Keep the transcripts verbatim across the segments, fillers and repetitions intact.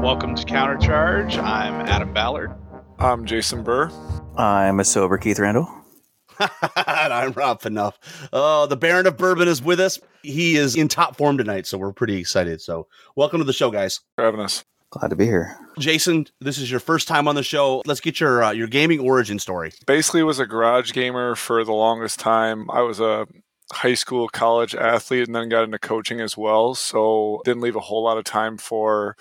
Welcome to Countercharge. I'm Adam Ballard. I'm Jason Burr. I'm a sober Keith Randall. And I'm Rob Panoff. Uh, the Baron of Bourbon is with us. He is in top form tonight, so we're pretty excited. So welcome to the show, guys. For having us. Glad to be here. Jason, this is your first time on the show. Let's get your uh, your gaming origin story. Basically, was a garage gamer for the longest time. I was a high school, college athlete, and then got into coaching as well. So didn't leave a whole lot of time for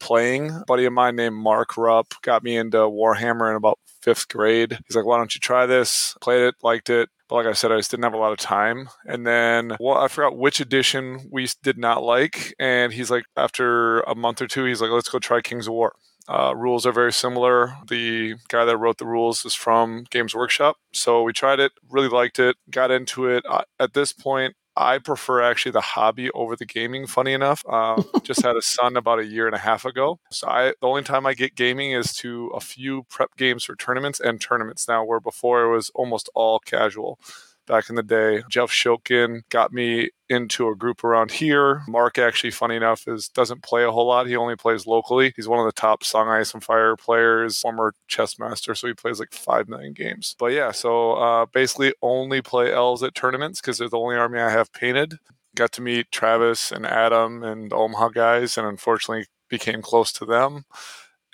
playing. A buddy of mine named Mark Rupp got me into Warhammer in about fifth grade. He's like, why don't you try this? Played it, liked it. Like I said, I just didn't have a lot of time. And then well, I forgot which edition we did not like. And he's like, after a month or two, he's like, let's go try Kings of War. Uh, rules are very similar. The guy that wrote the rules is from Games Workshop. So we tried it, really liked it, got into it. I, at this point, I prefer actually the hobby over the gaming, funny enough. Um, just had a son about a year and a half ago. So I, the only time I get gaming is to a few prep games for tournaments and tournaments now, where before it was almost all casual. Back in the day, Jeff Shilkin got me into a group around here. Mark, actually, funny enough, is doesn't play a whole lot. He only plays locally. He's one of the top Song, Ice, and Fire players, former chess master, so he plays like five million games. But yeah, so uh, basically only play elves at tournaments because they're the only army I have painted. Got to meet Travis and Adam and Omaha guys, and unfortunately became close to them.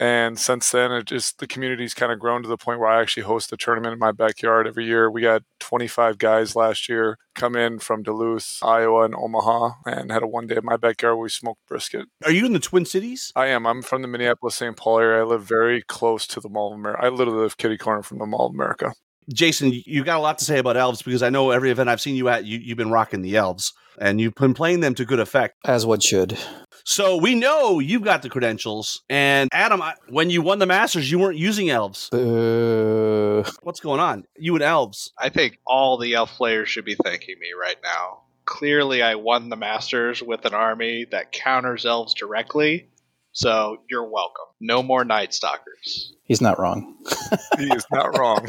And since then, it just the community's kind of grown to the point where I actually host a tournament in my backyard every year. We got twenty-five guys last year come in from Duluth, Iowa, and Omaha, and had a one day in my backyard where we smoked brisket. Are you in the Twin Cities? I am. I'm from the Minneapolis-Saint Paul area. I live very close to the Mall of America. I literally live kitty corner from the Mall of America. Jason, you got a lot to say about elves because I know every event I've seen you at, you, you've been rocking the elves, and you've been playing them to good effect. As one should. So we know you've got the credentials, and Adam, I, when you won the Masters, you weren't using elves. Uh, What's going on? You and elves. I think all the elf players should be thanking me right now. Clearly, I won the Masters with an army that counters elves directly, so you're welcome. No more Night Stalkers. He's not wrong. He is not wrong.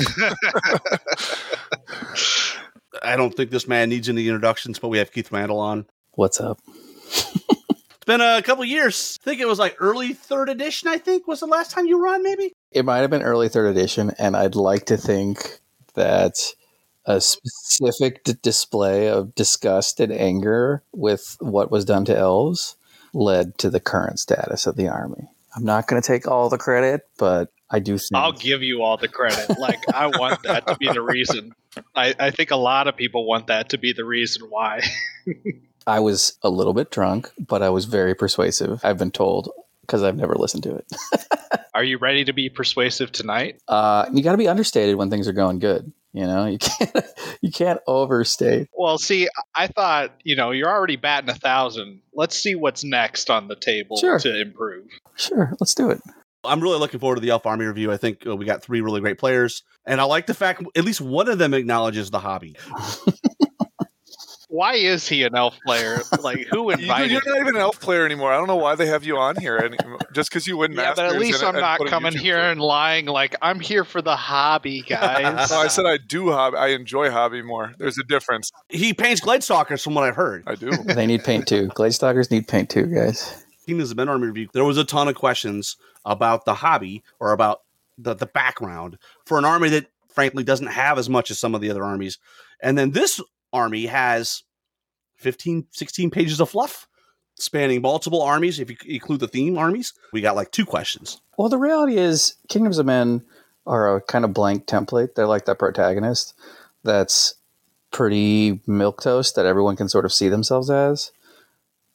I don't think this man needs any introductions, but we have Keith Mandel on. What's up? Been a couple years. I think it was like early third edition, I think, was the last time you were on, maybe? It might have been early third edition, and I'd like to think that a specific d- display of disgust and anger with what was done to elves led to the current status of the army. I'm not going to take all the credit, but I do think... I'll give you all the credit. Like, I want that to be the reason. I, I think a lot of people want that to be the reason why. I was a little bit drunk, but I was very persuasive, I've been told, because I've never listened to it. Are you ready to be persuasive tonight? Uh, you got to be understated when things are going good. You know, you can't you can't overstate. Well, see, I thought, you know, you're already batting a thousand. Let's see what's next on the table sure. to improve. Sure. Let's do it. I'm really looking forward to the Elf Army review. I think uh, we got three really great players. And I like the fact at least one of them acknowledges the hobby. Why is he an elf player? Like, who invited you? You're not even an elf player anymore. I don't know why they have you on here anymore. Just because you win Masters. Yeah, but at least and, I'm and not coming YouTube here thing. And lying like, I'm here for the hobby, guys. No, I said I do hobby. I enjoy hobby more. There's a difference. He paints Glade Stalkers from what I've heard. I do. They need paint, too. Glade Stalkers need paint, too, guys. Kingdoms of Men Army Review, there was a ton of questions about the hobby or about the, the background for an army that, frankly, doesn't have as much as some of the other armies. And then this army has fifteen, sixteen pages of fluff spanning multiple armies. If you include the theme armies, we got like two questions. Well, the reality is Kingdoms of Men are a kind of blank template. They're like that protagonist that's pretty milquetoast that everyone can sort of see themselves as.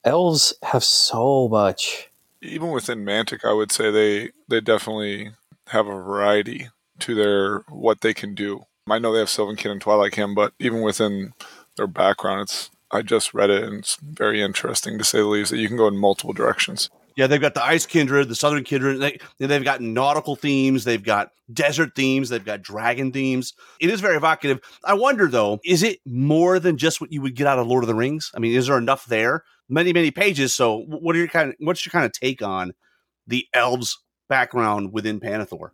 Elves have so much. Even within Mantic, I would say they, they definitely have a variety to their what they can do. I know they have Sylvan Kin and Twilight Kin, but even within their background, it's I just read it, and it's very interesting, to say the least, that you can go in multiple directions. Yeah, they've got the Ice Kindred, the Southern Kindred. They, they've got nautical themes. They've got desert themes. They've got dragon themes. It is very evocative. I wonder, though, is it more than just what you would get out of Lord of the Rings? I mean, is there enough there? Many, many pages. So what are your kind of, what's your kind of take on the elves' background within Pannithor?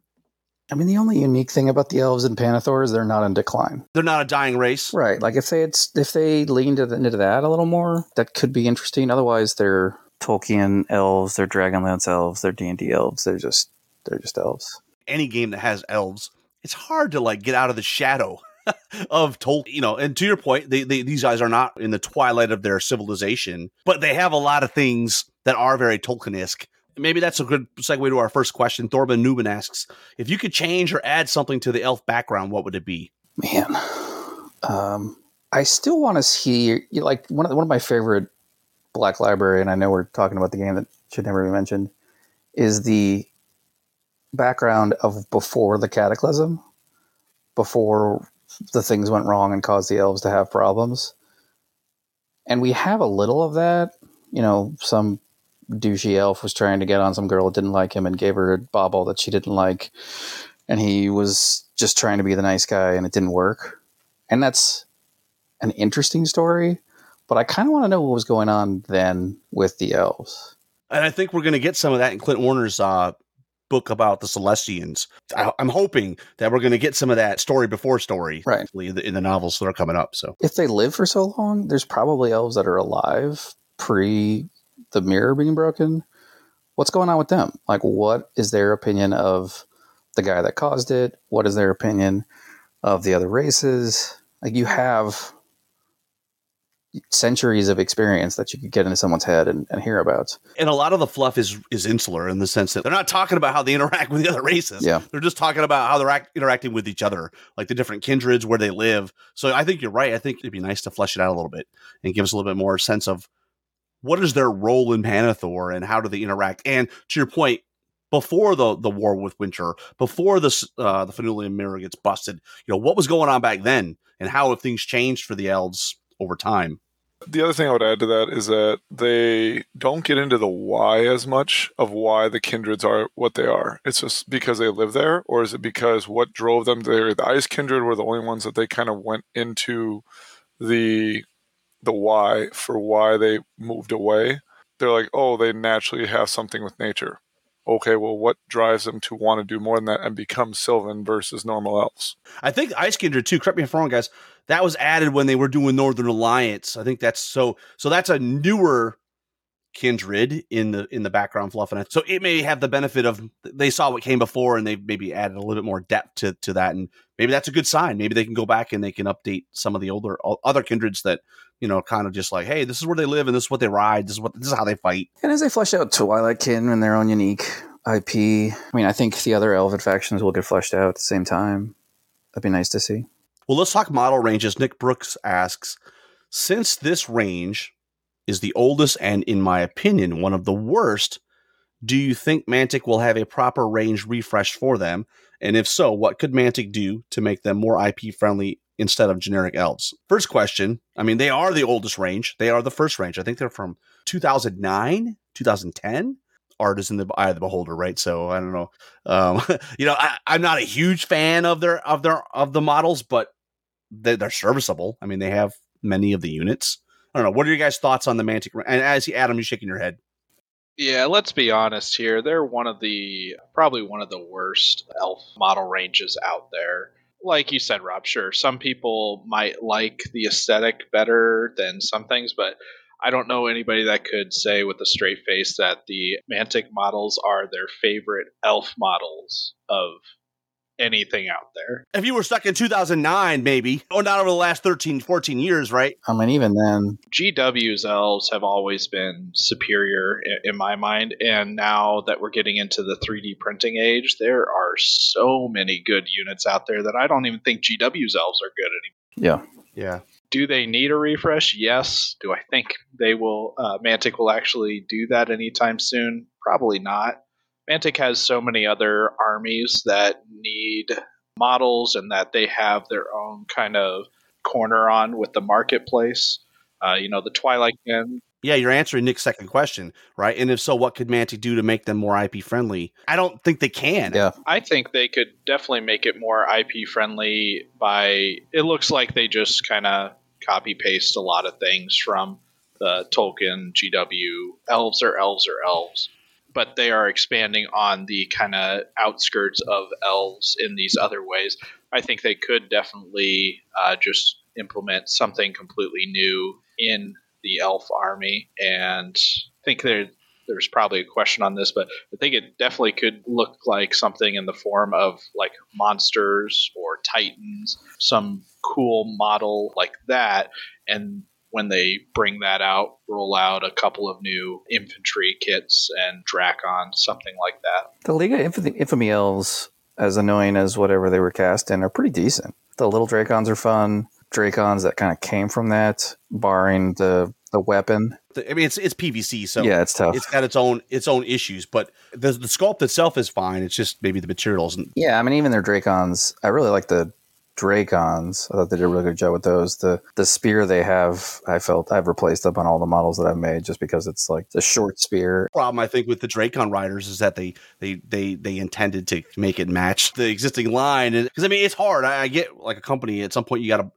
I mean, the only unique thing about the elves in Pannithor is they're not in decline. They're not a dying race. Right. Like, if they had, if they leaned into that a little more, that could be interesting. Otherwise, they're Tolkien elves, they're Dragonlance elves, they're D and D elves. They're just they're just elves. Any game that has elves, it's hard to, like, get out of the shadow of Tolkien. You know, and to your point, they, they, these guys are not in the twilight of their civilization, but they have a lot of things that are very Tolkien-esque. Maybe that's a good segue to our first question. Thorben Newman asks, if you could change or add something to the elf background, what would it be? Man, um, I still want to see, like, one of the, one of my favorite Black Library, and I know we're talking about the game that should never be mentioned, is the background of before the Cataclysm, before the things went wrong and caused the elves to have problems. And we have a little of that. You know, some douchey elf was trying to get on some girl that didn't like him and gave her a bauble that she didn't like, and he was just trying to be the nice guy and it didn't work. And that's an interesting story, but I kind of want to know what was going on then with the elves. And I think we're going to get some of that in Clint Warner's uh, book about the Celestians. I, I'm hoping that we're going to get some of that story before story, right, in the, in the novels that are coming up. So if they live for so long, there's probably elves that are alive pre the mirror being broken. What's going on with them? Like, what is their opinion of the guy that caused it? What is their opinion of the other races? Like, you have centuries of experience that you could get into someone's head and, and hear about. And a lot of the fluff is, is insular in the sense that they're not talking about how they interact with the other races. Yeah. They're just talking about how they're act- interacting with each other, like the different kindreds, where they live. So I think you're right. I think it'd be nice to flesh it out a little bit and give us a little bit more sense of what is their role in Pannithor and how do they interact? And to your point, before the the war with winter, before this, uh, the Fenoulian mirror gets busted, you know, what was going on back then and how have things changed for the elves over time? The other thing I would add to that is that they don't get into the why as much of why the kindreds are what they are. It's just because they live there, or is it because what drove them there? The Ice Kindred were the only ones that they kind of went into the... the why for why they moved away. They're like, oh, they naturally have something with nature. Okay, well, what drives them to want to do more than that and become Sylvan versus normal elves? I think Ice Kindred, too, correct me if I'm wrong, guys, that was added when they were doing Northern Alliance. I think that's so, so that's a newer kindred in the in the background fluff. And so it may have the benefit of they saw what came before and they maybe added a little bit more depth to, to that. And maybe that's a good sign. Maybe they can go back and they can update some of the older other kindreds that, you know, kind of just like, hey, this is where they live and this is what they ride. This is what this is how they fight. And as they flesh out Twilight Kin and their own unique I P, I mean, I think the other elven factions will get fleshed out at the same time. That'd be nice to see. Well, let's talk model ranges. Nick Brooks asks, since this range is the oldest and, in my opinion, one of the worst, do you think Mantic will have a proper range refresh for them? And if so, what could Mantic do to make them more I P friendly instead of generic elves? First question, I mean, they are the oldest range. They are the first range. I think they're from two thousand nine, two thousand ten. Art is in the eye of the beholder, right? So I don't know. Um, you know, I, I'm not a huge fan of their of their of the models, but they're, they're serviceable. I mean, they have many of the units. I don't know. What are your guys' thoughts on the Mantic? And as you, Adam, you're shaking your head. Yeah, let's be honest here. They're one of the, probably one of the worst elf model ranges out there. Like you said, Rob, sure, some people might like the aesthetic better than some things, but I don't know anybody that could say with a straight face that the Mantic models are their favorite elf models of anything out there. If you were stuck in two thousand nine, maybe. Oh, not over the last thirteen, fourteen years, right? I mean, even then. G W's elves have always been superior in, in my mind. And now that we're getting into the three D printing age, there are so many good units out there that I don't even think G W's elves are good anymore. Yeah. Yeah. Do they need a refresh? Yes. Do I think they will, uh, Mantic will actually do that anytime soon? Probably not. Mantic has so many other armies that need models and that they have their own kind of corner on with the marketplace. Uh, you know, the Twilight Kin Yeah, you're answering Nick's second question, right? And if so, what could Mantic do to make them more I P friendly? I don't think they can. Yeah. I think they could definitely make it more I P friendly by, it looks like they just kind of copy paste a lot of things from the Tolkien G W. Elves are elves are elves. But they are expanding on the kind of outskirts of elves in these other ways. I think they could definitely uh, just implement something completely new in the elf army, and I think there there's probably a question on this, but I think it definitely could look like something in the form of like monsters or titans, some cool model like that. And when they bring that out, roll out a couple of new infantry kits and Drakon, something like that. The League of Inf- Infamy Elves, as annoying as whatever they were cast in, are pretty decent. The little Drakons are fun. Drakons that kind of came from that, barring the the weapon. I mean, it's it's P V C, so yeah, it's tough. It's got its own its own issues, but the the sculpt itself is fine. It's just maybe the materials. And- yeah, I mean, even their Drakons, I really like the Drakons. I thought they did a really good job with those. The the spear they have, I felt I've replaced up on all the models that I've made just because it's like the short spear. The problem I think with the Drakon Riders is that they they they they intended to make it match the existing line, because I mean it's hard. I, I get like a company at some point you got to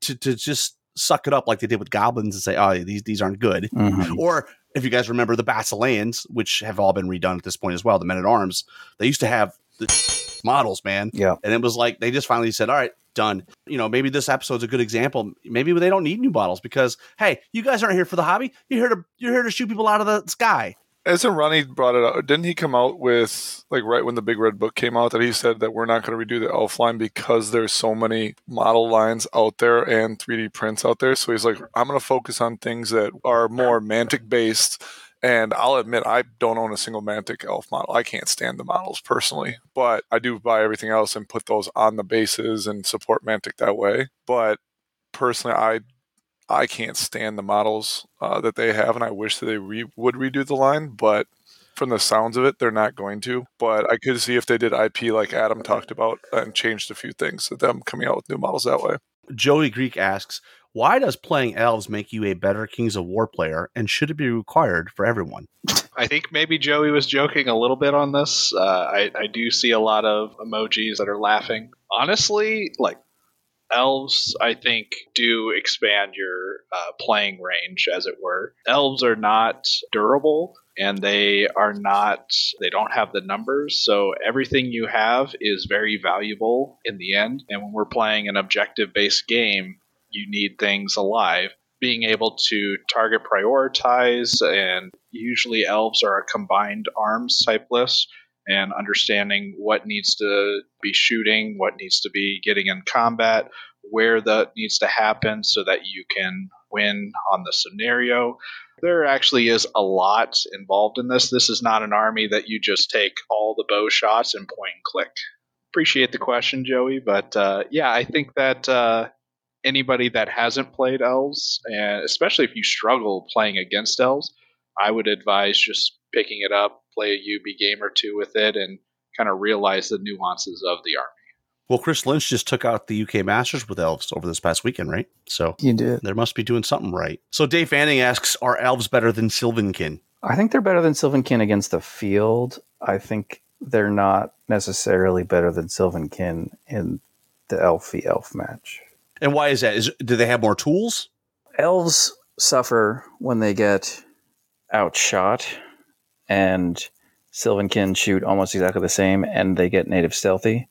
to to just suck it up like they did with goblins and say, oh, these these aren't good. Mm-hmm. Or if you guys remember the Basileans, which have all been redone at this point as well, the men at arms, they used to have the models, man. Yeah. And it was like they just finally said, all right, done. You know, maybe this episode's a good example. Maybe they don't need new models because, hey, you guys aren't here for the hobby. You're here to you're here to shoot people out of the sky. Isn't Ronnie brought it up? Didn't he come out with, like, right when the Big Red Book came out, that he said that we're not going to redo the elf line because there's so many model lines out there and three D prints out there? So he's like, I'm going to focus on things that are more Mantic based. And I'll admit, I don't own a single Mantic elf model. I can't stand the models personally, but I do buy everything else and put those on the bases and support Mantic that way. But personally, I I can't stand the models uh, that they have, and I wish that they re- would redo the line, but from the sounds of it, they're not going to. But I could see if they did I P like Adam talked about and changed a few things, them coming out with new models that way. Joey Greek asks, why does playing elves make you a better Kings of War player, and should it be required for everyone? I think maybe Joey was joking a little bit on this. Uh, I, I do see a lot of emojis that are laughing. Honestly, like, elves, I think, do expand your uh, playing range, as it were. Elves are not durable, and they are not, they don't have the numbers, so everything you have is very valuable in the end. And when we're playing an objective-based game, you need things alive. Being able to target prioritize, and usually elves are a combined arms type list, and understanding what needs to be shooting, what needs to be getting in combat, where that needs to happen so that you can win on the scenario. There actually is a lot involved in this. This is not an army that you just take all the bow shots and point and click. Appreciate the question, Joey, but uh, yeah, I think that... Uh, Anybody that hasn't played elves, and especially if you struggle playing against elves, I would advise just picking it up, play a U B game or two with it, and kind of realize the nuances of the army. Well, Chris Lynch just took out the U K Masters with elves over this past weekend, right? So you did. They must be doing something right. So Dave Fanning asks, are elves better than Sylvan Kin? I think they're better than Sylvan Kin against the field. I think they're not necessarily better than Sylvan Kin in the elfy elf match. And why is that? Is, do they have more tools? Elves suffer when they get outshot, and Sylvan Kin shoot almost exactly the same, and they get native stealthy.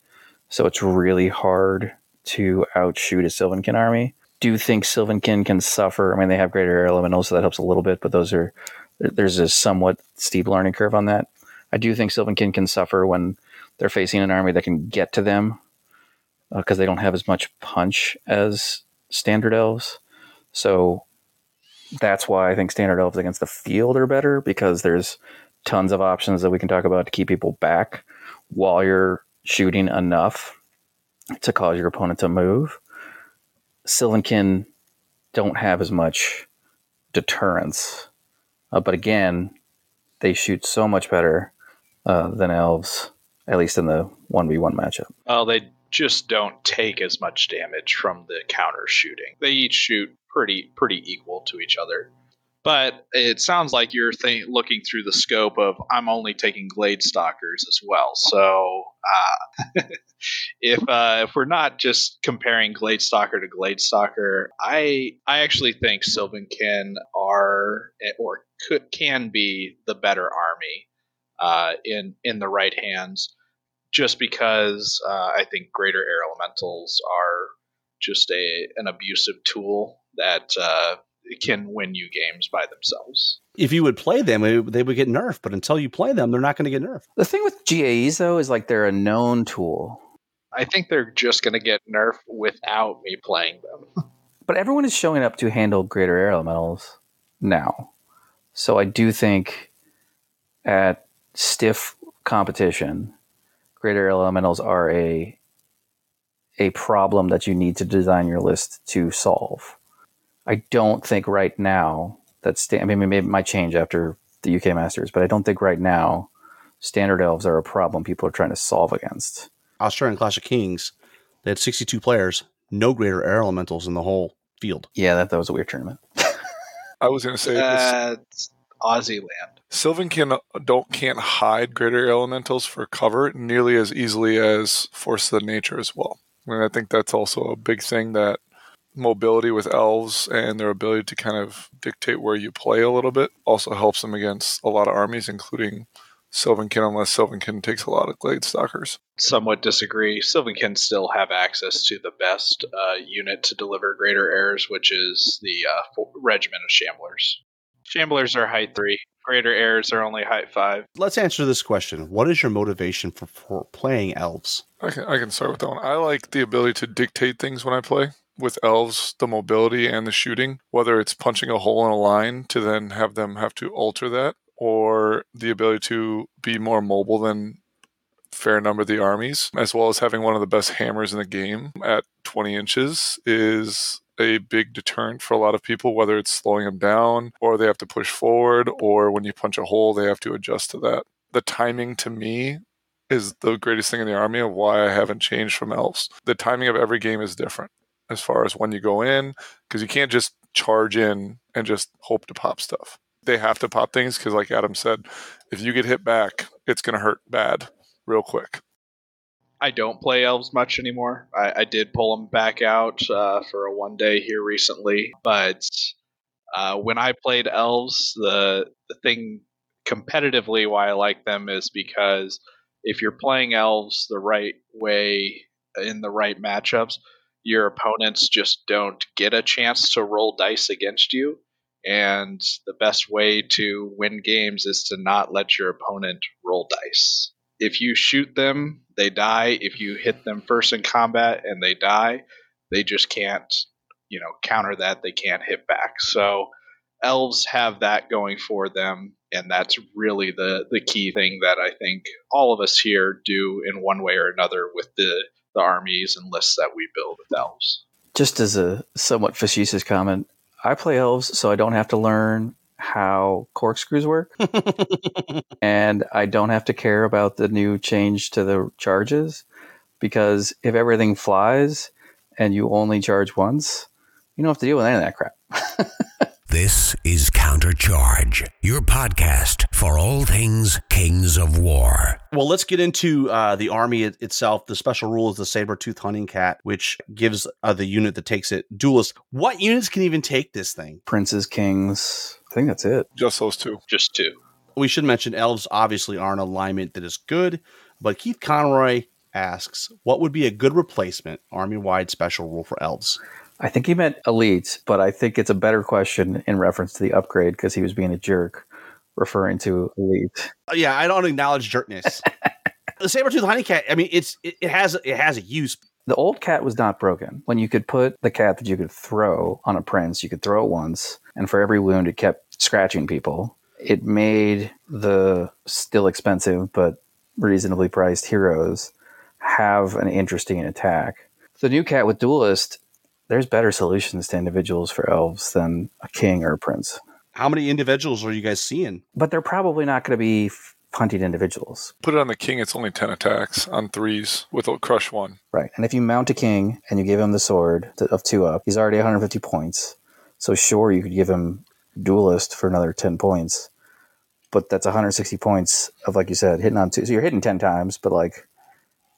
So it's really hard to outshoot a Sylvan Kin army. Do you think Sylvan Kin can suffer? I mean, they have greater air elementals, so that helps a little bit, but those are there's a somewhat steep learning curve on that. I do think Sylvan Kin can suffer when they're facing an army that can get to them, because uh, they don't have as much punch as standard elves. So that's why I think standard elves against the field are better, because there's tons of options that we can talk about to keep people back while you're shooting enough to cause your opponent to move. Sylvan Kin don't have as much deterrence, uh, but again, they shoot so much better uh, than elves, at least in the one v one matchup. Oh, they just don't take as much damage from the counter shooting. They each shoot pretty pretty equal to each other. But it sounds like you're th- looking through the scope of I'm only taking Glade Stalkers as well. So uh, if uh, if we're not just comparing Glade Stalker to Glade Stalker, I I actually think Sylvan Kin are or could, can be the better army uh, in in the right hands, just because uh, I think Greater Air Elementals are just a an abusive tool that. Uh, can win you games by themselves. If you would play them, it, they would get nerfed, but until you play them, they're not going to get nerfed. The thing with G A Es, though, is like they're a known tool. I think they're just going to get nerfed without me playing them. But everyone is showing up to handle Greater Air Elementals now. So I do think at stiff competition, Greater Air Elementals are a a problem that you need to design your list to solve. I don't think right now that sta- I mean, maybe it might change after the U K Masters, but I don't think right now standard elves are a problem people are trying to solve against. Australian Clash of Kings, they had sixty-two players, no Greater Air Elementals in the whole field. Yeah, that, that was a weird tournament. I was going to say uh, it's Aussie land. Sylvan Kin don't can't hide Greater Air Elementals for cover nearly as easily as Force of the Nature as well. I mean, I think that's also a big thing that. Mobility with elves and their ability to kind of dictate where you play a little bit also helps them against a lot of armies, including Sylvan Kin, unless Sylvan Kin takes a lot of Glade Stalkers. Somewhat disagree. Sylvan Kin still have access to the best uh, unit to deliver Greater Airs, which is the uh, Regiment of Shamblers. Shamblers are height three. Greater Airs are only height five. Let's answer this question. What is your motivation for, for playing elves? I can, I can start with that one. I like the ability to dictate things when I play. With elves, the mobility and the shooting, whether it's punching a hole in a line to then have them have to alter that, or the ability to be more mobile than a fair number of the armies, as well as having one of the best hammers in the game at twenty inches is a big deterrent for a lot of people, whether it's slowing them down, or they have to push forward, or when you punch a hole, they have to adjust to that. The timing, to me, is the greatest thing in the army of why I haven't changed from elves. The timing of every game is different. As far as when you go in, because you can't just charge in and just hope to pop stuff. They have to pop things because, like Adam said, if you get hit back, it's going to hurt bad real quick. I don't play elves much anymore. I, I did pull them back out uh, for a one day here recently. But uh, when I played elves, the, the thing competitively why I like them is because if you're playing elves the right way in the right matchups, your opponents just don't get a chance to roll dice against you. And the best way to win games is to not let your opponent roll dice. If you shoot them, they die. If you hit them first in combat and they die, they just can't, you know, counter that. They can't hit back. So elves have that going for them. And that's really the, the key thing that I think all of us here do in one way or another with the the armies and lists that we build with elves. Just as a somewhat facetious comment, I play elves so I don't have to learn how corkscrews work. And I don't have to care about the new change to the charges, because if everything flies and you only charge once, you don't have to deal with any of that crap. This is Counter Charge, your podcast for all things Kings of War. Well, let's get into uh, the army it- itself. The special rule is the saber-toothed hunting cat, which gives uh, the unit that takes it duelist. What units can even take this thing? Princes, kings. I think that's it. Just those two. Just two. We should mention elves obviously are an alignment that is good, but Keith Conroy asks, what would be a good replacement army-wide special rule for elves? I think he meant elites, but I think it's a better question in reference to the upgrade because he was being a jerk referring to elite. Yeah, I don't acknowledge jerkness. The saber-toothed honey cat, I mean, it's it, it has it has a use. The old cat was not broken. When you could put the cat that you could throw on a prince, you could throw it once, and for every wound it kept scratching people. It made the still expensive but reasonably priced heroes have an interesting attack. The new cat with duelist, there's better solutions to individuals for elves than a king or a prince. How many individuals are you guys seeing? But they're probably not going to be f- hunting individuals. Put it on the king, it's only ten attacks on threes with a crush one. Right. And if you mount a king and you give him the sword to, of two up, he's already one hundred fifty points. So sure, you could give him duelist for another ten points, but that's one hundred sixty points of, like you said, hitting on two. So you're hitting ten times, but like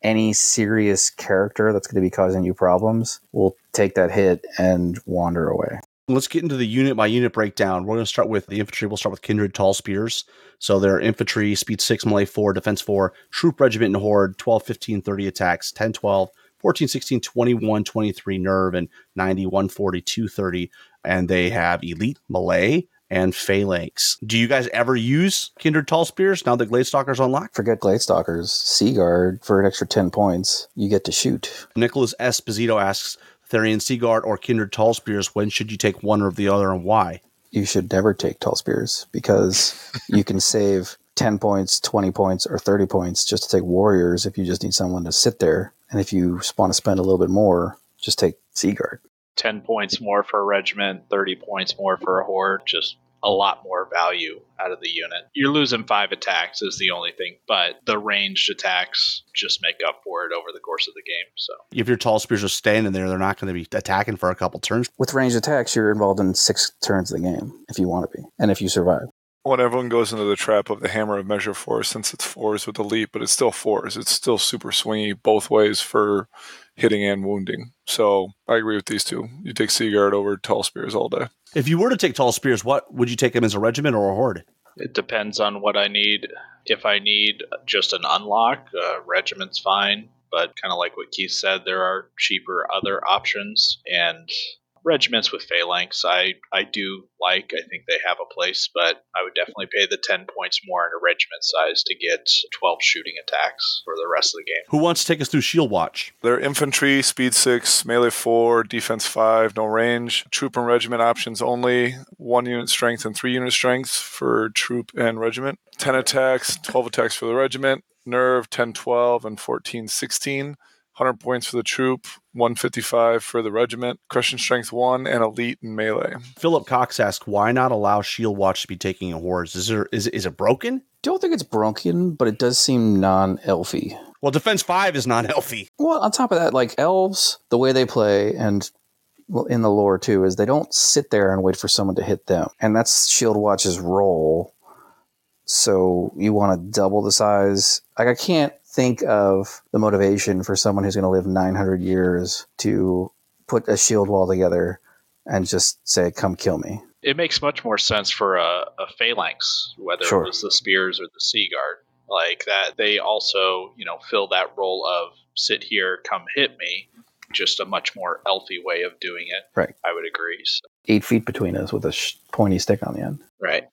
any serious character that's going to be causing you problems will take that hit and wander away. Let's get into the unit by unit breakdown. We're going to start with the infantry. We'll start with Kindred Tall Spears. So they're infantry, speed six, melee four, defense four, troop, regiment, and horde, twelve, fifteen, thirty attacks, ten, twelve, fourteen, sixteen, twenty-one, twenty-three nerve, and ninety, one forty, two thirty. And they have elite, melee, and phalanx. Do you guys ever use Kindred Tall Spears now that Glade Stalkers unlock? Forget Glade Stalkers. Sea Guard, for an extra ten points, you get to shoot. Nicholas Esposito asks, Tydarian Sea Guard or Kindred Tall Spears, when should you take one or the other and why? You should never take Tall Spears because you can save ten points, twenty points, or thirty points just to take Warriors if you just need someone to sit there. And if you want to spend a little bit more, just take Sea Guard. ten points more for a regiment, thirty points more for a horde, just a lot more value out of the unit. You're losing five attacks is the only thing, but the ranged attacks just make up for it over the course of the game. So if your Tall Spears are standing there, they're not going to be attacking for a couple turns. With ranged attacks, you're involved in six turns of the game if you want to be, and if you survive. When everyone goes into the trap of the hammer of measure four, since it's fours with the leap, but it's still fours, it's still super swingy both ways for hitting and wounding. So I agree with these two. You take Sea Guard over Tall Spears all day. If you were to take Tall Spears, what would you take them as a regiment or a horde? It depends on what I need. If I need just an unlock, uh, regiment's fine. But kind of like what Keith said, there are cheaper other options. And regiments with phalanx, I, I do like. I think they have a place, but I would definitely pay the ten points more in a regiment size to get twelve shooting attacks for the rest of the game. Who wants to take us through Shield Watch? They're infantry, speed six, melee four, defense five, no range. Troop and regiment options only. One unit strength and three unit strength for troop and regiment. ten attacks, twelve attacks for the regiment. Nerve, ten, twelve, and fourteen, sixteen. one hundred points for the troop, one fifty-five for the regiment, crushing strength one, and elite and melee. Philip Cox asks, why not allow Shield Watch to be taking a horse? Is there is is it broken? Don't think it's broken, but it does seem non-elfy. Well, defense five is non-elfy. Well, on top of that, like elves, the way they play and well, in the lore too, is they don't sit there and wait for someone to hit them, and that's Shield Watch's role. So you want to double the size. Like I can't think of the motivation for someone who's going to live nine hundred years to put a shield wall together and just say, come kill me. It makes much more sense for a, a phalanx, whether sure. It was the spears or the Sea Guard. Like that, they also, you know, fill that role of sit here, come hit me. Just a much more elfy way of doing it. Right. I would agree. So. Eight feet between us with a sh- pointy stick on the end. Right.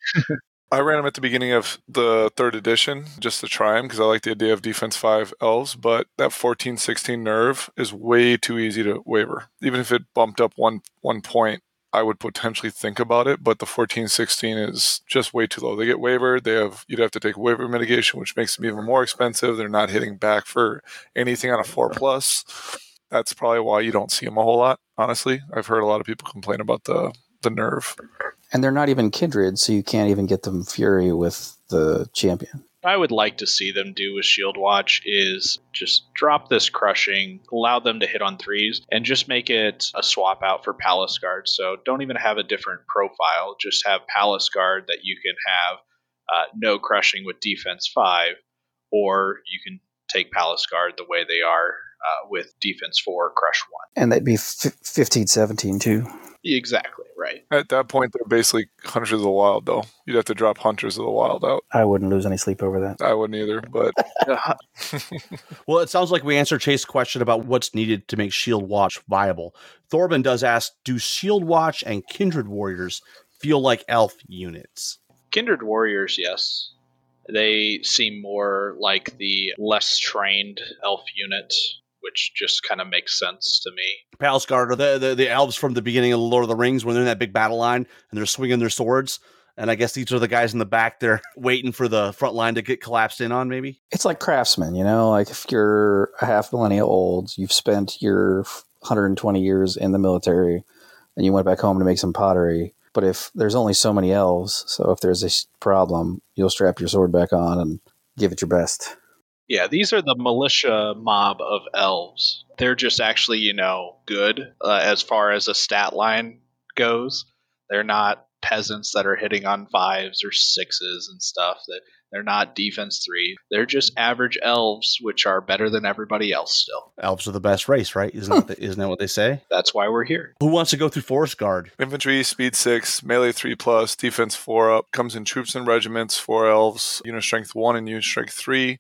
I ran them at the beginning of the third edition just to try them because I like the idea of defense five elves, but that fourteen sixteen nerve is way too easy to waver. Even if it bumped up one one point, I would potentially think about it, but the fourteen sixteen is just way too low. They get wavered. They have you'd have to take waiver mitigation, which makes them even more expensive. They're not hitting back for anything on a four plus. That's probably why you don't see them a whole lot, honestly. I've heard a lot of people complain about the the nerve. And they're not even kindred, so you can't even get them fury with the champion. I would like to see them do with Shield Watch is just drop this crushing, allow them to hit on threes, and just make it a swap out for Palace Guard. So don't even have a different profile. Just have Palace Guard that you can have uh, no crushing with defense five, or you can take Palace Guard the way they are uh, with defense four, crush one. And that'd be fifteen seventeen too. Exactly, right. At that point, they're basically Hunters of the Wild, though. You'd have to drop Hunters of the Wild out. I wouldn't lose any sleep over that. I wouldn't either, but... Well, it sounds like we answered Chase's question about what's needed to make Shield Watch viable. Thorben does ask, do Shield Watch and Kindred Warriors feel like elf units? Kindred Warriors, yes. They seem more like the less trained elf unit, which just kind of makes sense to me. Palace Guard are the, the, the elves from the beginning of Lord of the Rings when they're in that big battle line and they're swinging their swords. And I guess these are the guys in the back there waiting for the front line to get collapsed in on, maybe? It's like craftsmen, you know? Like if you're a half millennia old, you've spent your one hundred twenty years in the military and you went back home to make some pottery. But if there's only so many elves, so if there's a problem, you'll strap your sword back on and give it your best. Yeah, these are the militia mob of elves. They're just actually, you know, good uh, as far as a stat line goes. They're not peasants that are hitting on fives or sixes and stuff. That they're not defense three. They're just average elves, which are better than everybody else still. Elves are the best race, right? Isn't, huh. that, isn't that what they say? That's why we're here. Who wants to go through Forest Guard? Infantry, speed six, melee three plus, defense four up. Comes in troops and regiments, four elves, unit strength one and unit strength three.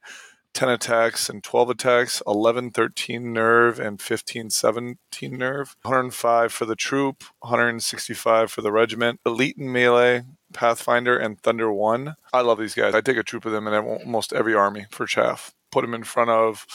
ten attacks and twelve attacks, eleven, thirteen nerve, and fifteen, seventeen nerve. one hundred five for the troop, one hundred sixty-five for the regiment. Elite and melee, Pathfinder, and Thunder one. I love these guys. I take a troop of them in almost every army for chaff. Put them in front of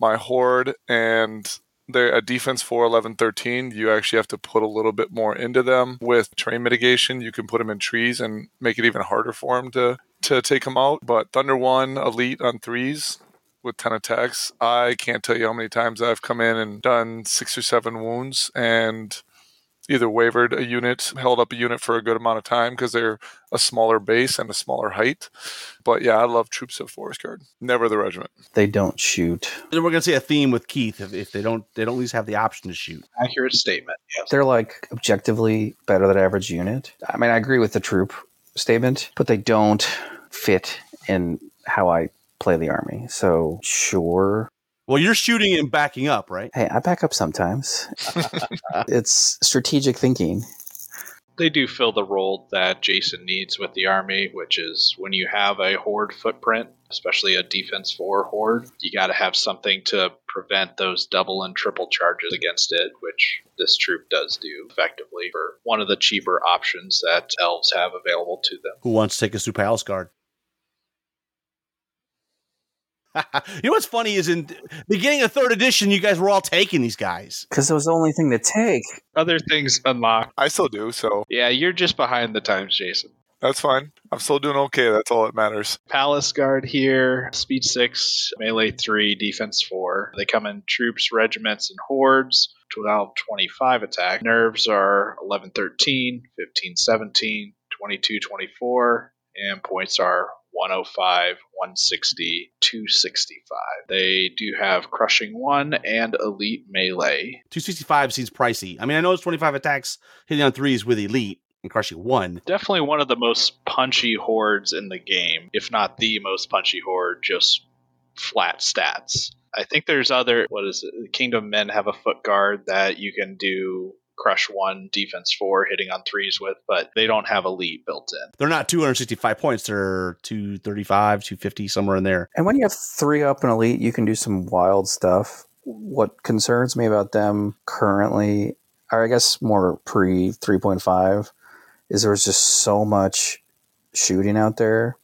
my horde, and they're a defense four, eleven, thirteen. You actually have to put a little bit more into them. With terrain mitigation, you can put them in trees and make it even harder for them to, to take them out. But Thunder one, elite on threes. With ten attacks, I can't tell you how many times I've come in and done six or seven wounds and either wavered a unit, held up a unit for a good amount of time because they're a smaller base and a smaller height. But yeah, I love troops of Forest Guard. Never the regiment. They don't shoot. And we're gonna see a theme with Keith if, if they don't. They don't at least have the option to shoot. Accurate statement. Yes. They're like objectively better than average unit. I mean, I agree with the troop statement, but they don't fit in how I play the army. So sure. Well, you're shooting and backing up, right? Hey, I back up sometimes. It's strategic thinking. They do fill the role that Jason needs with the army, which is when you have a horde footprint, especially a defense four horde, you got to have something to prevent those double and triple charges against it, which this troop does do effectively for one of the cheaper options that elves have available to them. Who wants to take us through Palace Guard? You know what's funny is in beginning of third edition, you guys were all taking these guys. Because it was the only thing to take. Other things unlocked. I still do, so. Yeah, you're just behind the times, Jason. That's fine. I'm still doing okay. That's all that matters. Palace Guard here. Speed six, melee three, defense four. They come in troops, regiments, and hordes. twelve, twenty-five attack. Nerves are eleven, thirteen, fifteen, seventeen, twenty-two, twenty-four. And points are one oh five, one sixty, two sixty-five. They do have Crushing one and Elite Melee. two sixty-five seems pricey. I mean, I know it's twenty-five attacks hitting on threes with Elite and Crushing one. Definitely one of the most punchy hordes in the game, if not the most punchy horde, just flat stats. I think there's other, what is it? Kingdom of Men have a Foot Guard that you can do Crush one, defense four, hitting on threes with, but they don't have elite built in. They're not two hundred sixty-five points. They're two thirty-five, two fifty, somewhere in there. And when you have three up and elite, you can do some wild stuff. What concerns me about them currently, or I guess more pre three point five, is there was just so much shooting out there,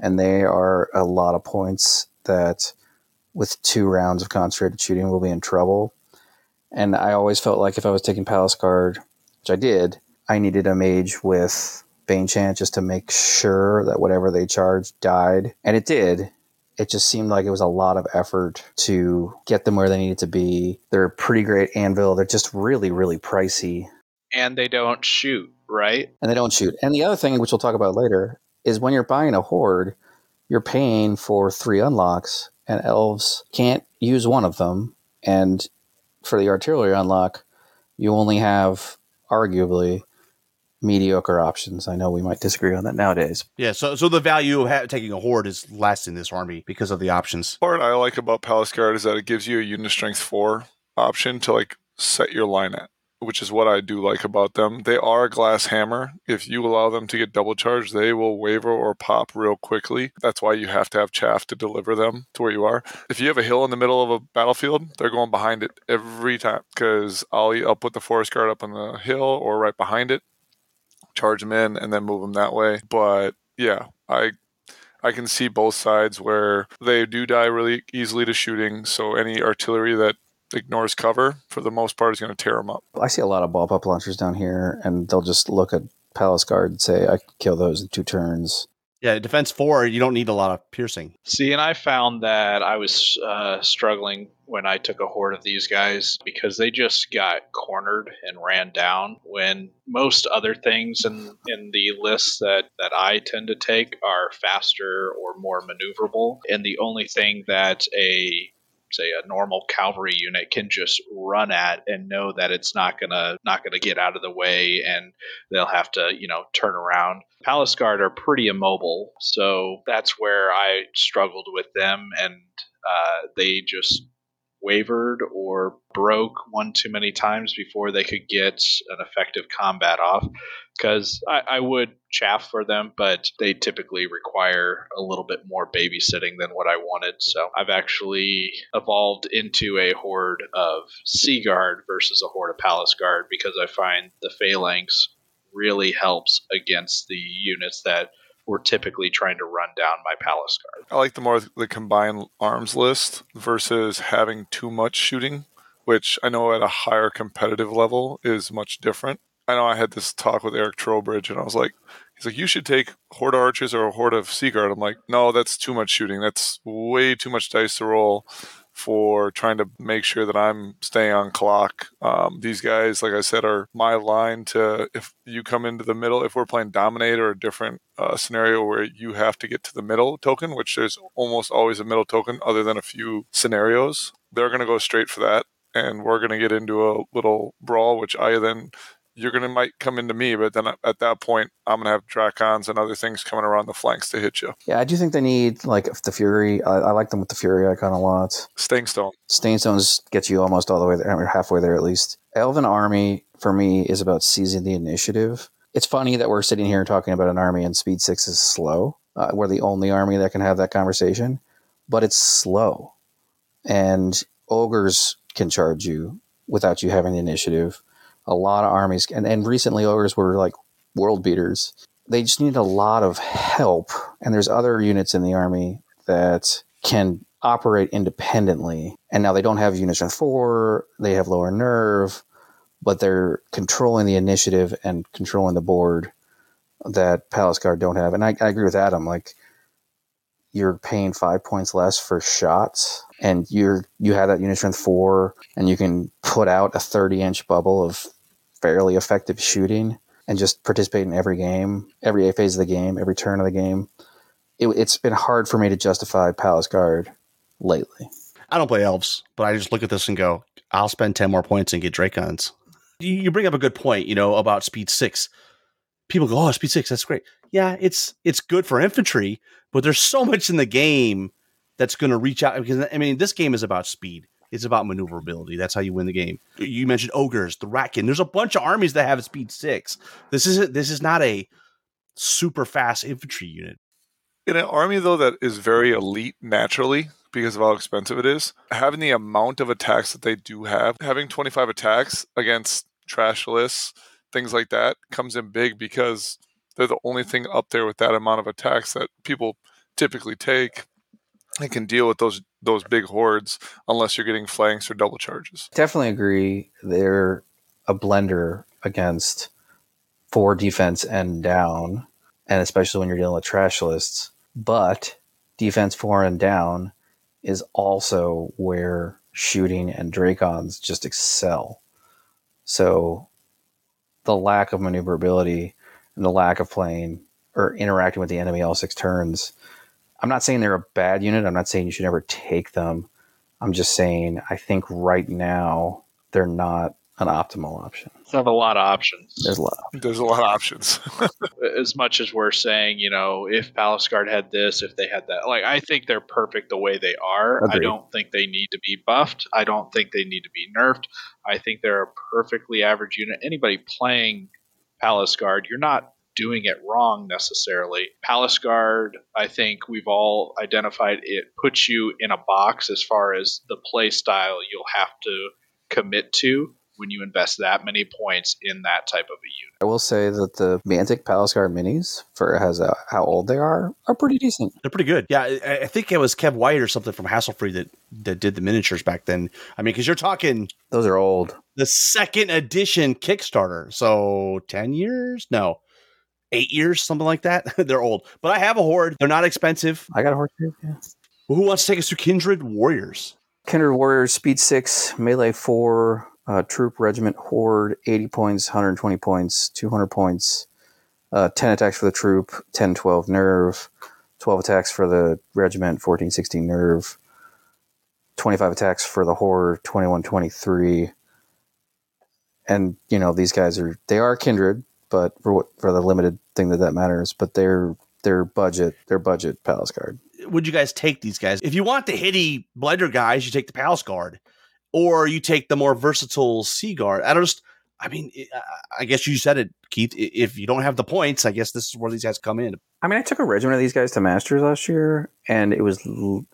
and they are a lot of points that with two rounds of concentrated shooting will be in trouble. And I always felt like if I was taking Palace Guard, which I did, I needed a mage with Bane Chant just to make sure that whatever they charged died. And it did. It just seemed like it was a lot of effort to get them where they needed to be. They're a pretty great anvil. They're just really, really pricey. And they don't shoot, right? And they don't shoot. And the other thing, which we'll talk about later, is when you're buying a horde, you're paying for three unlocks, and elves can't use one of them. And for the artillery unlock, you only have arguably mediocre options. I know we might disagree on that nowadays. Yeah, so so the value of ha- taking a horde is less in this army because of the options. Part I like about Palace Guard is that it gives you a unit strength four option to like set your line at, which is what I do like about them. They are a glass hammer. If you allow them to get double charged, they will waver or pop real quickly. That's why you have to have chaff to deliver them to where you are. If you have a hill in the middle of a battlefield, they're going behind it every time because I'll, I'll put the Forest Guard up on the hill or right behind it, charge them in, and then move them that way. But yeah, I... I can see both sides where they do die really easily to shooting, so any artillery that ignores cover, for the most part, is going to tear them up. I see a lot of ball pop launchers down here, and they'll just look at Palace Guard and say, I can kill those in two turns. Yeah, defense four, you don't need a lot of piercing. See, and I found that I was uh, struggling when I took a horde of these guys because they just got cornered and ran down when most other things in, in the lists that, that I tend to take are faster or more maneuverable. And the only thing that a say a normal cavalry unit can just run at and know that it's not gonna not gonna get out of the way, and they'll have to, you know, turn around. Palace Guard are pretty immobile, so that's where I struggled with them, and uh, they just wavered or broke one too many times before they could get an effective combat off, because I, I would chaff for them, but they typically require a little bit more babysitting than what I wanted. So I've actually evolved into a horde of Sea Guard versus a horde of Palace Guard, because I find the phalanx really helps against the units that we're typically trying to run down my Palace Guard. I like the more the combined arms list versus having too much shooting, which I know at a higher competitive level is much different. I know I had this talk with Eric Trowbridge, and I was like, he's like, you should take Horde Archers or a Horde of Sea Guard. I'm like, no, that's too much shooting. That's way too much dice to roll for trying to make sure that I'm staying on clock. Um, these guys, like I said, are my line to, if you come into the middle, if we're playing Dominate or a different uh, scenario where you have to get to the middle token, which there's almost always a middle token other than a few scenarios, they're going to go straight for that. And we're going to get into a little brawl, which I then, you're going to might come into me, but then at that point, I'm going to have Drakons and other things coming around the flanks to hit you. Yeah, I do think they need, like, the Fury. I, I like them with the Fury icon a lot. Stainstone. Stainstones gets you almost all the way there, halfway there at least. Elven Army, for me, is about seizing the initiative. It's funny that we're sitting here talking about an army and Speed six is slow. Uh, we're the only army that can have that conversation, but it's slow. And Ogres can charge you without you having the initiative. A lot of armies, and, and recently Ogres were like world beaters. They just need a lot of help, and there's other units in the army that can operate independently. And now they don't have unit strength four, they have lower nerve, but they're controlling the initiative and controlling the board that Palace Guard don't have. And I, I agree with Adam, like, you're paying five points less for shots, and you're you have that unit strength four, and you can put out a thirty-inch bubble of fairly effective shooting and just participate in every game, every phase of the game, every turn of the game. It, it's been hard for me to justify Palace Guard lately. I don't play elves, but I just look at this and go, I'll spend ten more points and get Drakons. You bring up a good point, you know, about Speed six. People go, oh, Speed six, that's great. Yeah, it's it's good for infantry, but there's so much in the game that's going to reach out. Because, I mean, this game is about speed. It's about maneuverability. That's how you win the game. You mentioned Ogres, the Ratkin. There's a bunch of armies that have Speed six. This is, this is not a super fast infantry unit. In an army, though, that is very elite naturally because of how expensive it is, having the amount of attacks that they do have, having twenty-five attacks against trash lists, things like that, comes in big because they're the only thing up there with that amount of attacks that people typically take and can deal with those those big hordes unless you're getting flanks or double charges. Definitely agree. They're a blender against four defense and down, and especially when you're dealing with trash lists. But defense four and down is also where shooting and Drakons just excel. So the lack of maneuverability and the lack of playing or interacting with the enemy all six turns. I'm not saying they're a bad unit. I'm not saying you should never take them. I'm just saying I think right now they're not an optimal option. They have a lot of options. There's a lot. There's a lot of options. As much as we're saying, you know, if Palace Guard had this, if they had that, like, I think they're perfect the way they are. Agreed. I don't think they need to be buffed. I don't think they need to be nerfed. I think they're a perfectly average unit. Anybody playing Palace Guard, you're not doing it wrong necessarily. Palace Guard, I think we've all identified it puts you in a box as far as the play style you'll have to commit to when you invest that many points in that type of a unit. I will say that the Mantic Palace Guard minis, for as a, how old they are, are pretty decent. They're pretty good. Yeah, I, I think it was Kev White or something from Hasselfree that, that did the miniatures back then. I mean, because you're talking... Those are old. The second edition Kickstarter. So ten years? No. Eight years, something like that. They're old. But I have a horde. They're not expensive. I got a horde too, yeah. Well, who wants to take us to Kindred Warriors? Kindred Warriors, Speed six, Melee four... Uh, troop, regiment, horde, eighty points, one hundred twenty points, two hundred points, uh, ten attacks for the troop, ten, twelve nerve, twelve attacks for the regiment, fourteen, sixteen nerve, twenty-five attacks for the horror, twenty-one, twenty-three. And, you know, these guys are, they are kindred, but for what, for the limited thing that that matters, but they're, their budget, their budget Palace Guard. Would you guys take these guys? If you want the hitty blender guys, you take the Palace Guard, or you take the more versatile Sea Guard. I don't just, I mean, I guess you said it, Keith. If you don't have the points, I guess this is where these guys come in. I mean, I took a regiment of these guys to Masters last year, and it was,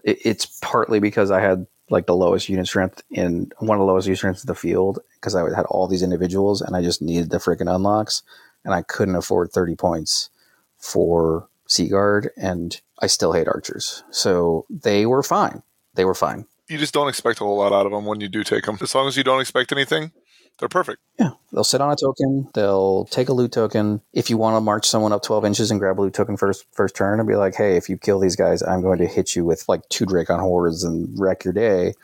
it's partly because I had like the lowest unit strength in one of the lowest unit strengths in the field, because I had all these individuals and I just needed the freaking unlocks, and I couldn't afford thirty points for Sea Guard, and I still hate archers. So they were fine. They were fine. You just don't expect a whole lot out of them when you do take them. As long as you don't expect anything, they're perfect. Yeah. They'll sit on a token. They'll take a loot token. If you want to march someone up twelve inches and grab a loot token first first turn and be like, hey, if you kill these guys, I'm going to hit you with like two Drakon hordes and wreck your day,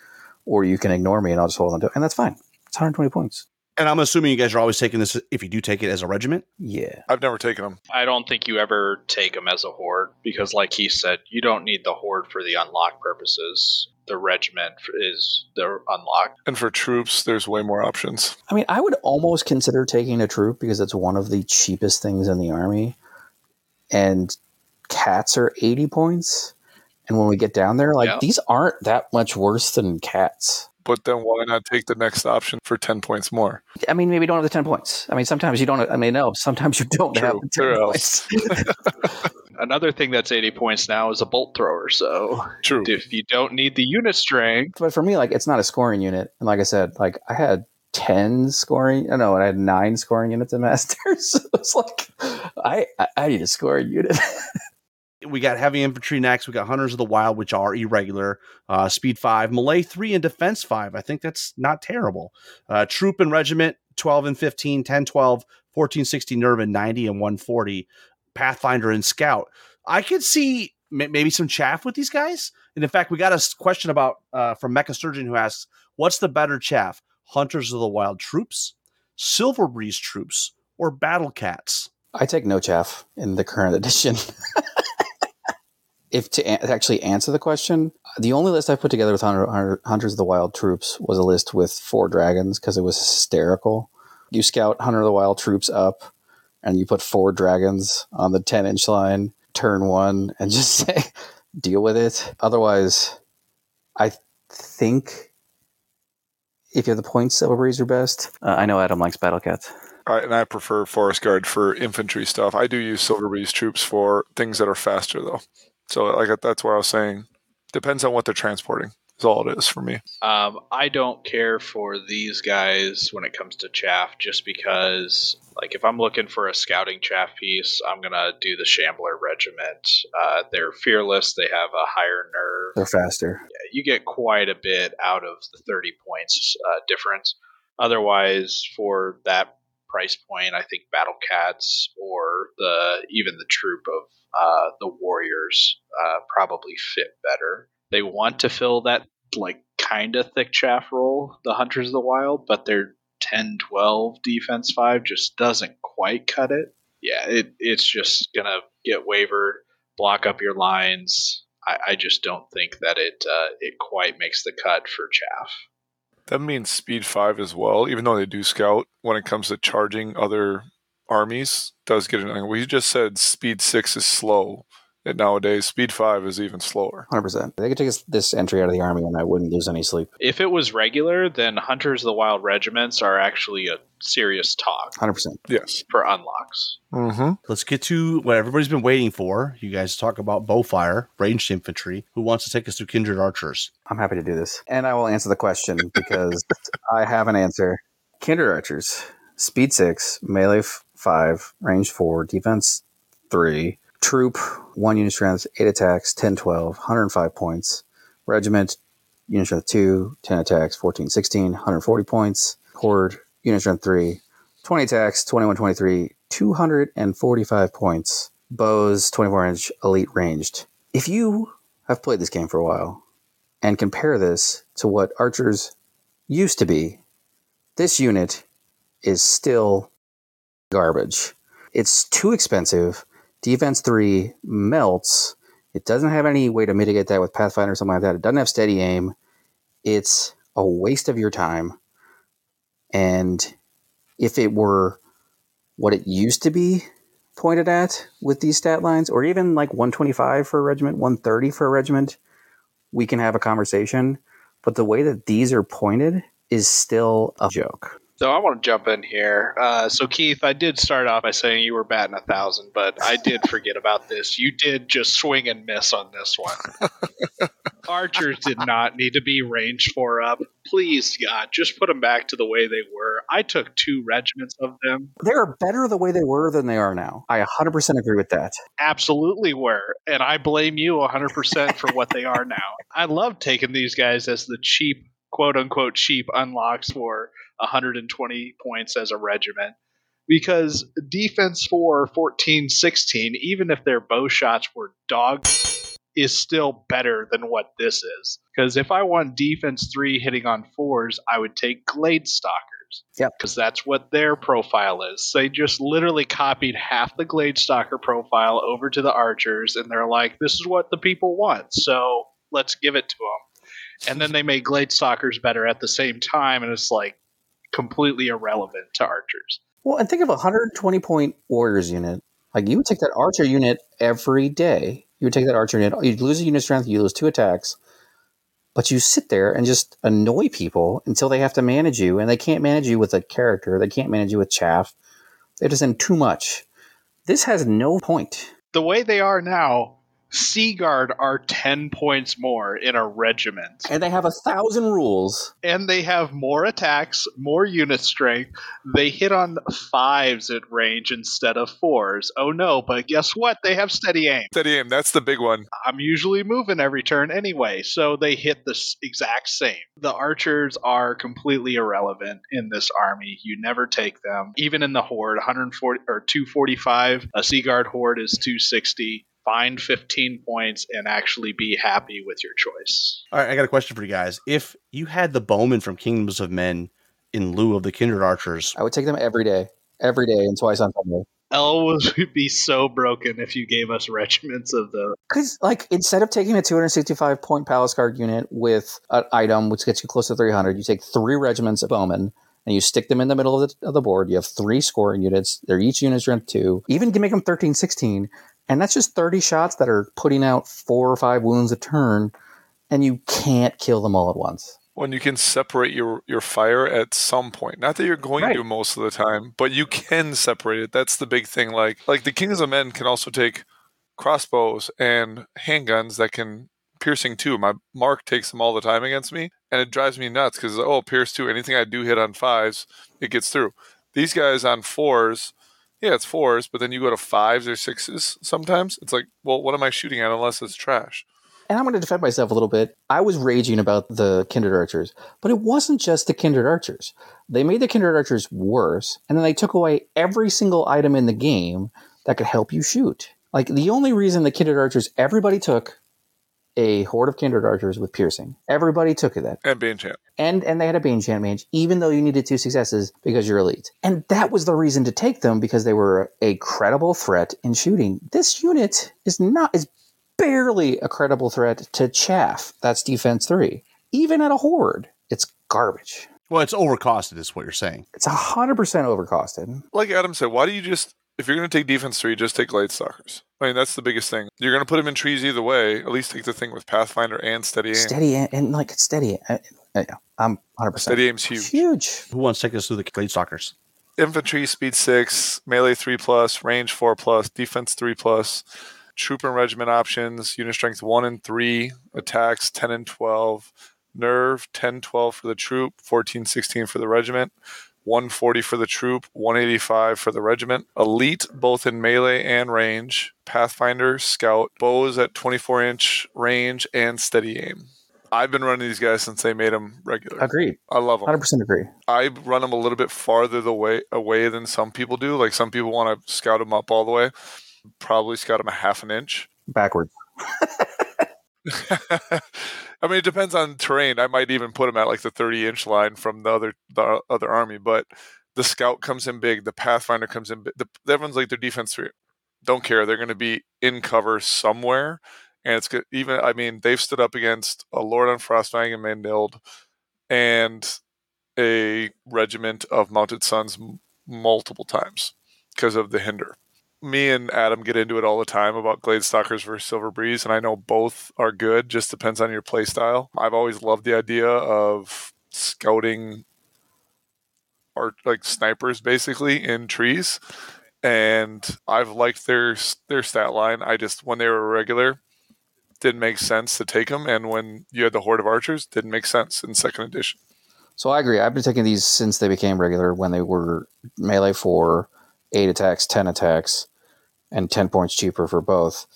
or you can ignore me and I'll just hold on to it. And that's fine. It's one hundred twenty points. And I'm assuming you guys are always taking this, if you do take it, as a regiment? Yeah. I've never taken them. I don't think you ever take them as a horde, because like he said, you don't need the horde for the unlock purposes. The regiment is the unlock. And for troops, there's way more options. I mean, I would almost consider taking a troop, because it's one of the cheapest things in the army. And cats are eighty points. And when we get down there, like, yeah, these aren't that much worse than cats. But then why not take the next option for ten points more? I mean, maybe you don't have the ten points. I mean, sometimes you don't. I mean, no, sometimes you don't True. have the ten points. Another thing that's eighty points now is a bolt thrower. So True. if you don't need the unit strength. But for me, like, it's not a scoring unit. And like I said, like, I had ten scoring. I know, and I had nine scoring units in Masters. So it's like, I, I, I need a scoring unit. We got heavy infantry next. We got Hunters of the Wild, which are irregular, uh, speed five, melee three, and defense five. I think that's not terrible. Uh, troop and regiment, twelve and fifteen, ten, twelve, fourteen, sixteen, nerve, and ninety, and one forty. Pathfinder and scout. I could see m- maybe some chaff with these guys. And in fact, we got a question about uh, from Mecha Surgeon, who asks, what's the better chaff? Hunters of the Wild troops, Silver Breeze troops, or Battle Cats? I take no chaff in the current edition. If to an- actually answer the question, the only list I put together with Hunter- Hunters of the Wild troops was a list with four dragons, because it was hysterical. You scout Hunter of the Wild troops up, and you put four dragons on the ten-inch line, turn one, and just say, deal with it. Otherwise, I th- think if you have the points, Silver Breeze are best. Uh, I know Adam likes Battle Cats. I, and I prefer Forest Guard for infantry stuff. I do use Silver Breeze troops for things that are faster, though. So like that's where I was saying, depends on what they're transporting is all it is for me. Um, I don't care for these guys when it comes to chaff, just because like if I'm looking for a scouting chaff piece, I'm going to do the Shambler regiment. Uh, they're fearless. They have a higher nerve. They're faster. Yeah, you get quite a bit out of the thirty points uh, difference. Otherwise, for that price point, I think Battle Cats or the even the troop of uh, the Warriors uh, probably fit better. They want to fill that like kind of thick chaff roll, the Hunters of the Wild, but their ten twelve defense five just doesn't quite cut it. Yeah, it, it's just going to get wavered, block up your lines. I, I just don't think that it uh, it quite makes the cut for chaff. That means speed five as well, even though they do scout when it comes to charging other armies, does get an angle. We just said speed six is slow, and nowadays speed five is even slower. one hundred percent. They could take this entry out of the army and I wouldn't lose any sleep. If it was regular, then Hunters of the Wild regiments are actually a serious talk. one hundred percent. Yes. For unlocks. Mm-hmm. Let's get to what everybody's been waiting for. You guys talk about bowfire, ranged infantry. Who wants to take us through Kindred Archers? I'm happy to do this. And I will answer the question because I have an answer. Kindred Archers, speed six, melee f- five, range four, defense three, troop, one unit strength, eight attacks, ten, twelve, one hundred five points. Regiment, unit strength two, ten attacks, fourteen, sixteen, one hundred forty points. Horde, unit strength three, twenty attacks, twenty-one, twenty-three, two hundred forty-five points. Bows, twenty-four inch, elite ranged. If you have played this game for a while and compare this to what archers used to be, this unit is still garbage. It's too expensive. Defense three melts. It doesn't have any way to mitigate that with Pathfinder or something like that. It doesn't have steady aim. it's a waste of your time. And if it were what it used to be pointed at with these stat lines, or even like one twenty-five for a regiment, one thirty for a regiment, we can have a conversation. But the way that these are pointed is still a joke. So I want to jump in here. Uh, so, Keith, I did start off by saying you were batting a thousand, but I did forget about this. You did just swing and miss on this one. Archers did not need to be range four up. Please, God, just put them back to the way they were. I took two regiments of them. They are better the way they were than they are now. I one hundred percent agree with that. Absolutely were. And I blame you one hundred percent for what they are now. I love taking these guys as the cheap, quote-unquote cheap unlocks for one hundred twenty points as a regiment, because defense for fourteen sixteen, even if their bow shots were dog, is still better than what this is. Because if I want defense three hitting on fours, I would take Glade Stalkers. Yep. Because that's what their profile is. They just literally copied half the Glade Stalker profile over to the Archers, and they're like, this is what the people want, so let's give it to them. And then they made Glade Stalkers better at the same time, and it's like, completely irrelevant to Archers. Well, and think of a one hundred twenty point Warriors unit. Like, you would take that Archer unit every day. You would take that Archer unit. You'd lose a unit strength. You lose two attacks. But you sit there and just annoy people until they have to manage you. And they can't manage you with a character. They can't manage you with chaff. They have to send too much. This has no point. The way they are now, Sea Guard are ten points more in a regiment. And they have a thousand rules. And they have more attacks, more unit strength. They hit on fives at range instead of fours. Oh no, but guess what? They have steady aim. Steady aim, that's the big one. I'm usually moving every turn anyway, so they hit the exact same. The Archers are completely irrelevant in this army. You never take them. Even in the Horde, one forty or two forty-five, a Sea Guard Horde is two sixty. Find fifteen points and actually be happy with your choice. All right, I got a question for you guys. If you had the Bowmen from Kingdoms of Men in lieu of the Kindred Archers... I would take them every day. Every day and twice on Sunday. L would be so broken if you gave us regiments of the... Because, like, instead of taking a two hundred sixty-five point Palace Guard unit with an item which gets you close to three hundred, you take three regiments of Bowmen and you stick them in the middle of the, of the board. You have three scoring units. They're each unit strength two. Even to make them thirteen sixteen... And that's just thirty shots that are putting out four or five wounds a turn, and you can't kill them all at once. When you can separate your, your fire at some point. Not that you're going right. to most of the time, but you can separate it. That's the big thing. Like, like the Kings of Men can also take crossbows and handguns that can piercing two. My mark takes them all the time against me, and it drives me nuts because, oh, pierce two. Anything I do hit on fives, it gets through. These guys on fours... Yeah, it's fours, but then you go to fives or sixes sometimes. It's like, well, what am I shooting at unless it's trash? And I'm going to defend myself a little bit. I was raging about the Kindred Archers, but it wasn't just the Kindred Archers. They made the Kindred Archers worse, and then they took away every single item in the game that could help you shoot. Like, the only reason the Kindred Archers, everybody took a horde of Kindred Archers with piercing. Everybody took it that. And Banechant. And and they had a Banechant mage, even though you needed two successes because you're elite. And that was the reason to take them, because they were a credible threat in shooting. This unit is not is barely a credible threat to chaff. That's defense three. Even at a horde, it's garbage. Well, it's overcosted is what you're saying. It's one hundred percent overcosted. Like Adam said, why do you just... If you're going to take defense three, just take Glade Stalkers. I mean, that's the biggest thing. You're going to put them in trees either way. At least take the thing with Pathfinder and Steady Aim. Steady Aim, and like Steady Aim. I, I'm one hundred percent. Steady Aim's huge. It's huge. Who wants to take us through the Glade Stalkers? Infantry, speed six, melee three plus, range four plus, defense three plus, troop and regiment options, unit strength one and three, attacks ten and twelve, nerve ten twelve for the troop, fourteen sixteen for the regiment. one forty for the troop, one eighty-five for the regiment. Elite, both in melee and range. Pathfinder, scout, bows at twenty-four inch range, and steady aim. I've been running these guys since they made them regular. Agreed. I love them. one hundred percent agree. I run them a little bit farther the way, away than some people do. Like, some people want to scout them up all the way. Probably scout them a half an inch. Backward. I mean, it depends on terrain. I might even put them at like the thirty inch line from the other the other army, but the scout comes in big, the Pathfinder comes in big. The, everyone's like their defense three. Don't care. They're going to be in cover somewhere, And it's good. Even, I mean, they've stood up against a Lord on Frostfang and Mandild and a regiment of Mounted Sons m- multiple times because of the hinder. Me and Adam get into it all the time about Glade Stalkers versus Silver Breeze, and I know both are good. Just depends on your play style. I've always loved the idea of scouting art, like snipers basically in trees, and I've liked their their stat line. I just, when they were regular, didn't make sense to take them, and when you had the Horde of Archers, didn't make sense in second edition. So I agree. I've been taking these since they became regular when they were melee for eight attacks, ten attacks, and ten points cheaper for both.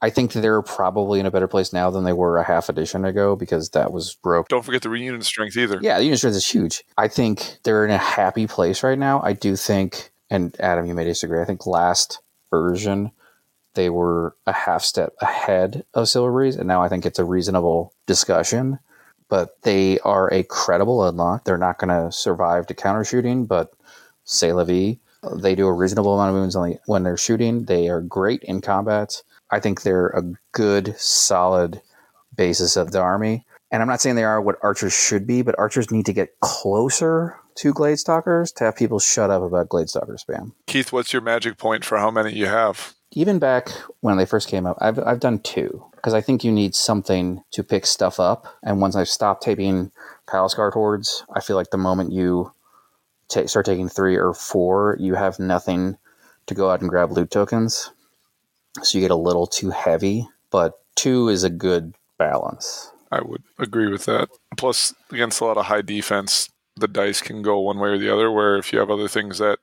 I think they're probably in a better place now than they were a half edition ago because that was broke. Don't forget the unit strength either. Yeah, the unit strength is huge. I think they're in a happy place right now. I do think, and Adam, you may disagree, I think last version they were a half step ahead of Silver Breeze, and now I think it's a reasonable discussion. But they are a credible unlock. They're not going to survive to counter shooting, but c'est la vie. They do a reasonable amount of wounds only when they're shooting. They are great in combat. I think they're a good, solid basis of the army. And I'm not saying they are what archers should be, but archers need to get closer to Glade Stalkers to have people shut up about Glade Stalker spam. Keith, what's your magic point for how many you have? Even back when they first came up, I've I've done two because I think you need something to pick stuff up. And once I've stopped taping Palace Guard hordes, I feel like the moment you T- start taking three or four, you have nothing to go out and grab loot tokens, so you get a little too heavy. But two is a good balance. I would agree with that. Plus, against a lot of high defense, the dice can go one way or the other, where if you have other things that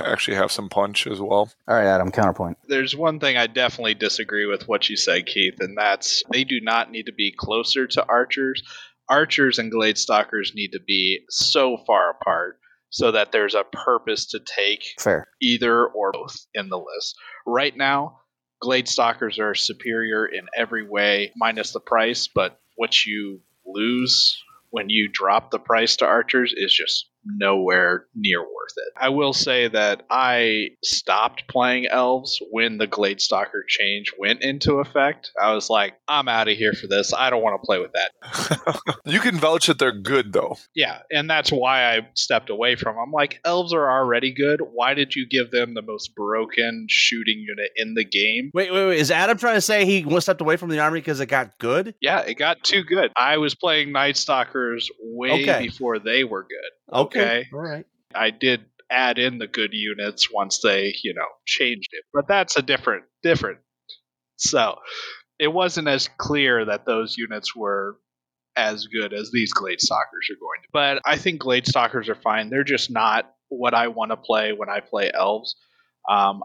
actually have some punch as well. All right, Adam, counterpoint. There's one thing I definitely disagree with what you said, Keith, and that's they do not need to be closer to archers. Archers and Glade Stalkers need to be so far apart so that there's a purpose to take Fair. Either or both in the list. Right now, Glade Stalkers are superior in every way, minus the price, but what you lose when you drop the price to archers is just nowhere near worth it. I will say that I stopped playing elves when the Glade Stalker change went into effect. I was like, I'm out of here for this. I don't want to play with that. You can vouch that they're good, though. Yeah, and that's why I stepped away from them. I'm like, elves are already good. Why did you give them the most broken shooting unit in the game? Wait, wait, wait. Is Adam trying to say he stepped away from the army because it got good? Yeah, it got too good. I was playing Night Stalkers way okay. before they were good. Okay. Okay. All right. I did add in the good units once they, you know, changed it. But that's a different different. So it wasn't as clear that those units were as good as these Glade Stalkers are going to. But I think Glade Stalkers are fine. They're just not what I want to play when I play elves. Um,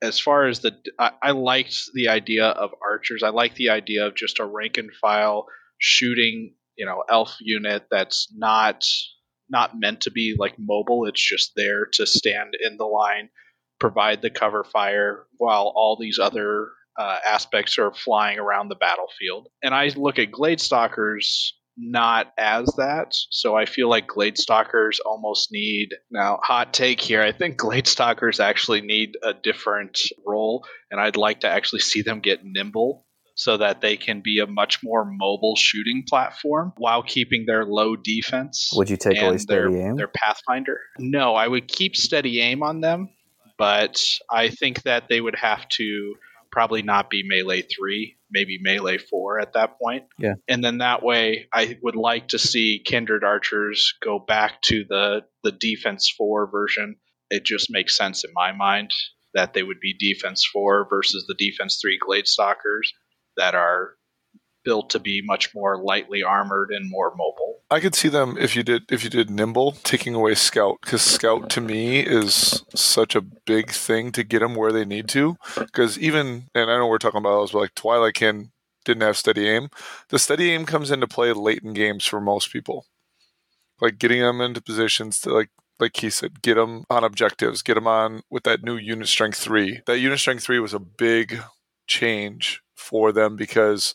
as far as the I, I liked the idea of archers. I like the idea of just a rank and file shooting, you know, elf unit that's not not meant to be like mobile. It's just there to stand in the line, provide the cover fire while all these other uh, aspects are flying around the battlefield. And I look at Glade Stalkers not as that. So I feel like Glade Stalkers almost need, now hot take here, I think Glade Stalkers actually need a different role, and I'd like to actually see them get nimble so that they can be a much more mobile shooting platform while keeping their low defense. Would you take away steady their, aim? Their Pathfinder? No, I would keep steady aim on them, but I think that they would have to probably not be melee three, maybe melee four at that point. Yeah. And then that way, I would like to see Kindred Archers go back to the, the defense four version. It just makes sense in my mind that they would be defense four versus the defense three Glade Stalkers that are built to be much more lightly armored and more mobile. I could see them, if you did if you did nimble, taking away scout, because scout to me is such a big thing to get them where they need to. Because even, and I know we're talking about elves, but like Twilight Kin didn't have steady aim. The steady aim comes into play late in games for most people, like getting them into positions to like. Like Keith said, get them on objectives, get them on with that new unit strength three. That unit strength three was a big change for them because,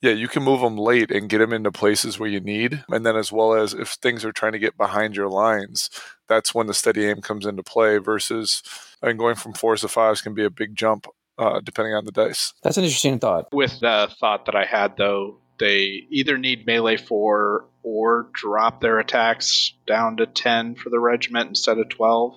yeah, you can move them late and get them into places where you need. And then as well as if things are trying to get behind your lines, that's when the steady aim comes into play versus, and going from fours to fives can be a big jump uh, depending on the dice. That's an interesting thought. With the thought that I had, though, they either need melee four or drop their attacks down to ten for the regiment instead of twelve.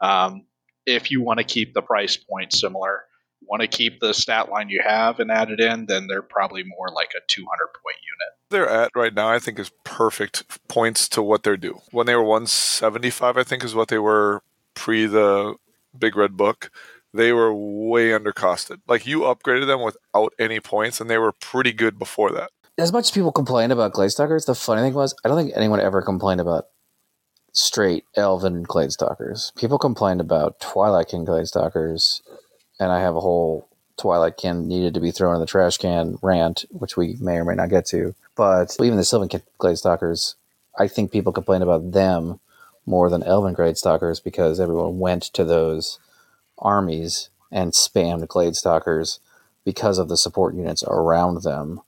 Um, if you want to keep the price point similar, want to keep the stat line you have and add it in, then they're probably more like a two hundred point unit. They're at right now, I think, is perfect points to what they're due. When they were one seventy-five, I think, is what they were pre the Big Red Book. They were way undercosted. Like, you upgraded them without any points, and they were pretty good before that. As much as people complained about Glade Stalkers, the funny thing was, I don't think anyone ever complained about straight Elven Glade Stalkers. People complained about Twilight Kin Glade Stalkers, and I have a whole Twilight Kin needed to be thrown in the trash can rant, which we may or may not get to. But even the Sylvan Kin Glade Stalkers, I think people complain about them more than Elven Glade Stalkers because everyone went to those armies and spammed Glade Stalkers because of the support units around them.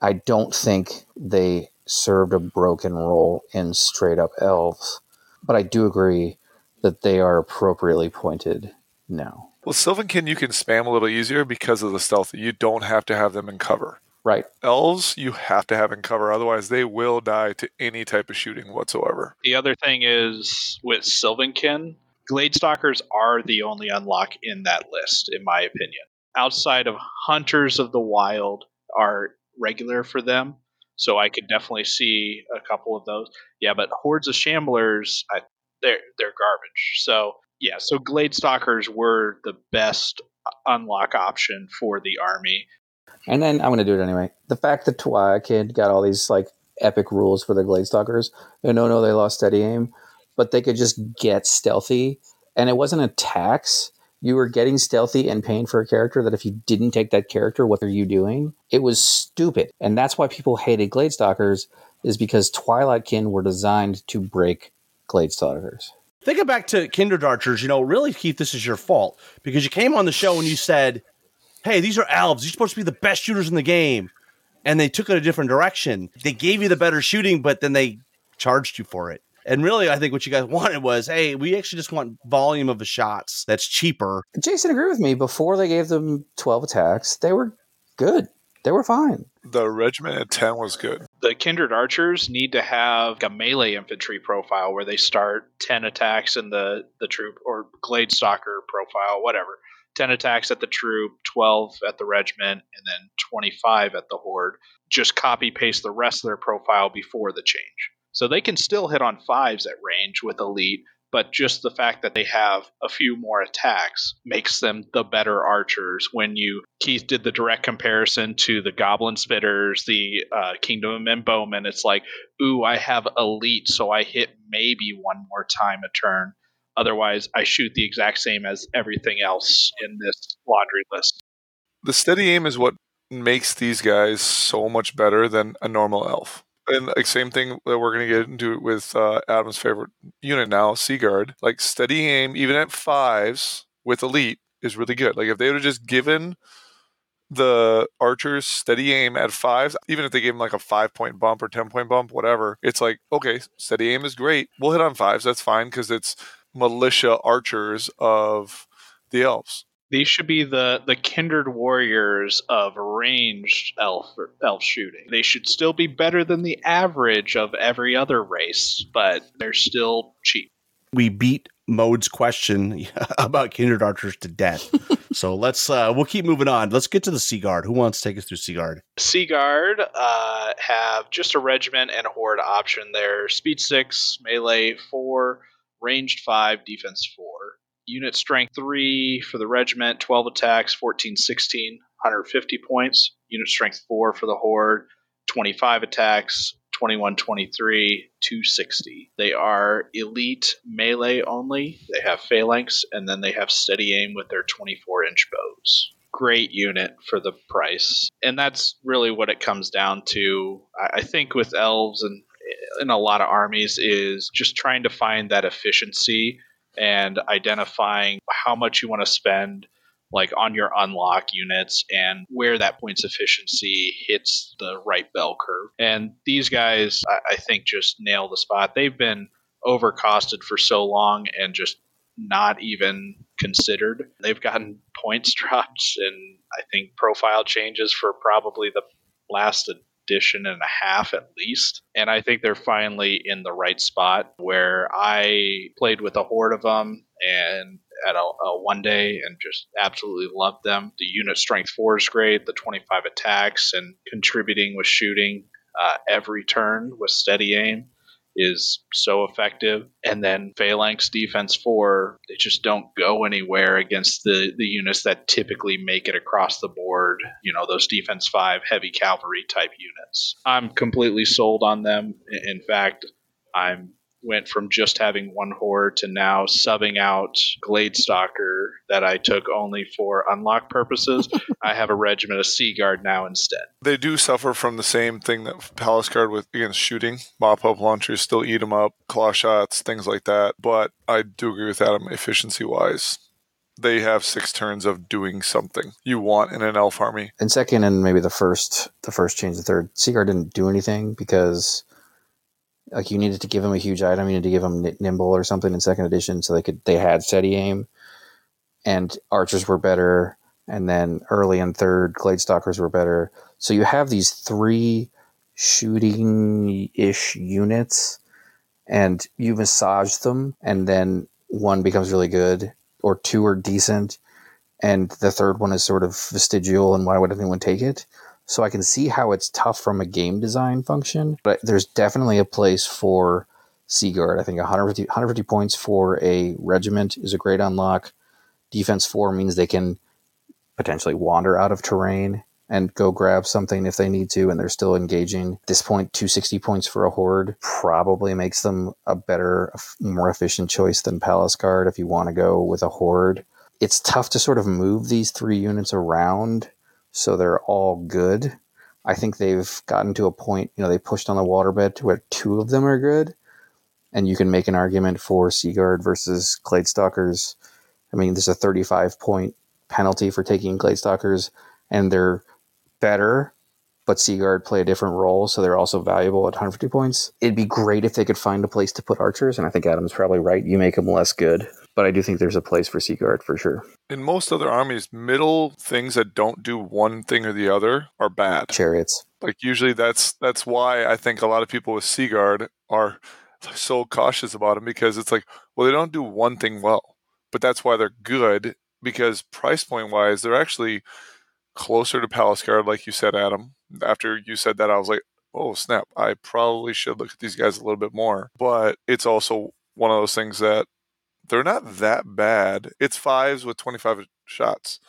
I don't think they served a broken role in straight up elves, but I do agree that they are appropriately pointed now. Well, Sylvan Kin you can spam a little easier because of the stealth. You don't have to have them in cover. Right. Elves, you have to have in cover. Otherwise, they will die to any type of shooting whatsoever. The other thing is, with Sylvan Kin, Glade Stalkers are the only unlock in that list, in my opinion. Outside of Hunters of the Wild are regular for them, so I could definitely see a couple of those. Yeah, but Hordes of Shamblers, I, they're, they're garbage. So... Yeah, so Glade Stalkers were the best unlock option for the army. And then I'm going to do it anyway. The fact that Twilight Kin got all these like epic rules for the Glade Stalkers, and no, no, they lost steady aim, but they could just get stealthy, and it wasn't attacks. You were getting stealthy and paying for a character that if you didn't take that character, what are you doing? It was stupid, and that's why people hated Glade Stalkers, is because Twilight Kin were designed to break Glade Stalkers. Thinking back to Kindred Archers, you know, really, Keith, this is your fault because you came on the show and you said, hey, these are elves. You're supposed to be the best shooters in the game. And they took it a different direction. They gave you the better shooting, but then they charged you for it. And really, I think what you guys wanted was, hey, we actually just want volume of the shots that's cheaper. Jason agreed with me. Before they gave them twelve attacks, they were good. They were fine. The regiment at ten was good. The Kindred Archers need to have a melee infantry profile where they start ten attacks in the, the troop, or Glade Stalker profile, whatever. ten attacks at the troop, twelve at the regiment, and then twenty-five at the horde. Just copy-paste the rest of their profile before the change. So they can still hit on fives at range with elite, but just the fact that they have a few more attacks makes them the better archers. When you, Keith, did the direct comparison to the Goblin Spitters, the uh, Kingdom of Men Bowmen, it's like, ooh, I have elite, so I hit maybe one more time a turn. Otherwise, I shoot the exact same as everything else in this laundry list. The steady aim is what makes these guys so much better than a normal elf. And like same thing that we're going to get into with uh, Adam's favorite unit now, Seaguard. Like steady aim, even at fives with elite, is really good. Like if they would have just given the archers steady aim at fives, even if they gave them like a five point bump or ten point bump, whatever, it's like, okay, steady aim is great. We'll hit on fives. That's fine because it's militia archers of the elves. These should be the, the Kindred Warriors of ranged elf elf shooting. They should still be better than the average of every other race, but they're still cheap. We beat Mode's question about Kindred Archers to death. So let's uh, we'll keep moving on. Let's get to the Sea Guard. Who wants to take us through Sea Guard? Sea Guard uh, have just a regiment and a horde option there. Speed six, melee four, ranged five, defense four. Unit strength three for the regiment, twelve attacks, fourteen, sixteen, one hundred fifty points. Unit strength four for the horde, twenty-five attacks, twenty-one, twenty-three, two hundred sixty. They are elite melee only. They have phalanx, and then they have steady aim with their twenty-four inch bows. Great unit for the price. And that's really what it comes down to, I think, with elves and in a lot of armies, is just trying to find that efficiency and identifying how much you want to spend like on your unlock units and where that points efficiency hits the right bell curve. And these guys, I, I think, just nail the spot. They've been overcosted for so long and just not even considered. They've gotten points drops and I think profile changes for probably the last edition and a half at least. And I think they're finally in the right spot where I played with a horde of them and at a, a one day and just absolutely loved them. The unit strength four is great, the twenty-five attacks and contributing with shooting uh, every turn with steady aim is so effective. And then Phalanx defense four, they just don't go anywhere against the, the units that typically make it across the board. You know, those defense five heavy cavalry type units. I'm completely sold on them. In fact, I'm went from just having one horde to now subbing out Glade Stalker that I took only for unlock purposes. I have a regiment of Sea Guard now instead. They do suffer from the same thing that Palace Guard with against shooting. Mop-up launchers still eat them up, claw shots, things like that. But I do agree with Adam efficiency-wise. They have six turns of doing something you want in an elf army. And second, and maybe the first, the first change, the third, Sea Guard didn't do anything because... Like you needed to give them a huge item, you needed to give them nimble or something in second edition, so they could they had steady aim, and archers were better, and then early in third, Glade Stalkers were better. So you have these three shooting-ish units, and you massage them, and then one becomes really good, or two are decent, and the third one is sort of vestigial, and why would anyone take it? So I can see how it's tough from a game design function, but there's definitely a place for Sea Guard. I think one hundred fifty, one hundred fifty points for a regiment is a great unlock. Defense four means they can potentially wander out of terrain and go grab something if they need to, and they're still engaging. At this point, two hundred sixty points for a horde probably makes them a better, more efficient choice than Palace Guard if you want to go with a horde. It's tough to sort of move these three units around so they're all good. I think they've gotten to a point, you know, they pushed on the waterbed to where two of them are good. And you can make an argument for Sea Guard versus Glade Stalkers. I mean, there's a thirty-five point penalty for taking Glade Stalkers, and they're better, but Sea Guard play a different role, so they're also valuable at one hundred fifty points. It'd be great if they could find a place to put archers, and I think Adam's probably right. You make them less good. But I do think there's a place for Sea Guard for sure. In most other armies, middle things that don't do one thing or the other are bad. Chariots. Like usually that's that's why I think a lot of people with Sea Guard are so cautious about them, because it's like, well, they don't do one thing well. But that's why they're good, because price point wise, they're actually closer to Palace Guard, like you said, Adam. After you said that, I was like, oh, snap. I probably should look at these guys a little bit more. But it's also one of those things that they're not that bad. It's fives with twenty-five shots.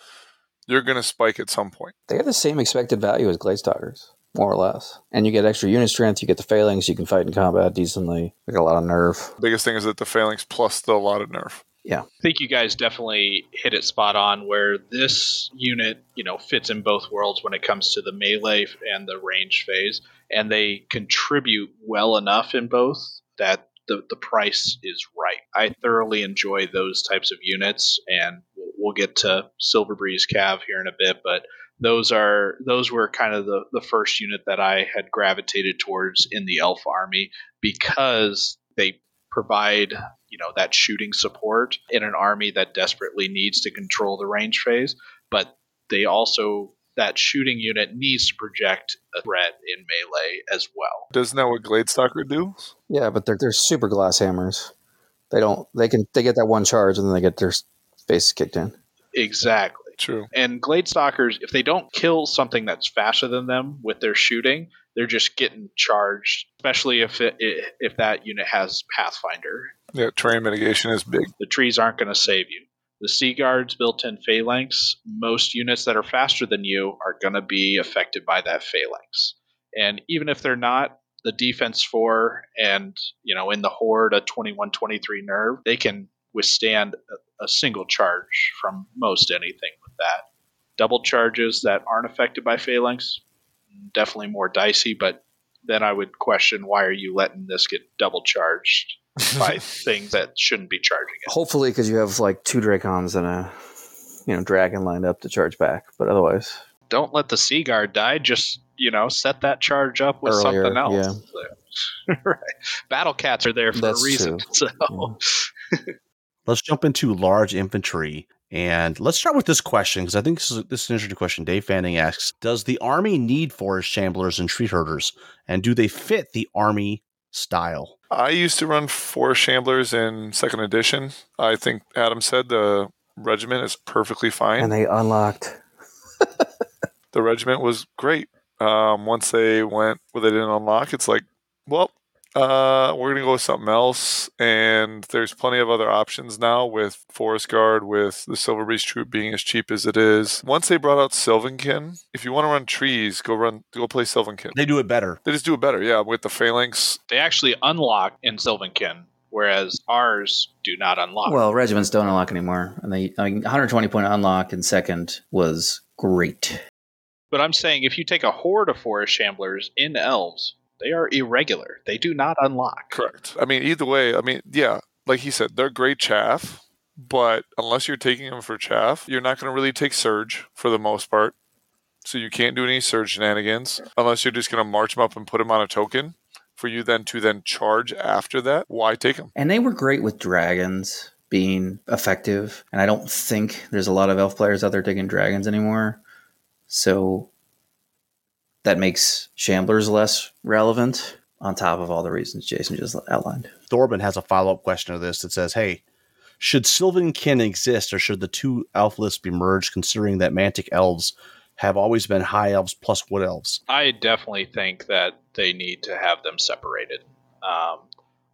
You're going to spike at some point. They have the same expected value as Glade Stalkers, more or less. And you get extra unit strength. You get the Phalanx. You can fight in combat decently. You get a lot of nerf. Biggest thing is that the Phalanx plus the lot of nerf. Yeah. I think you guys definitely hit it spot on where this unit, you know, fits in both worlds when it comes to the melee and the range phase. And they contribute well enough in both that The, the price is right. I thoroughly enjoy those types of units, and we'll, we'll get to Silver Breeze Cav here in a bit, but those are those were kind of the, the first unit that I had gravitated towards in the elf army, because they provide, you know, that shooting support in an army that desperately needs to control the range phase, but they also, that shooting unit needs to project a threat in melee as well. Doesn't that what Glade Stalker do? Yeah, but they're they're super glass hammers. They don't they can they get that one charge and then they get their face kicked in. Exactly. True. And Glade Stalkers, if they don't kill something that's faster than them with their shooting, they're just getting charged, especially if it, if that unit has Pathfinder. Yeah, terrain mitigation is big. The trees aren't going to save you. The Sea Guard's built-in Phalanx, most units that are faster than you are going to be affected by that Phalanx. And even if they're not, the defense four and, you know, in the horde, a twenty-one twenty-three nerve, they can withstand a, a single charge from most anything with that. Double charges that aren't affected by Phalanx, definitely more dicey, but then I would question, why are you letting this get double charged by things that shouldn't be charging it? Hopefully, because you have like two Drakons and a, you know, dragon lined up to charge back. But otherwise, don't let the Sea Guard die. Just, you know, set that charge up with earlier, something else. Yeah. Right. Battle Cats are there for That's a reason. True. So, yeah. Let's jump into large infantry. And let's start with this question, because I think this is, this is an interesting question. Dave Fanning asks, does the army need forest shamblers and tree herders? And do they fit the army style? I used to run forest shamblers in second edition. I think Adam said the regiment is perfectly fine. And they unlocked. The regiment was great. Um, once they went where well, they didn't unlock, it's like, well, uh, we're going to go with something else. And there's plenty of other options now with Forest Guard, with the Silver Breeze troop being as cheap as it is. Once they brought out Sylvan Kin, if you want to run trees, go run, go play Sylvan Kin. They do it better. They just do it better, yeah, with the Phalanx. They actually unlock in Sylvan Kin, whereas ours do not unlock. Well, regiments don't unlock anymore. And they, I mean, one hundred twenty point unlock in second was great. But I'm saying if you take a horde of forest shamblers in elves, they are irregular. They do not unlock. Correct. I mean, either way, I mean, yeah, like he said, they're great chaff, but unless you're taking them for chaff, you're not going to really take surge for the most part. So you can't do any surge shenanigans unless you're just going to march them up and put them on a token for you then to then charge after that. Why take them? And they were great with dragons being effective. And I don't think there's a lot of elf players out there taking dragons anymore. So that makes Shamblers less relevant on top of all the reasons Jason just outlined. Thorben has a follow-up question to this that says, hey, should Sylvan Kin exist or should the two elf lists be merged considering that Mantic elves have always been high elves plus wood elves? I definitely think that they need to have them separated. Um,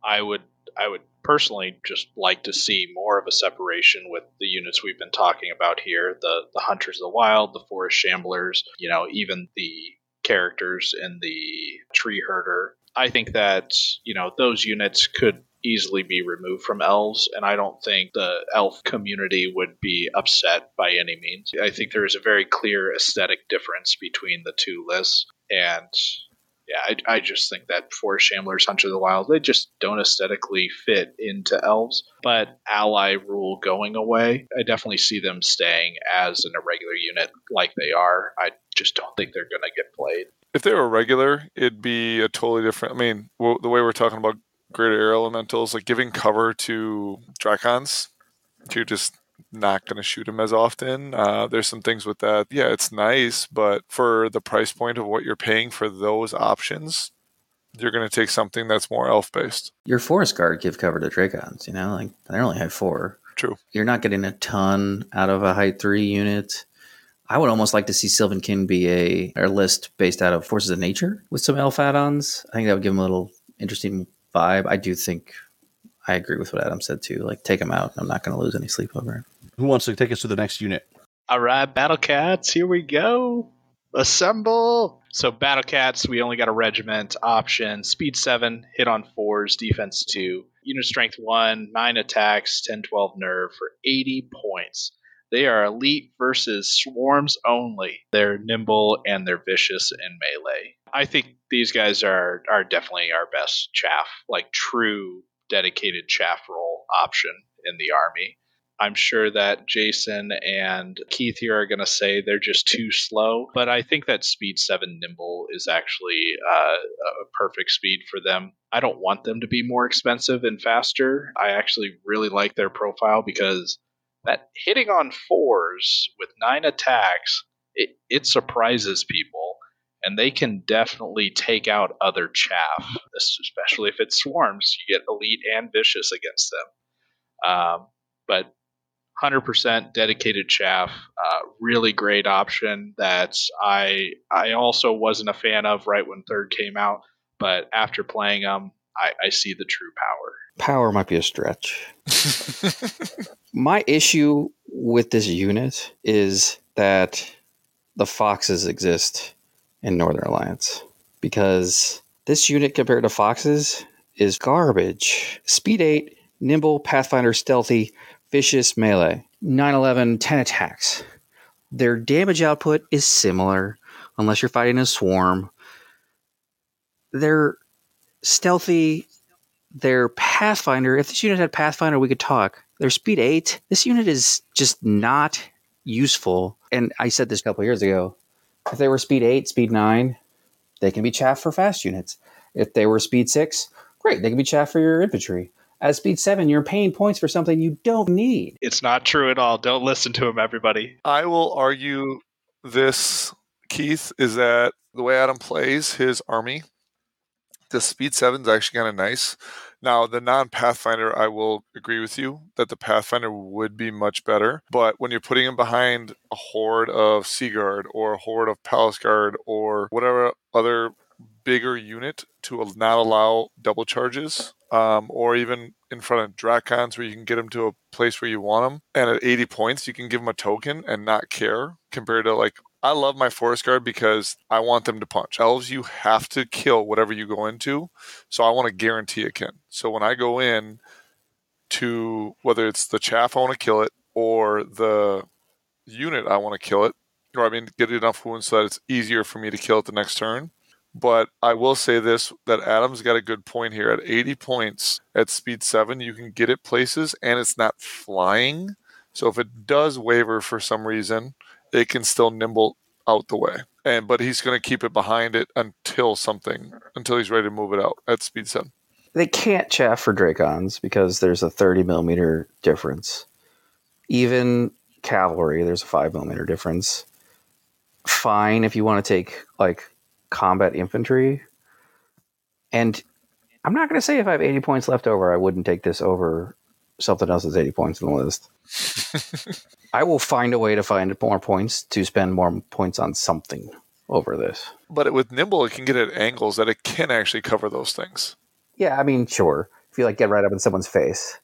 I would, I would personally just like to see more of a separation with the units we've been talking about here, the the Hunters of the Wild, the Forest Shamblers, you know, even the characters in the Tree Herder. I think that, you know, those units could easily be removed from elves, and I don't think the elf community would be upset by any means. I think there is a very clear aesthetic difference between the two lists, and yeah, I, I just think that for Shamblers, Hunter of the Wild, they just don't aesthetically fit into elves. But ally rule going away, I definitely see them staying as an irregular unit like they are. I just don't think they're going to get played. If they were regular, it'd be a totally different... I mean, w- the way we're talking about Greater Air Elementals, like giving cover to Drakons, you're just not going to shoot them as often. Uh, there's some things with that. Yeah, it's nice, but for the price point of what you're paying for those options, you're going to take something that's more elf-based. Your Forest Guard give cover to Drakons, you know? Like, they only have four. True. You're not getting a ton out of a height three unit. I would almost like to see Sylvan Kin be a, a list based out of Forces of Nature with some elf add-ons. I think that would give them a little interesting vibe. I do think... I agree with what Adam said too. Like, take them out. I'm not going to lose any sleep over it. Who wants to take us to the next unit? All right, Battle Cats. Here we go. Assemble. So Battle Cats, we only got a regiment option. Speed seven, hit on fours, defense two, unit strength one, nine attacks, ten, twelve nerve for eighty points. They are elite versus swarms only. They're nimble and they're vicious in melee. I think these guys are are definitely our best chaff, like true dedicated chaff roll option in the army. I'm sure that Jason and Keith here are going to say they're just too slow, but I think that speed seven nimble is actually uh, a perfect speed for them. I don't want them to be more expensive and faster. I actually really like their profile because that hitting on fours with nine attacks, it, it surprises people. And they can definitely take out other chaff, especially if it swarms. You get elite and vicious against them. Um, but one hundred percent dedicated chaff, uh, really great option that I I also wasn't a fan of right when third came out. But after playing them, I, I see the true power. Power might be a stretch. My issue with this unit is that the foxes exist in Northern Alliance, because this unit compared to foxes is garbage. Speed eight, nimble, pathfinder, stealthy, vicious, melee. nine, eleven, ten attacks. Their damage output is similar, unless you're fighting a swarm. They're stealthy. Their pathfinder, if this unit had pathfinder, we could talk. Their speed eight, this unit is just not useful. And I said this a couple years ago. If they were speed eight, speed nine, they can be chaff for fast units. If they were speed six, great, they can be chaff for your infantry. At speed seven, you're paying points for something you don't need. It's not true at all. Don't listen to him, everybody. I will argue this, Keith, is that the way Adam plays his army, the speed seven is actually kind of nice. Now, the non-Pathfinder, I will agree with you that the Pathfinder would be much better. But when you're putting him behind a horde of Sea Guard or a horde of Palace Guard or whatever other bigger unit to not allow double charges, um, or even in front of Drakons where you can get them to a place where you want them. And at eighty points, you can give them a token and not care compared to like, I love my Forest Guard because I want them to punch. Elves, you have to kill whatever you go into, so I want to guarantee a kin. So when I go in to, whether it's the chaff I want to kill it, or the unit I want to kill it, or I mean, get enough wounds so that it's easier for me to kill it the next turn. But I will say this, that Adam's got a good point here. At eighty points, at speed seven, you can get it places, and it's not flying. So if it does waver for some reason, it can still nimble out the way. And but he's going to keep it behind it until something, until he's ready to move it out at speed seven. They can't chaff for Drakons because there's a thirty millimeter difference. Even cavalry, there's a five millimeter difference. Fine if you want to take like combat infantry. And I'm not going to say if I have eighty points left over, I wouldn't take this over something else that's eighty points on the list. I will find a way to find more points to spend more points on something over this. But with Nimble, it can get at angles that it can actually cover those things. Yeah, I mean, sure. If you like get right up in someone's face.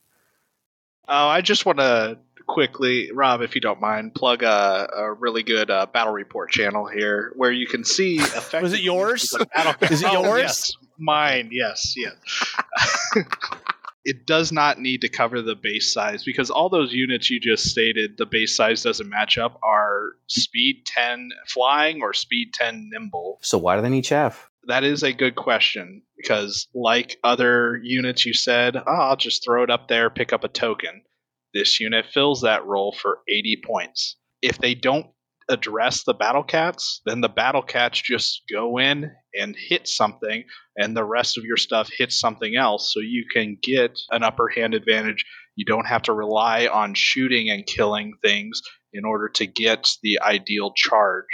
Oh, I just want to quickly, Rob, if you don't mind, plug a, a really good uh, battle report channel here where you can see. Was it yours? Is it yours? Yes, mine. Yes. Yeah. It does not need to cover the base size because all those units you just stated, the base size doesn't match up, are speed ten flying or speed ten nimble. So why do they need chaff? That is a good question because like other units you said, oh, I'll just throw it up there, pick up a token. This unit fills that role for eighty points. If they don't address the Battle Cats, then the Battle Cats just go in and hit something, and the rest of your stuff hits something else, so you can get an upper hand advantage. You don't have to rely on shooting and killing things in order to get the ideal charge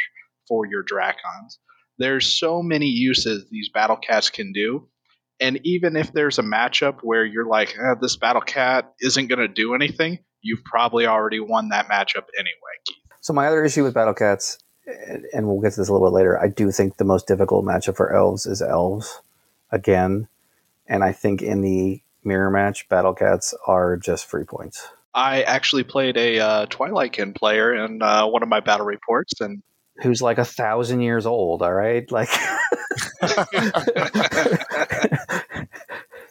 for your Drakons. There's so many uses these Battle Cats can do, and even if there's a matchup where you're like, eh, this Battle Cat isn't going to do anything, you've probably already won that matchup anyway, Keith. So my other issue with Battle Cats, and we'll get to this a little bit later, I do think the most difficult matchup for Elves is Elves, again. And I think in the mirror match, Battle Cats are just free points. I actually played a uh, Twilight Kin player in uh, one of my battle reports. And who's like a thousand years old, all right? Like, I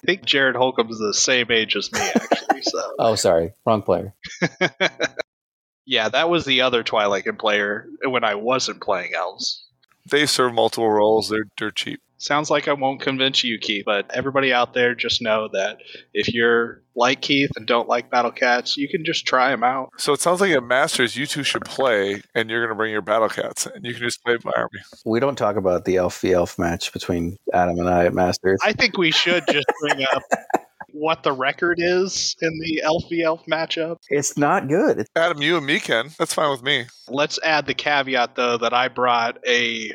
think Jared Holcomb's the same age as me, actually. So. Oh, sorry. Wrong player. Yeah, that was the other Twilight Kin player when I wasn't playing Elves. They serve multiple roles. They're, they're cheap. Sounds like I won't convince you, Keith, but everybody out there just know that if you're like Keith and don't like Battle Cats, you can just try them out. So it sounds like at Masters, you two should play, and you're going to bring your Battle Cats, and you can just play my army. We don't talk about the elf the elf match between Adam and I at Masters. I think we should just bring up what the record is in the elf v elf matchup. It's not good. Adam, you and me can. That's fine with me. Let's add the caveat, though, that I brought a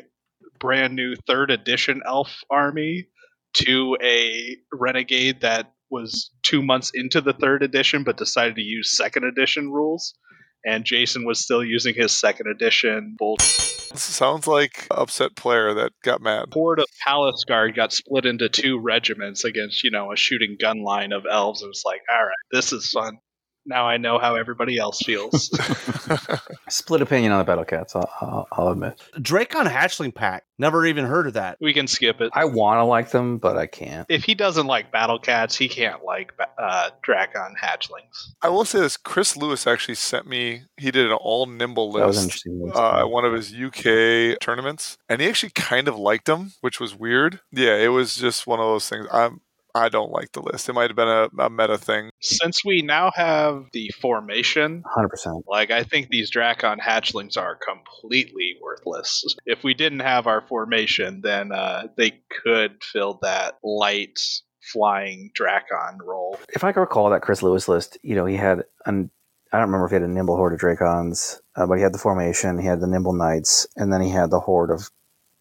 brand new third edition elf army to a renegade that was two months into the third edition but decided to use second edition rules. And Jason was still using his second edition bullshit. This sounds like an upset player that got mad. Horde of Palace Guard got split into two regiments against, you know, a shooting gun line of elves. It was like, all right, this is fun. Now I know how everybody else feels. Split opinion on the Battle Cats, I'll, I'll, I'll admit. Drakon Hatchling Pack. Never even heard of that. We can skip it. I want to like them, but I can't. If he doesn't like Battle Cats, he can't like uh, Drakon Hatchlings. I will say this. Chris Lewis actually sent me, he did an all-nimble list. That was interesting. Uh, at one of his U K tournaments. And he actually kind of liked them, which was weird. Yeah, it was just one of those things. I'm I don't like the list. It might have been a, a meta thing. Since we now have the formation, one hundred percent. Like, I think these Drakon Hatchlings are completely worthless. If we didn't have our formation, then uh, they could fill that light flying Drakon roll. If I can recall that Chris Lewis list, you know, he had, an, I don't remember if he had a nimble horde of Drakons, uh, but he had the formation, he had the nimble knights, and then he had the horde of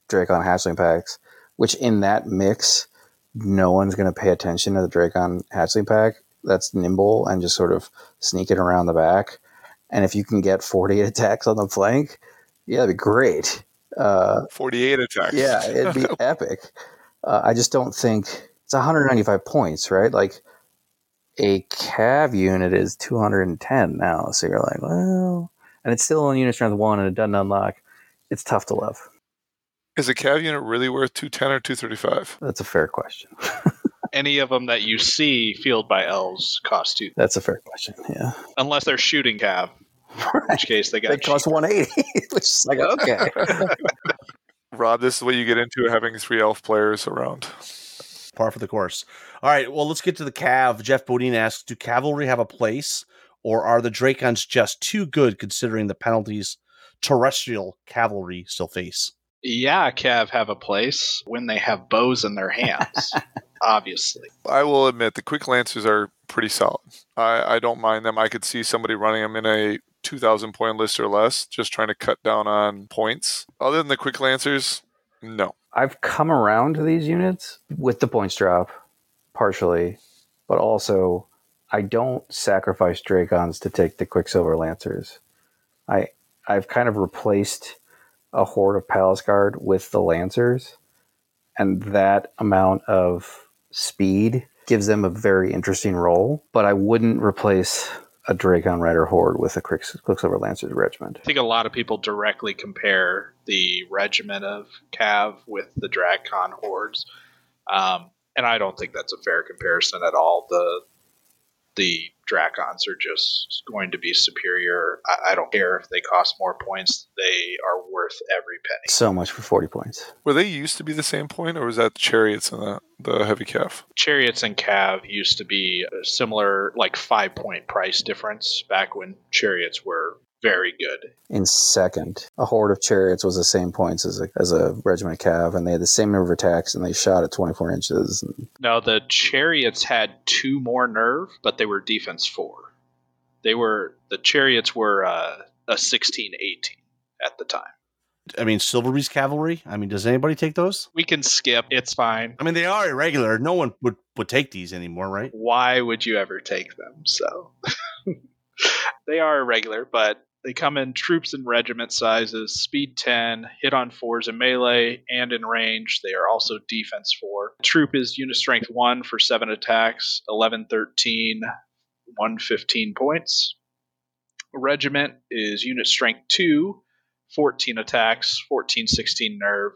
Drakon hatchling packs, which in that mix, no one's going to pay attention to the Drakon hatchling pack that's nimble and just sort of sneaking around the back. And if you can get forty-eight attacks on the flank, yeah, that'd be great. Uh, forty-eight attacks. Yeah, it'd be epic. Uh, I just don't think it's one hundred ninety-five points, right? Like a cav unit is two hundred ten now. So you're like, well, and it's still on unit strength one and it doesn't unlock. It's tough to love. Is a cav unit really worth two ten or two thirty-five? That's a fair question. Any of them that you see fielded by elves cost two. That's a fair question, yeah. Unless they're shooting cav, right. In which case they got. They cost one eighty, which is like, okay. Rob, this is what you get into having three elf players around. Par for the course. All right, well, let's get to the cav. Jeff Bodine asks, do cavalry have a place, or are the Drakons just too good considering the penalties terrestrial cavalry still face? Yeah, cav have a place when they have bows in their hands, obviously. I will admit, the quick lancers are pretty solid. I, I don't mind them. I could see somebody running them in a two thousand point list or less, just trying to cut down on points. Other than the quick lancers, no. I've come around to these units with the points drop, partially, but also I don't sacrifice Drakons to take the Quicksilver Lancers. I, I've kind of replaced a horde of Palace Guard with the Lancers, and that amount of speed gives them a very interesting role, but I wouldn't replace a Drakon Rider horde with a Quicksilver Lancers regiment. I think a lot of people directly compare the regiment of cav with the Drakon hordes, um, and I don't think that's a fair comparison at all. The the Drakons are just going to be superior. I, I don't care if they cost more points. They are worth every penny. So much for forty points. Were they used to be the same point, or was that the Chariots and the, the Heavy Cav? Chariots and Cav used to be a similar, like, five-point price difference back when Chariots were very good. In second, a horde of Chariots was the same points as a, as a regiment of Cav, and they had the same number of attacks, and they shot at twenty-four inches. And... No, the Chariots had two more nerve, but they were defense four. They were, the Chariots were uh, a sixteen eighteen at the time. I mean, Silverby's Cavalry? I mean, does anybody take those? We can skip. It's fine. I mean, they are irregular. No one would, would take these anymore, right? Why would you ever take them? So... They are irregular, but they come in troops and regiment sizes, speed ten, hit on fours in melee, and in range. They are also defense four. Troop is unit strength one for seven attacks, eleven, thirteen, one hundred fifteen points. Regiment is unit strength two, fourteen attacks, fourteen, sixteen nerve,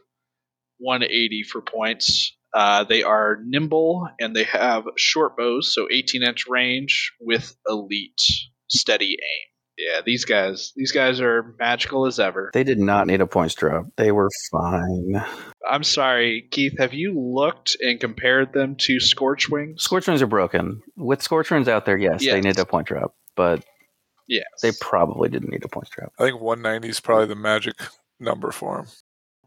one hundred eighty for points. Uh, they are nimble, and they have short bows, so eighteen-inch range with elite steady aim. Yeah, these guys these guys are magical as ever. They did not need a points drop. They were fine. I'm sorry, Keith, have you looked and compared them to Scorchwings? Scorchwings are broken. With Scorchwings out there, yes, yes. They need a point drop, but yes, they probably didn't need a points drop. I think one ninety is probably the magic number for them.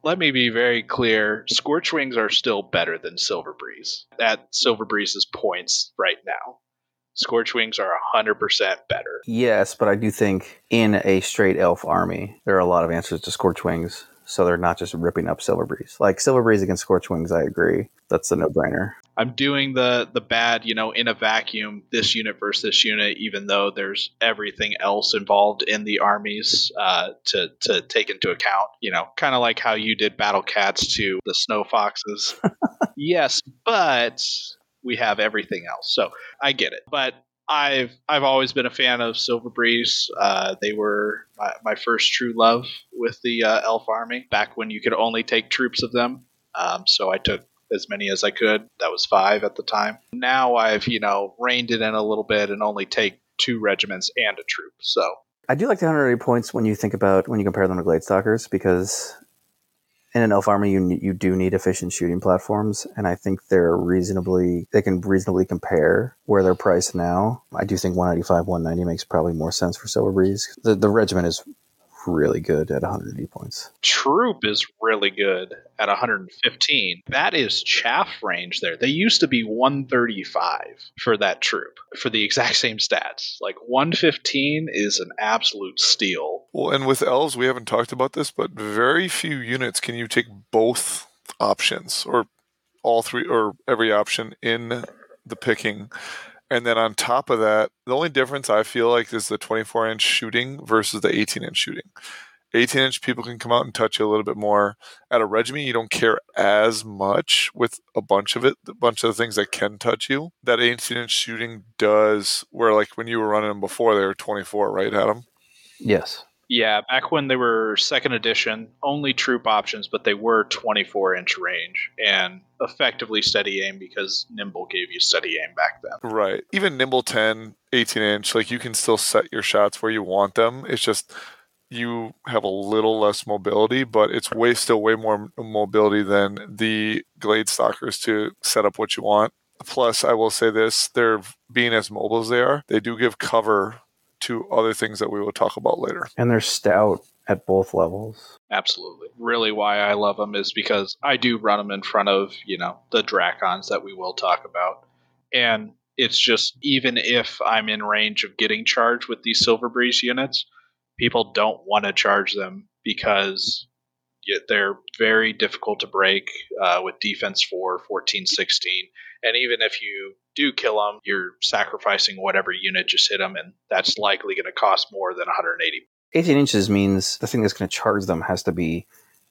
Let me be very clear. Scorchwings are still better than Silver Breeze. At Silver Breeze's points right now, Scorchwings are one hundred percent better. Yes, but I do think in a straight elf army, there are a lot of answers to Scorchwings, so they're not just ripping up Silver Breeze. Like, Silver Breeze against Scorchwings, I agree. That's a no-brainer. I'm doing the, the bad, you know, in a vacuum, this unit versus this unit, even though there's everything else involved in the armies uh, to, to take into account. You know, kind of like how you did Battle Cats to the Snow Foxes. Yes, but... we have everything else. So I get it. But I've I've always been a fan of Silver Breeze. Uh, they were my, my first true love with the uh, elf army back when you could only take troops of them. Um, so I took as many as I could. That was five at the time. Now I've, you know, reined it in a little bit and only take two regiments and a troop. So I do like the one hundred eighty points when you think about, when you compare them to Glade Stalkers, because in an elf army, you you do need efficient shooting platforms, and I think they're reasonably they can reasonably compare where they're priced now. I do think one ninety-five, one ninety makes probably more sense for Silver Breeze. The the regiment is really good at one hundred D points. Troop is really good at one hundred fifteen. That is chaff range there. They used to be one thirty-five for that troop, for the exact same stats. Like, one fifteen is an absolute steal. Well, and with elves, we haven't talked about this, but very few units can you take both options, or all three, or every option in the picking. And then on top of that, the only difference I feel like is the twenty-four inch shooting versus the eighteen inch shooting. eighteen inch people can come out and touch you a little bit more. At a regiment, you don't care as much with a bunch of it, a bunch of the things that can touch you. That eighteen inch shooting does, where like when you were running them before, they were twenty-four, right, Adam? Yes. Yeah, back when they were second edition, only troop options, but they were twenty-four inch range and effectively steady aim because Nimble gave you steady aim back then. Right. Even Nimble ten, eighteen inch, like you can still set your shots where you want them. It's just you have a little less mobility, but it's way still way more mobility than the Glade Stalkers to set up what you want. Plus, I will say this, they're being as mobile as they are, they do give cover to other things that we will talk about later. And they're stout at both levels. Absolutely. Really why I love them is because I do run them in front of, you know, the Drakons that we will talk about. And it's just, even if I'm in range of getting charged with these Silver Breeze units, people don't want to charge them because they're very difficult to break uh, with defense for fourteen, sixteen. And even if you do kill them, you're sacrificing whatever unit just hit them, and that's likely going to cost more than one hundred eighty. eighteen inches means the thing that's going to charge them has to be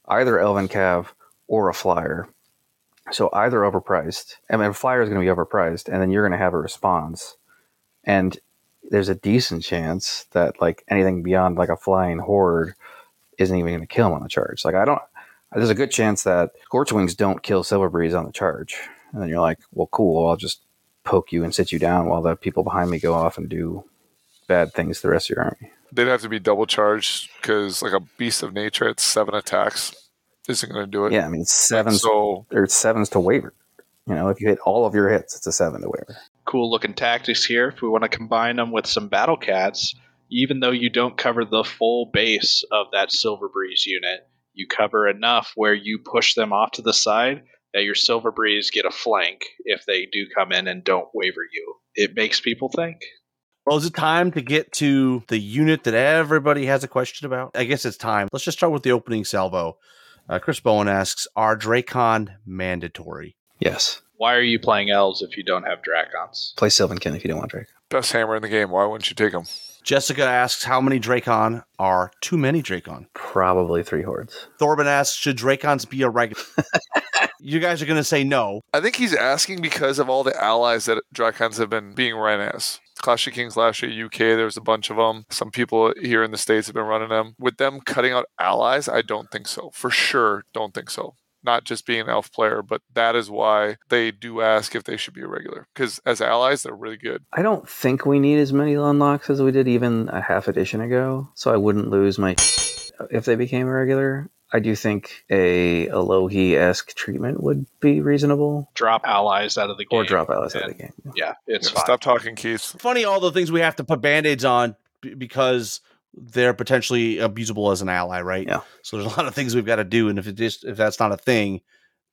either Elven Cav or a Flyer. So either overpriced. I mean, a Flyer is going to be overpriced, and then you're going to have a response. And there's a decent chance that like anything beyond like a flying horde isn't even going to kill them on the charge. Like I don't. There's a good chance that Scorchwings don't kill Silverbreeze on the charge. And then you're like, well, cool, I'll just poke you and sit you down while the people behind me go off and do bad things to the rest of your army. They'd have to be double charged because like a beast of nature at seven attacks isn't going to do it. Yeah, I mean, it's sevens, so, or it's sevens to waiver. You know, if you hit all of your hits, it's a seven to waiver. Cool looking tactics here. If we want to combine them with some Battle Cats, even though you don't cover the full base of that Silver Breeze unit, you cover enough where you push them off to the side that your Silver Breeze get a flank if they do come in and don't waver you. It makes people think. Well, is it time to get to the unit that everybody has a question about? I guess it's time. Let's just start with the opening salvo. Uh, Chris Bowen asks, are Drakon mandatory? Yes. Why are you playing elves if you don't have Drakons? Play Sylvan Kin if you don't want Drakon. Best hammer in the game. Why wouldn't you take them? Jessica asks, how many Drakon are too many Drakon? Probably three hordes. Thorben asks, should Drakons be a regular? You guys are going to say no. I think he's asking because of all the allies that Drakons have been being run as. Clash of Kings last year, U K, there's a bunch of them. Some people here in the States have been running them. With them cutting out allies, I don't think so. For sure, don't think so. Not just being an elf player, but that is why they do ask if they should be a regular. Because as allies, they're really good. I don't think we need as many unlocks as we did even a half edition ago. So I wouldn't lose my if they became a regular. I do think a Alohi-esque treatment would be reasonable. Drop allies out of the game. Or drop allies and, out of the game. Yeah, yeah it's yeah, fine. Stop talking, Keith. Funny all the things we have to put Band-Aids on b- because they're potentially abusable as an ally, right? Yeah. So there's a lot of things we've got to do, and if it just if that's not a thing,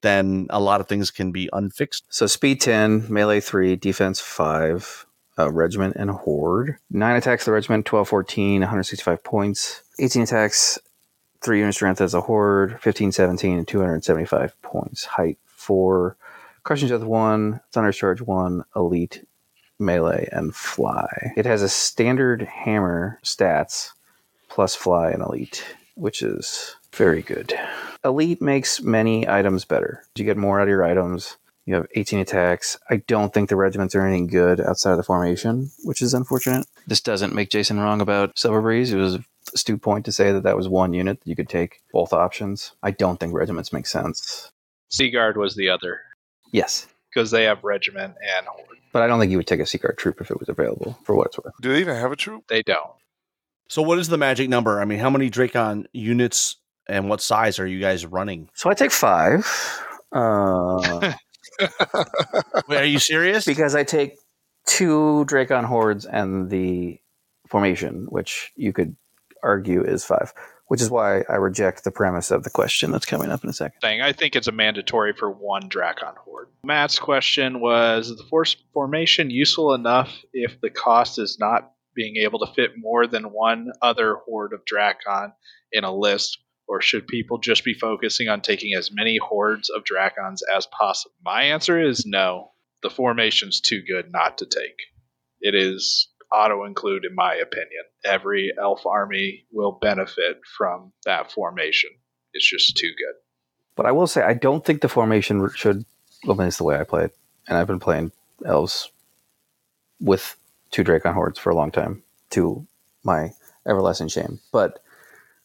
then a lot of things can be unfixed. So speed ten, melee three, defense five, uh, regiment and horde. Nine attacks the regiment, twelve, fourteen, one hundred sixty-five points. eighteen attacks, three unit strength as a horde, fifteen, seventeen, and two hundred seventy-five points. Height four, crushing death one, thunder charge one, elite, melee, and fly. It has a standard hammer stats plus fly and elite, which is very good. Elite makes many items better. You get more out of your items. You have eighteen attacks. I don't think the regiments are anything good outside of the formation, which is unfortunate. This doesn't make Jason wrong about Silverbreeze. It was a astute point to say that that was one unit that you could take both options. I don't think regiments make sense. Sea Guard was the other. Yes. Because they have regiment and horde. But I don't think you would take a Sea Guard troop if it was available, for what it's worth. Do they even have a troop? They don't. So what is the magic number? I mean, how many Drakon units and what size are you guys running? So I take five. Uh, Wait, are you serious? Because I take two Drakon hordes and the formation, which you could argue is five, which is why I reject the premise of the question that's coming up in a second. I think it's a mandatory for one Drakon Horde. Matt's question was, is the force formation useful enough if the cost is not being able to fit more than one other Horde of Drakon in a list, or should people just be focusing on taking as many Hordes of Drakons as possible? My answer is no. The formation's too good not to take. It is auto-include, in my opinion. Every elf army will benefit from that formation. It's just too good. But I will say, I don't think the formation should... Well, it's the way I play it. And I've been playing elves with two Drakon Hordes for a long time, to my everlasting shame. But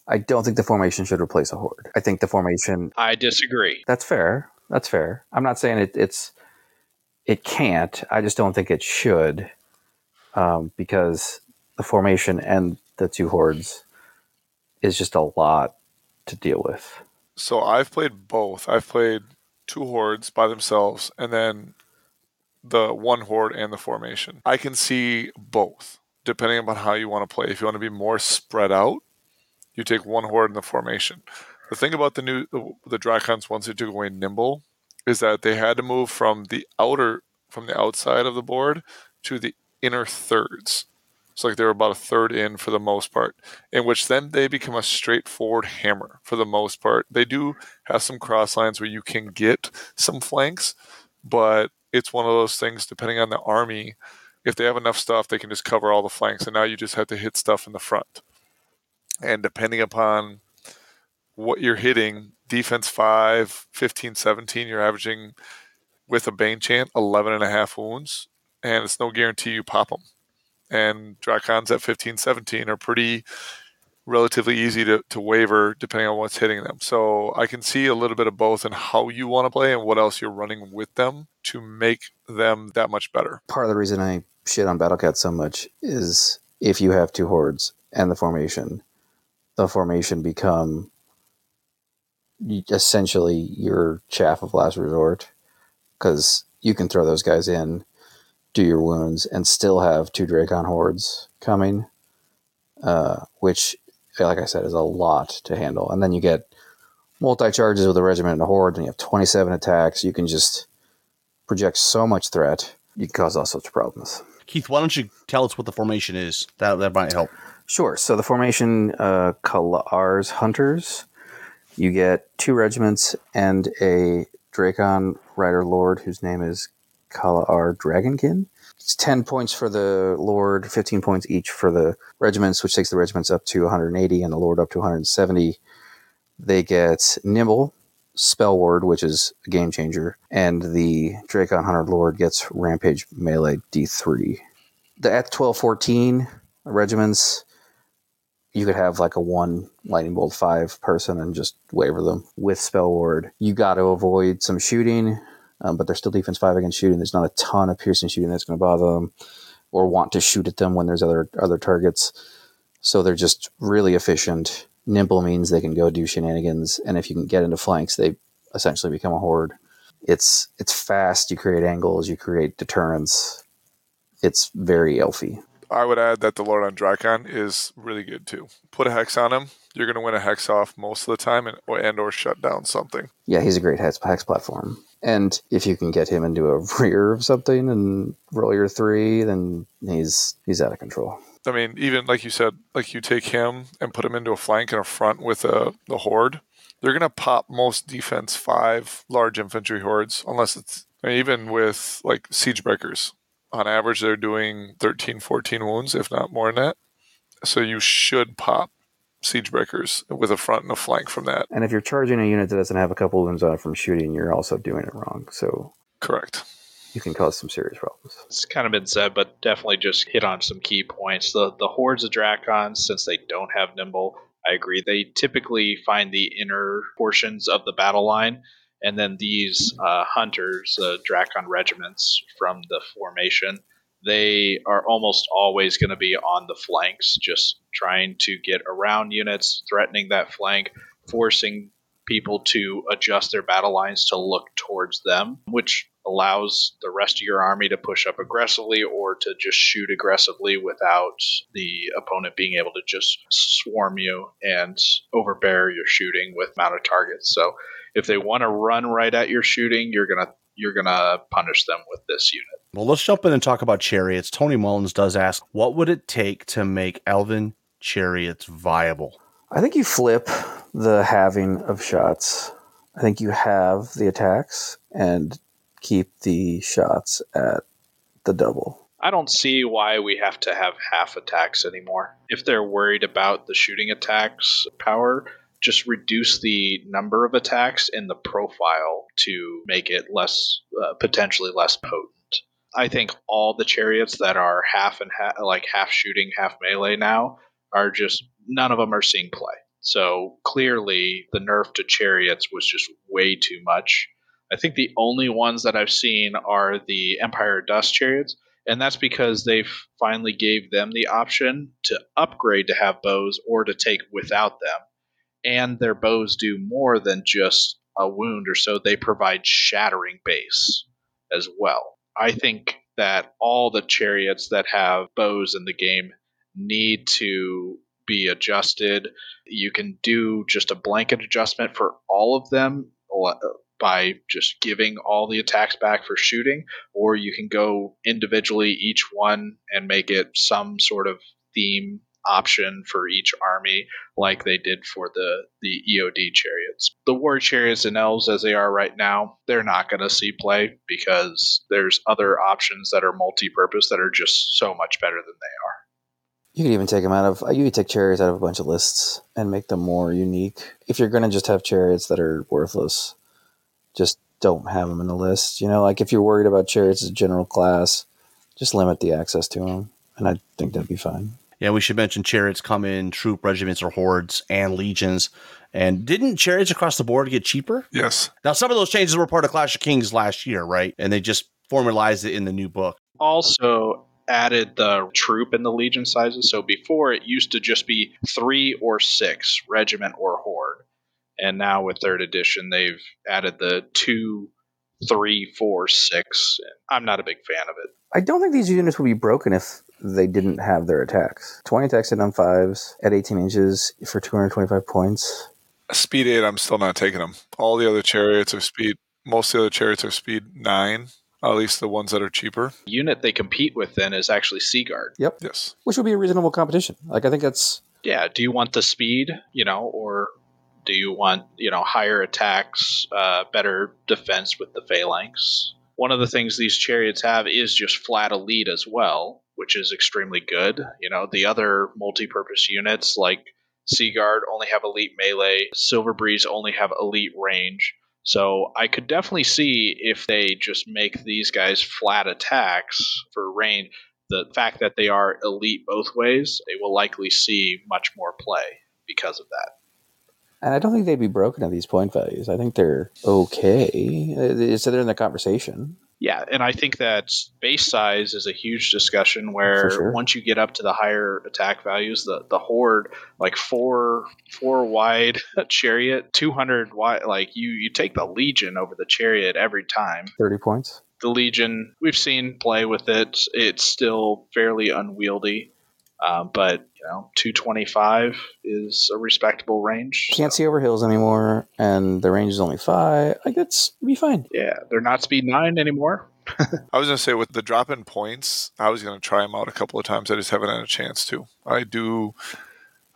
I don't think the formation should replace a Horde. I think the formation... I disagree. That's fair. That's fair. I'm not saying it, it's... It can't. I just don't think it should, um, because the formation and the two hordes is just a lot to deal with. So I've played both. I've played two hordes by themselves and then the one horde and the formation. I can see both, depending upon how you want to play. If you want to be more spread out, you take one horde and the formation. The thing about the new the Drakons, once they took away Nimble, is that they had to move from the outer, from the outside of the board to the inner thirds. So like they were about a third in for the most part, in which then they become a straightforward hammer for the most part. They do have some cross lines where you can get some flanks, but it's one of those things, depending on the army, if they have enough stuff, they can just cover all the flanks, and now you just have to hit stuff in the front. And depending upon what you're hitting, defense five, fifteen, seventeen, you're averaging with a Bane Chant eleven and a half wounds, and it's no guarantee you pop them. And Drakons at fifteen, seventeen are pretty relatively easy to, to waver depending on what's hitting them. So I can see a little bit of both in how you want to play and what else you're running with them to make them that much better. Part of the reason I shit on Battle Cats so much is if you have two hordes and the formation, the formation become... essentially your chaff of last resort, because you can throw those guys in, do your wounds, and still have two Drakon hordes coming, uh, which, like I said, is a lot to handle. And then you get multi-charges with a regiment and a horde, and you have twenty-seven attacks. You can just project so much threat. You can cause all sorts of problems. Keith, why don't you tell us what the formation is? That, that might help. Sure. So the formation, uh, Kalar's Hunters... You get two regiments and a Drakon Rider Lord whose name is Kalar Dragonkin. It's ten points for the Lord, fifteen points each for the regiments, which takes the regiments up to one hundred eighty and the Lord up to one hundred seventy. They get Nimble, Spell Ward, which is a game changer, and the Drakon Hunter Lord gets Rampage Melee D three. The at twelve fourteen regiments... You could have like a one lightning bolt five person and just waver them with spell ward. You got to avoid some shooting, um, but they're still defense five against shooting. There's not a ton of piercing shooting that's going to bother them or want to shoot at them when there's other other targets. So they're just really efficient. Nimble means they can go do shenanigans, and if you can get into flanks, they essentially become a horde. It's it's fast. You create angles. You create deterrence. It's very elfy. I would add that the Lord on Drakon is really good too. Put a hex on him, you're going to win a hex off most of the time and or, and or shut down something. Yeah, he's a great hex, hex platform. And if you can get him into a rear of something and roll your three, then he's he's out of control. I mean, even like you said, like you take him and put him into a flank and a front with a, the horde, they're going to pop most defense five large infantry hordes, unless it's, I mean, even with like siege breakers. On average, they're doing thirteen, fourteen wounds, if not more than that. So you should pop siege breakers with a front and a flank from that. And if you're charging a unit that doesn't have a couple wounds on it from shooting, you're also doing it wrong. So correct. You can cause some serious problems. It's kind of been said, but definitely just hit on some key points. The, the hordes of Drakons, since they don't have Nimble, I agree. They typically find the inner portions of the battle line. And then these uh, hunters, uh, Drakon regiments from the formation, they are almost always going to be on the flanks, just trying to get around units, threatening that flank, forcing people to adjust their battle lines to look towards them, which allows the rest of your army to push up aggressively or to just shoot aggressively without the opponent being able to just swarm you and overbear your shooting with mounted targets. So if they want to run right at your shooting, you're going to you're going to punish them with this unit. Well, let's jump in and talk about chariots. Tony Mullins does ask, what would it take to make Elven chariots viable? I think you flip the halving of shots. I think you have the attacks and keep the shots at the double. I don't see why we have to have half attacks anymore. If they're worried about the shooting attacks power, just reduce the number of attacks and the profile to make it less, uh, potentially less potent. I think all the chariots that are half and half, like half shooting, half melee now are just, none of them are seeing play. So clearly the nerf to chariots was just way too much. I think the only ones that I've seen are the Empire Dust chariots, and that's because they finally gave them the option to upgrade to have bows or to take without them. And their bows do more than just a wound or so. They provide shattering base as well. I think that all the chariots that have bows in the game need to be adjusted. You can do just a blanket adjustment for all of them by just giving all the attacks back for shooting, or you can go individually each one and make it some sort of theme option for each army, like they did for the the E O D chariots. The war chariots and elves as they are right now, they're not going to see play because there's other options that are multi-purpose that are just so much better than they are. You could even take them out of, you could take chariots out of a bunch of lists and make them more unique. If you're going to just have chariots that are worthless, just don't have them in the list. You know, like if you're worried about chariots as a general class, just limit the access to them, and I think that'd be fine. Yeah, we should mention chariots come in troop regiments or hordes and legions. And didn't chariots across the board get cheaper? Yes. Now, some of those changes were part of Clash of Kings last year, right? And they just formalized it in the new book. Also added the troop and the legion sizes. So before it used to just be three or six, regiment or horde. And now with third edition, they've added the two, three, four, six. I'm not a big fan of it. I don't think these units would be broken if they didn't have their attacks. twenty attacks at M fives at eighteen inches for two hundred twenty-five points. Speed eight, I'm still not taking them. All the other chariots are speed, most of the other chariots are speed nine, at least the ones that are cheaper. The unit they compete with then is actually Sea Guard. Yep. Yes. Which would be a reasonable competition. Like, I think that's... Yeah, do you want the speed, you know, or do you want, you know, higher attacks, uh, better defense with the phalanx? One of the things these chariots have is just flat elite as well, which is extremely good. You know, the other multi-purpose units like Sea Guard only have elite melee, Silver Breeze only have elite range. So I could definitely see if they just make these guys flat attacks for range, the fact that they are elite both ways, they will likely see much more play because of that. And I don't think they'd be broken at these point values. I think they're okay. So they're in the conversation. Yeah, and I think that base size is a huge discussion where sure. Once you get up to the higher attack values, the, the horde, like four four wide chariot, two hundred wide, like you, you take the legion over the chariot every time. thirty points. The legion, we've seen play with it. It's still fairly unwieldy, uh, but you know, two twenty-five is a respectable range. Can't so. see over hills anymore, and the range is only five. Like, that's be fine. Yeah, they're not speed nine anymore. I was going to say, with the drop in points, I was going to try them out a couple of times. I just haven't had a chance to. I do.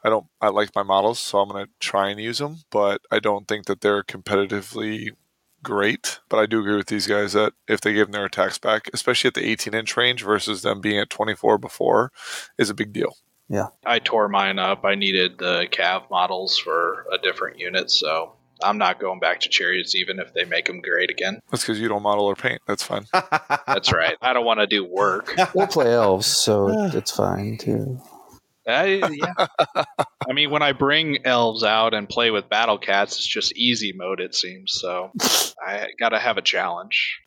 I don't. I like my models, so I'm going to try and use them, but I don't think that they're competitively great. But I do agree with these guys that if they give them their attacks back, especially at the eighteen inch range versus them being at twenty-four before, is a big deal. Yeah, I tore mine up. I needed the cav models for a different unit, so I'm not going back to chariots even if they make them great again. That's because you don't model or paint. That's fine. That's right. I don't want to do work. We'll play elves, so it's fine, too. I, yeah. I mean, when I bring elves out and play with Battle Cats, it's just easy mode, it seems, so I got to have a challenge.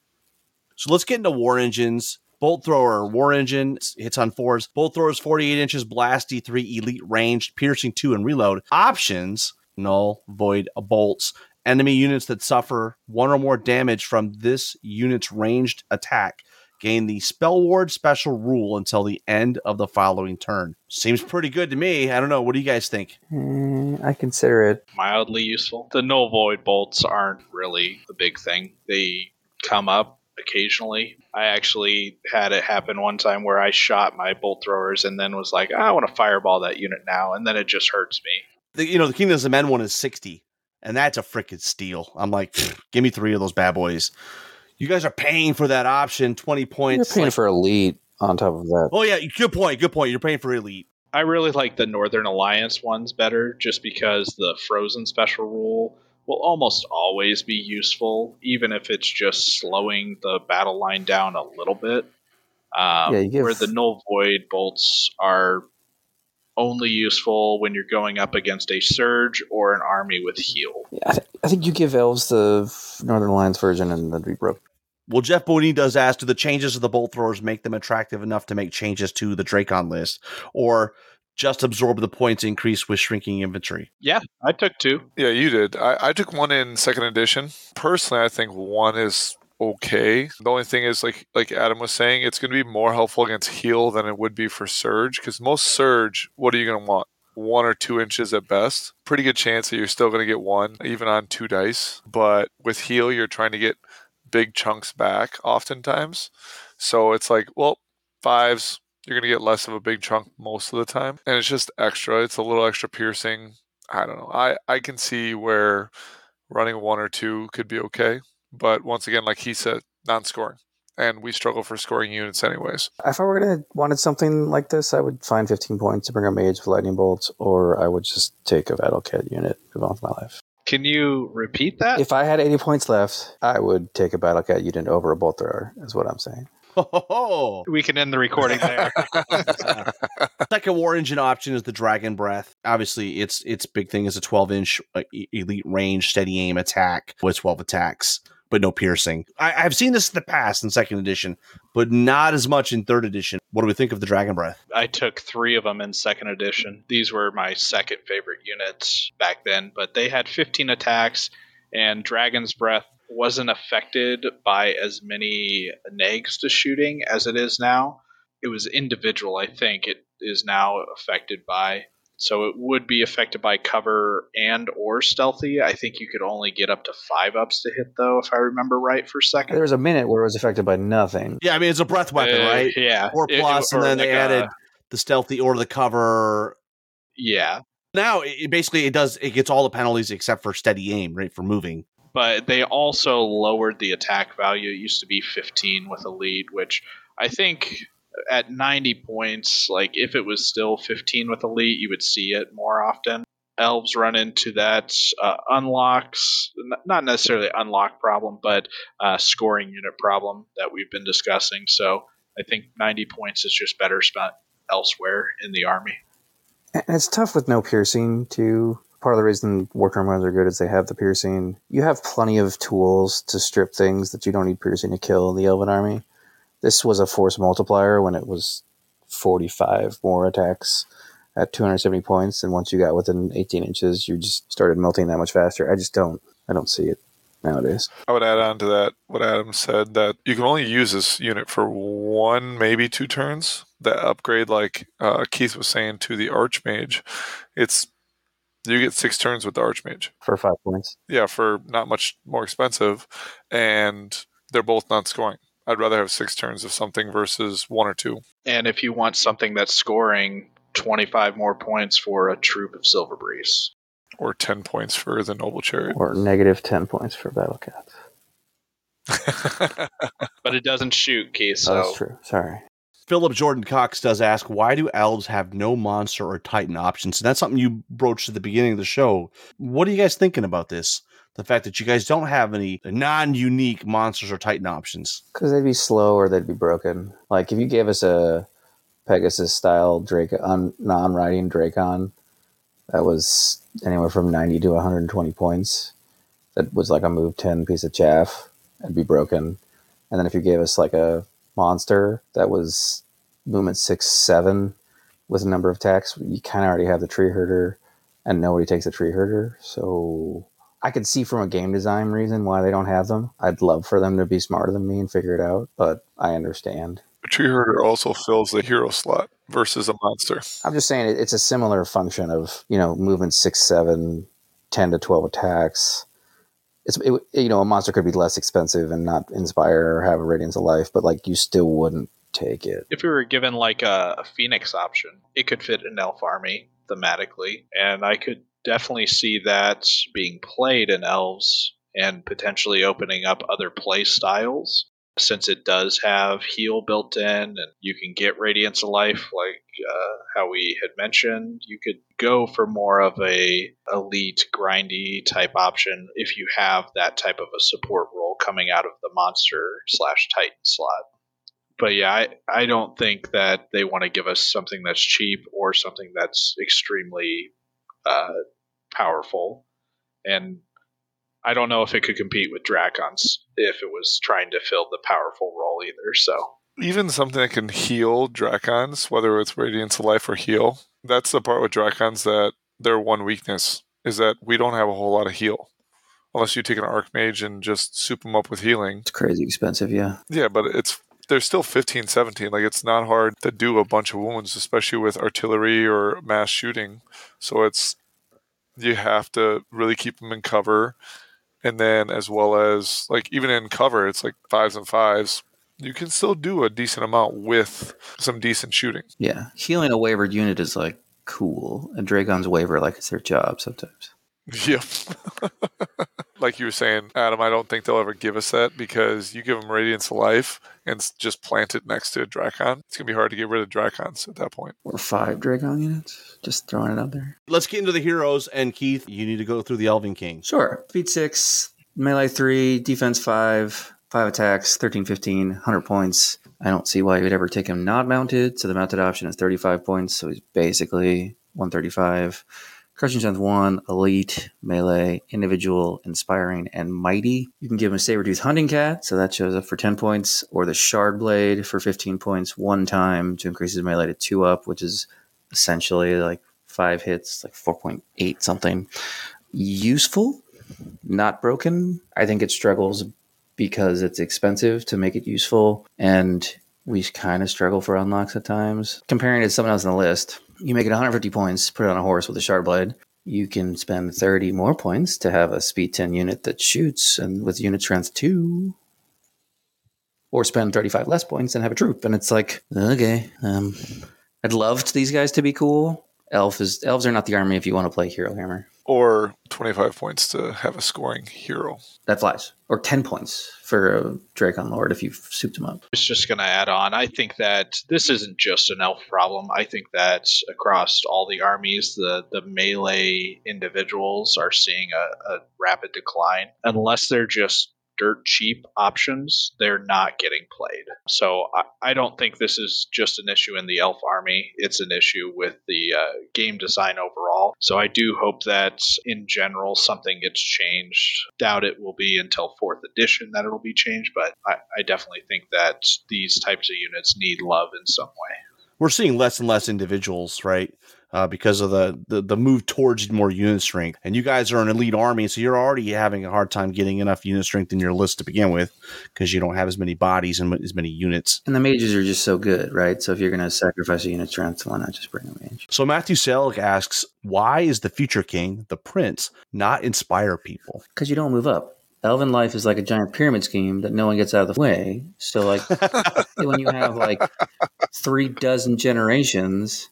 So let's get into war engines. Bolt Thrower, War Engine, hits on fours. Bolt Thrower's forty-eight inches, Blast D three, Elite Range, Piercing two, and Reload. Options, Null, Void, Bolts. Enemy units that suffer one or more damage from this unit's ranged attack gain the Spell Ward special rule until the end of the following turn. Seems pretty good to me. I don't know. What do you guys think? Mm, I consider it mildly useful. The no void bolts aren't really the big thing. They come up occasionally. I actually had it happen one time where I shot my bolt throwers and then was like, oh, I want to fireball that unit now. And then it just hurts me. The, you know, the Kingdoms of Men one is sixty, and that's a freaking steal. I'm like, give me three of those bad boys. You guys are paying for that option, twenty points. You're paying like, for elite on top of that. Oh, yeah. Good point. Good point. You're paying for elite. I really like the Northern Alliance ones better just because the Frozen special rule will almost always be useful, even if it's just slowing the battle line down a little bit. Um, yeah, give... Where the null void bolts are only useful when you're going up against a surge or an army with heal. Yeah, I, th- I think you give elves the Northern Alliance version and that'd be broke. Well, Jeff Booney does ask, do the changes of the bolt throwers make them attractive enough to make changes to the Drakon list or just absorb the points increase with shrinking inventory? Yeah, I took two. Yeah, you did. I, I took one in second edition. Personally, I think one is okay. The only thing is, like like Adam was saying, it's going to be more helpful against heal than it would be for surge because most surge, what are you going to want? One or two inches at best. Pretty good chance that you're still going to get one, even on two dice. But with heal, you're trying to get big chunks back oftentimes. So it's like, well, fives, you're going to get less of a big chunk most of the time. And it's just extra. It's a little extra piercing. I don't know. I, I can see where running one or two could be okay. But once again, like he said, non-scoring. And we struggle for scoring units anyways. If I were to wanted something like this, I would find fifteen points to bring a mage with lightning bolts, or I would just take a battle cat unit and move on with my life. Can you repeat that? If I had eighty points left, I would take a battle cat unit over a bolt thrower, is what I'm saying. Oh, we can end the recording there. Second war engine option is the Dragon Breath. Obviously, its its big thing is a twelve-inch uh, elite range, steady aim attack with twelve attacks, but no piercing. I, I've seen this in the past in second edition, but not as much in third edition. What do we think of the Dragon Breath? I took three of them in second edition. These were my second favorite units back then, but they had fifteen attacks, and Dragon's Breath wasn't affected by as many nags to shooting as it is now. It was individual, I think, it is now affected by. So it would be affected by cover and or stealthy. I think you could only get up to five ups to hit, though, if I remember right for a second. There was a minute where it was affected by nothing. Yeah, I mean, it's a breath weapon, uh, right? Yeah. Or plus, it, or and then like they a, added the stealthy or the cover. Yeah. Now, it basically, it does. It gets all the penalties except for steady aim, right, for moving. But they also lowered the attack value. It used to be fifteen with a lead, which I think at ninety points, like if it was still fifteen with a lead, you would see it more often. Elves run into that uh, unlocks, not necessarily unlock problem, but uh, scoring unit problem that we've been discussing. So I think ninety points is just better spent elsewhere in the army. And it's tough with no piercing, too. Part of the reason Warhammer ones are good is they have the piercing. You have plenty of tools to strip things that you don't need piercing to kill in the Elven army. This was a force multiplier when it was forty-five more attacks at two hundred seventy points, and once you got within eighteen inches, you just started melting that much faster. I just don't, I don't see it nowadays. I would add on to that what Adam said, that you can only use this unit for one, maybe two turns. That upgrade, like uh, Keith was saying, to the Archmage, it's you get six turns with the Archmage. For five points. Yeah, for not much more expensive. And they're both not scoring. I'd rather have six turns of something versus one or two. And if you want something that's scoring, twenty-five more points for a troop of Silverbreeze. Or ten points for the Noble Chariot. Or negative ten points for Battle Cats. But it doesn't shoot, Keith. So. Oh, that's true. Sorry. Philip Jordan Cox does ask, why do elves have no monster or titan options? And that's something you broached at the beginning of the show. What are you guys thinking about this? The fact that you guys don't have any non-unique monsters or titan options. Because they'd be slow or they'd be broken. Like if you gave us a Pegasus-style Drakon, non-riding Drakon, that was anywhere from ninety to one hundred twenty points. That was like a move ten piece of chaff. It'd be broken. And then if you gave us like a monster that was movement six seven with a number of attacks, you kind of already have the Tree Herder, and nobody takes the Tree Herder, so I could see from a game design reason why they don't have them. I'd love for them to be smarter than me and figure it out, but I understand. A Tree Herder also fills the hero slot versus a monster. I'm just saying it's a similar function of, you know, moving six, seven, ten to twelve attacks. It's it, you know, a monster could be less expensive and not inspire or have a Radiance of Life, but like you still wouldn't take it. If we were given like a, a Phoenix option, it could fit an elf army thematically, and I could definitely see that being played in elves and potentially opening up other play styles, since it does have heal built in and you can get Radiance of Life like uh, how we had mentioned. You could go for more of a elite grindy type option if you have that type of a support role coming out of the monster slash titan slot. But yeah, I, I don't think that they want to give us something that's cheap or something that's extremely Uh, powerful, and I don't know if it could compete with Drakons if it was trying to fill the powerful role either. So even something that can heal Drakons, whether it's Radiance of Life or heal, that's the part with Drakons that their one weakness is that we don't have a whole lot of heal, unless you take an Archmage and just soup them up with healing. It's crazy expensive, yeah. Yeah, but it's they're still fifteen, seventeen. Like, it's not hard to do a bunch of wounds, especially with artillery or mass shooting. So it's, you have to really keep them in cover. And then as well as, like, even in cover, it's like fives and fives. You can still do a decent amount with some decent shooting. Yeah. Healing a wavered unit is, like, cool. And Dragon's waver, like, it's their job sometimes. Yep. Like you were saying, Adam, I don't think they'll ever give us that, because you give them Radiance of Life and just plant it next to a Drakon, it's going to be hard to get rid of Drakons at that point. Or five Drakon units. Just throwing it out there. Let's get into the heroes. And Keith, you need to go through the Elven King. Sure. Speed six, melee three, defense five, five attacks, thirteen, fifteen, one hundred points. I don't see why you would ever take him not mounted. So the mounted option is thirty-five points. So he's basically one thirty-five. Crushing Stones one, Elite, Melee, Individual, Inspiring, and Mighty. You can give him a Sabertooth Hunting Cat, so that shows up for ten points, or the Shard Blade for fifteen points one time to increase his melee to two up, which is essentially like five hits, like four point eight something. Useful, not broken. I think it struggles because it's expensive to make it useful, and we kind of struggle for unlocks at times. Comparing it to someone else on the list, you make it one hundred fifty points, put it on a horse with a Shard Blade. You can spend thirty more points to have a speed ten unit that shoots and with unit strength two. Or spend thirty-five less points and have a troop. And it's like, okay. Um, I'd love these guys to be cool. Elf is Elves are not the army if you want to play Hero Hammer. Or twenty-five points to have a scoring hero. That flies. Or ten points for a Drakon Lord if you've souped him up. It's just going to add on. I think that this isn't just an elf problem. I think that across all the armies, the, the melee individuals are seeing a, a rapid decline. Unless they're just dirt cheap options, they're not getting played. So I, I don't think this is just an issue in the elf army. It's an issue with the uh, game design overall. So I do hope that in general something gets changed. Doubt it will be until fourth edition that it'll be changed, but I, I definitely think that these types of units need love in some way. We're seeing less and less individuals, right? Uh, because of the, the the move towards more unit strength. And you guys are an elite army, so you're already having a hard time getting enough unit strength in your list to begin with, because you don't have as many bodies and as many units. And the mages are just so good, right? So if you're going to sacrifice a unit strength, why not just bring a mage? So Matthew Selig asks, why is the future king, the prince, not inspire people? Because you don't move up. Elven life is like a giant pyramid scheme that no one gets out of the way. So like when you have like three dozen generations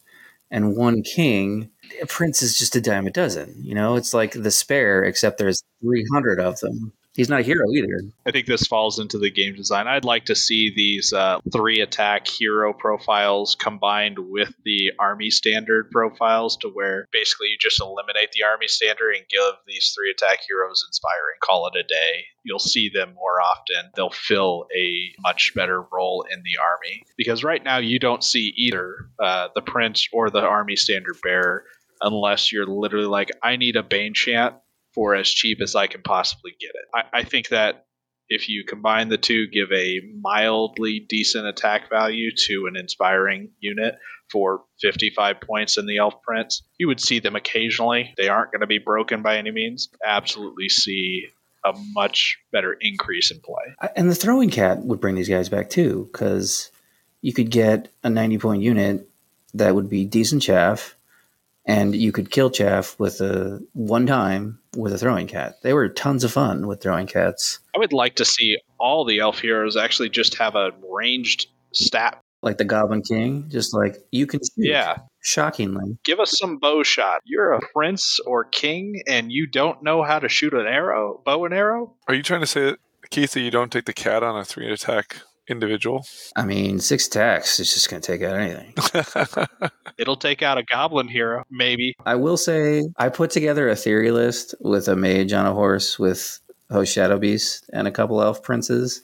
and one king, a prince is just a dime a dozen. You know, it's like the spare, except there's three hundred of them. He's not a hero either. I think this falls into the game design. I'd like to see these uh, three attack hero profiles combined with the army standard profiles, to where basically you just eliminate the army standard and give these three attack heroes inspiring. Call it a day. You'll see them more often. They'll fill a much better role in the army, because right now you don't see either uh, the prince or the army standard bearer unless you're literally like, I need a Bane chant for as cheap as I can possibly get it. I, I think that if you combine the two, give a mildly decent attack value to an inspiring unit for fifty-five points in the elf prints. You would see them occasionally. They aren't going to be broken by any means. Absolutely see a much better increase in play. And the throwing cat would bring these guys back too, because you could get a ninety point unit that would be decent chaff, and you could kill chaff with a one time with a throwing cat. They were tons of fun with throwing cats. I would like to see all the elf heroes actually just have a ranged stat. Like the Goblin King, just like you can shoot. Yeah. Shockingly. Give us some bow shot. You're a prince or king and you don't know how to shoot an arrow, bow and arrow? Are you trying to say, Keith, that you don't take the cat on a three attack individual? I mean, six attacks is just going to take out anything. It'll take out a goblin hero, maybe. I will say, I put together a theory list with a mage on a horse with host shadow beast and a couple elf princes,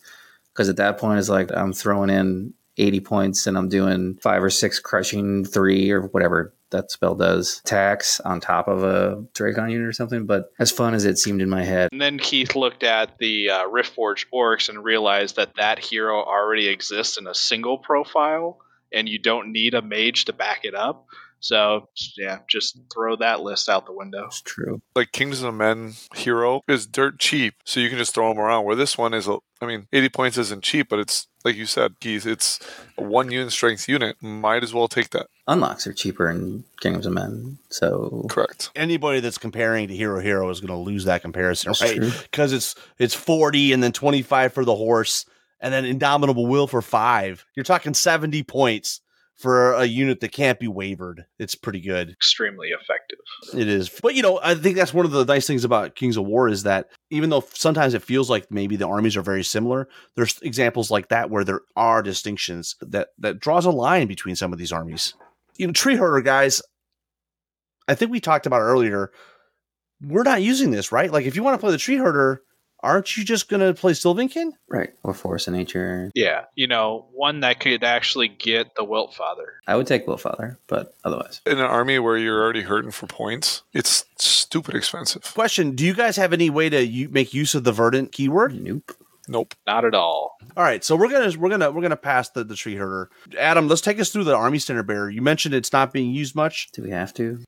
because at that point it's like I'm throwing in eighty points and I'm doing five or six crushing three or whatever that spell does attacks on top of a Drakon unit or something, but as fun as it seemed in my head. And then Keith looked at the uh, Riftforged Orcs and realized that that hero already exists in a single profile and you don't need a mage to back it up. So, yeah, just throw that list out the window. It's true. Like, Kingdoms of Men hero is dirt cheap, so you can just throw them around. Where this one is, I mean, eighty points isn't cheap, but it's, like you said, Keith, it's a one unit strength unit. Might as well take that. Unlocks are cheaper in Kingdoms of Men, so... Correct. Anybody that's comparing to Hero Hero is going to lose that comparison, right? Because it's it's forty and then twenty-five for the horse, and then Indomitable Will for five. You're talking seventy points. For a unit that can't be wavered, it's pretty good. Extremely effective. It is. But, you know, I think that's one of the nice things about Kings of War is that even though sometimes it feels like maybe the armies are very similar, there's examples like that where there are distinctions that, that draws a line between some of these armies. You know, Tree Herder, guys, I think we talked about earlier, we're not using this, right? Like, if you want to play the Tree Herder, aren't you just going to play Sylvan Kin? Right. Or Force of Nature. Yeah. You know, one that could actually get the Wiltfather. I would take Wiltfather, but otherwise. In an army where you're already hurting for points, it's stupid expensive. Question, do you guys have any way to u- make use of the Verdant keyword? Nope. Nope. Not at all. All right. So we're going to we're going to we're going to pass the, the Tree Herder. Adam, let's take us through the Army Standard Bearer. You mentioned it's not being used much. Do we have to?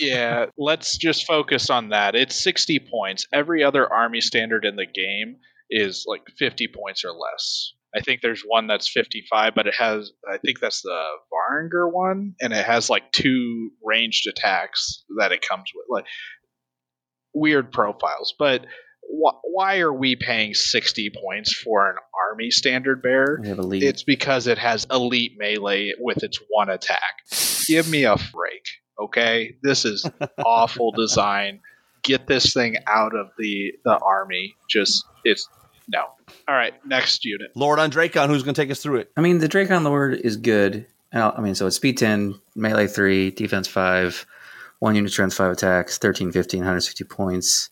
Yeah, let's just focus on that. It's sixty points. Every other army standard in the game is like fifty points or less. I think there's one that's fifty-five, but it has, I think that's the Varnger one, and it has like two ranged attacks that it comes with. Like weird profiles, but why are we paying sixty points for an army standard bearer? It's because it has elite melee with its one attack. Give me a break, okay? This is awful design. Get this thing out of the, the army. Just, it's, no. All right, next unit. Lord on Drakon, who's going to take us through it? I mean, the Drakon Lord is good. I mean, so it's speed ten, melee three, defense five, one unit strength, five attacks, thirteen, fifteen, one hundred sixty points.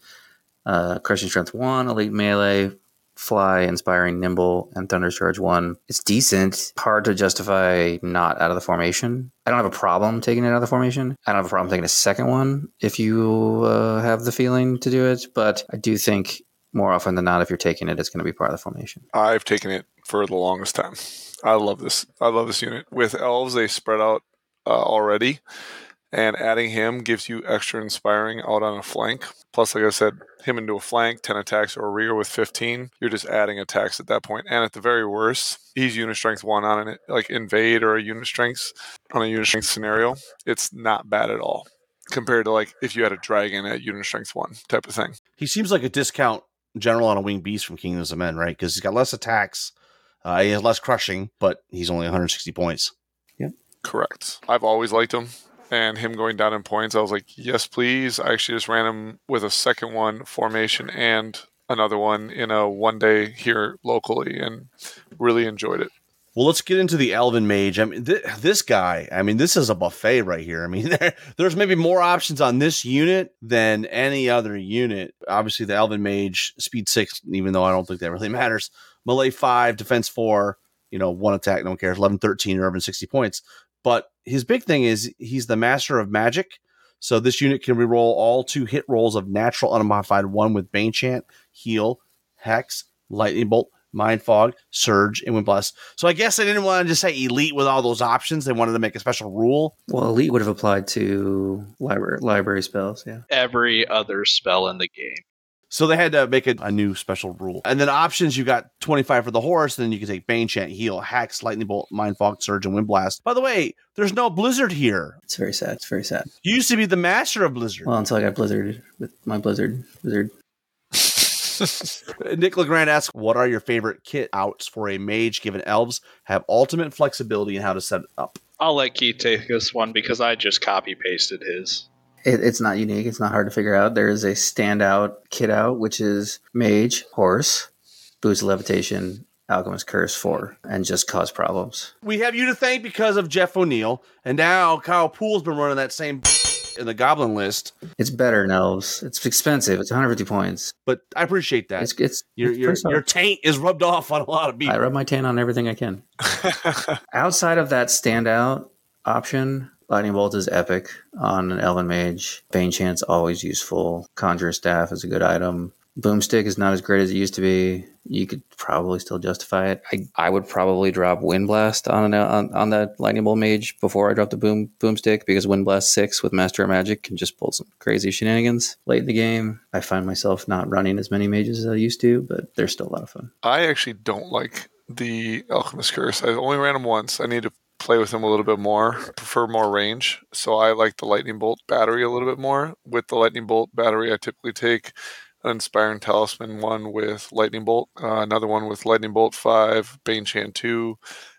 Uh, crushing strength one, elite melee, fly, inspiring, nimble, and thunder charge one. It's decent. Hard to justify not out of the formation. I don't have a problem taking it out of the formation. I don't have a problem taking a second one if you uh, have the feeling to do it. But I do think more often than not, if you're taking it, it's going to be part of the formation. I've taken it for the longest time. I love this. I love this unit. With elves, they spread out uh, already. And adding him gives you extra inspiring out on a flank. Plus, like I said, him into a flank, ten attacks or rear with fifteen. You're just adding attacks at that point. And at the very worst, he's unit strength one on an like invade or a unit strength on a unit strength scenario. It's not bad at all compared to like if you had a dragon at unit strength one type of thing. He seems like a discount general on a winged beast from Kingdoms of Men, right? Because he's got less attacks, uh, he has less crushing, but he's only one hundred sixty points. Yep. Correct. I've always liked him. And him going down in points, I was like, yes, please. I actually just ran him with a second one formation and another one in a one day here locally and really enjoyed it. Well, let's get into the Elven Mage. I mean, th- this guy, I mean, this is a buffet right here. I mean, there, there's maybe more options on this unit than any other unit. Obviously, the Elven Mage, speed six, even though I don't think that really matters. Melee five, defense four, you know, one attack, no one cares. eleven, thirteen, or one hundred sixty points. But his big thing is he's the master of magic. So this unit can reroll all two hit rolls of natural unmodified one with Banechant, heal, hex, Lightning Bolt, Mind Fog, Surge, and Wind Blast. So I guess they didn't want to just say Elite with all those options. They wanted to make a special rule. Well, Elite would have applied to library library spells, yeah. Every other spell in the game. So they had to make a, a new special rule. And then options, you got twenty-five for the horse, then you can take Bane Chant, Heal, Hex, Lightning Bolt, Mind Fog, Surge, and Wind Blast. By the way, there's no Blizzard here. It's very sad. It's very sad. You used to be the master of Blizzard. Well, until I got Blizzard with my Blizzard. Blizzard. Nick LeGrand asks, what are your favorite kit outs for a mage given elves have ultimate flexibility in how to set it up? I'll let Keith take this one because I just copy-pasted his. It, it's not unique. It's not hard to figure out. There is a standout kit out, which is Mage, Horse, Boots of Levitation, Alchemist Curse four, and just cause problems. We have you to thank because of Jeff O'Neill, and now Kyle Poole's been running that same in the Goblin list. It's better in elves. It's expensive. It's one hundred fifty points. But I appreciate that. It's, it's, your, your, your taint is rubbed off on a lot of people. I rub my taint on everything I can. Outside of that standout option, Lightning Bolt is epic on an Elven Mage. Bane Chant's always useful. Conjure Staff is a good item. Boomstick is not as great as it used to be. You could probably still justify it. I, I would probably drop Wind Blast on an, on, on that Lightning Bolt Mage before I drop the boom Boomstick because Wind Blast six with Master of Magic can just pull some crazy shenanigans late in the game. I find myself not running as many mages as I used to, but they're still a lot of fun. I actually don't like the Alchemist Curse. I only ran him once. I need to play with him a little bit more. I prefer more range, so I like the Lightning Bolt battery a little bit more. With the Lightning Bolt battery, I typically take an Inspiring Talisman, one with Lightning Bolt, uh, another one with Lightning Bolt five, Bane Chant two,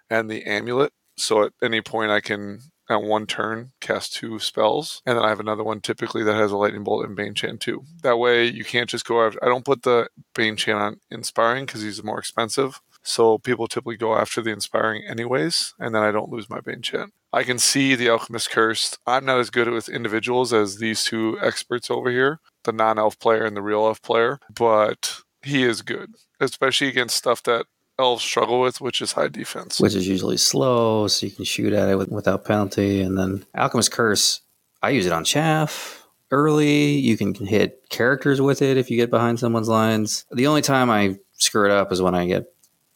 and the Amulet. So at any point, I can, at one turn, cast two spells, and then I have another one typically that has a Lightning Bolt and Bane Chant two. That way, you can't just go after... I don't put the Bane Chant on Inspiring because he's more expensive. So people typically go after the Inspiring anyways, and then I don't lose my Bane Chant. I can see the Alchemist Curse. I'm not as good with individuals as these two experts over here, the non-elf player and the real elf player, but he is good, especially against stuff that elves struggle with, which is high defense. Which is usually slow, so you can shoot at it with, without penalty. And then Alchemist Curse, I use it on chaff. Early, you can hit characters with it if you get behind someone's lines. The only time I screw it up is when I get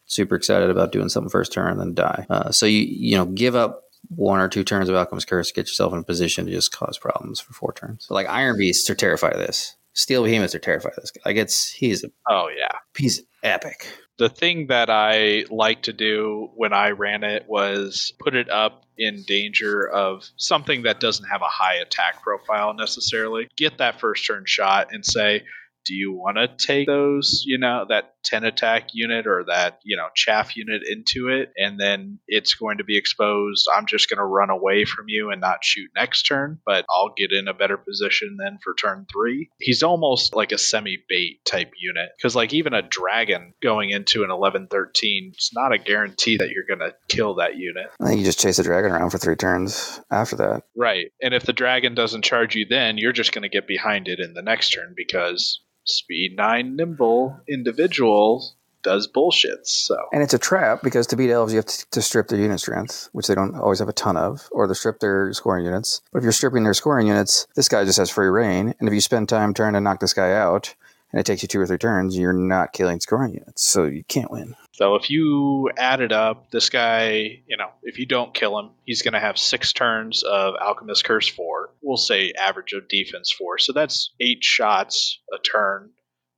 super excited about doing something first turn and then die. Uh, so you you know, give up one or two turns of Alchemist Curse, get yourself in a position to just cause problems for four turns. But like Iron Beasts are terrified of this. Steel Behemoths are terrified of this. Like it's he's a, oh yeah, he's epic. The thing that I like to do when I ran it was put it up in danger of something that doesn't have a high attack profile necessarily. Get that first turn shot and say, do you want to take those, you know, that ten attack unit or that, you know, chaff unit into it? And then it's going to be exposed. I'm just going to run away from you and not shoot next turn, but I'll get in a better position then for turn three. He's almost like a semi-bait type unit because like even a dragon going into an eleven thirteen, it's not a guarantee that you're going to kill that unit. I think you just chase the dragon around for three turns after that. Right. And if the dragon doesn't charge you, then you're just going to get behind it in the next turn because Speed nine nimble individual does bullshit. So, and it's a trap because to beat elves, you have to, to strip their unit strength, which they don't always have a ton of, or they strip their scoring units. But if you're stripping their scoring units, this guy just has free reign. And if you spend time trying to knock this guy out, and it takes you two or three turns, you're not killing scoring units, so you can't win. So if you add it up, this guy, you know, if you don't kill him, he's going to have six turns of Alchemist Curse four. We'll say average of defense four. So that's eight shots a turn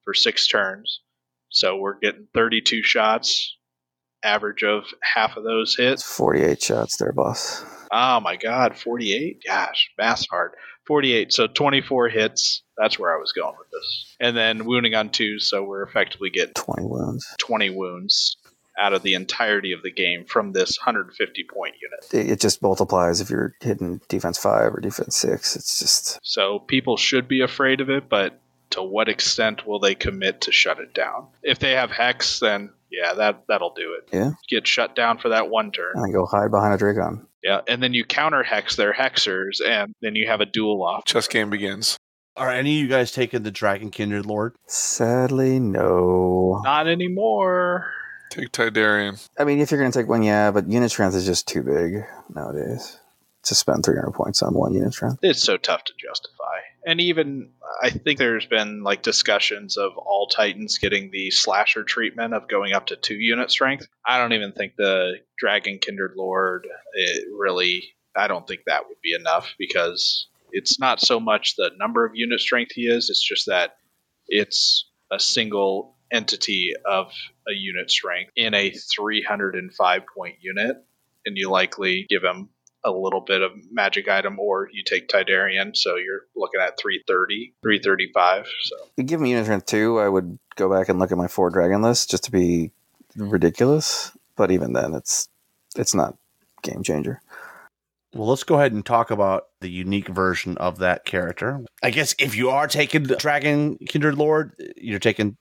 for six turns. So we're getting thirty-two shots, average of half of those hits. That's forty-eight shots there, boss. Oh, my God, forty-eight? Gosh, math's hard. forty-eight, so twenty-four hits. That's where I was going with this. And then wounding on two, so we're effectively getting twenty wounds. twenty wounds out of the entirety of the game from this one hundred fifty point unit. It just multiplies if you're hitting defense five or defense six. It's just... So people should be afraid of it, but to what extent will they commit to shut it down? If they have Hex, then yeah, that, that'll do it. Yeah. Get shut down for that one turn. And go hide behind a Drakon. Yeah, and then you counter hex their hexers, and then you have a duel off. Chess game begins. Are any of you guys taking the Dragon Kindred Lord? Sadly, no. Not anymore. Take Tydarian. I mean, if you're going to take one, yeah, but unit strength is just too big nowadays to spend three hundred points on one unit strength. It's so tough to justify. and even I think there's been like discussions of all Titans getting the slasher treatment of going up to two unit strength. I don't even think the Dragon Kindred Lord it really. I don't think that would be enough because it's not so much the number of unit strength he is. It's just that it's a single entity of a unit strength in a three hundred five point unit, and you likely give him a little bit of magic item, or you take Tydarian, so you're looking at three thirty, three thirty-five. So give me unit strength two, I would go back and look at my four dragon list just to be ridiculous, but even then it's it's not game changer. Well, let's go ahead and talk about the unique version of that character. I guess if you are taking Dragon Kindred Lord, you're taking,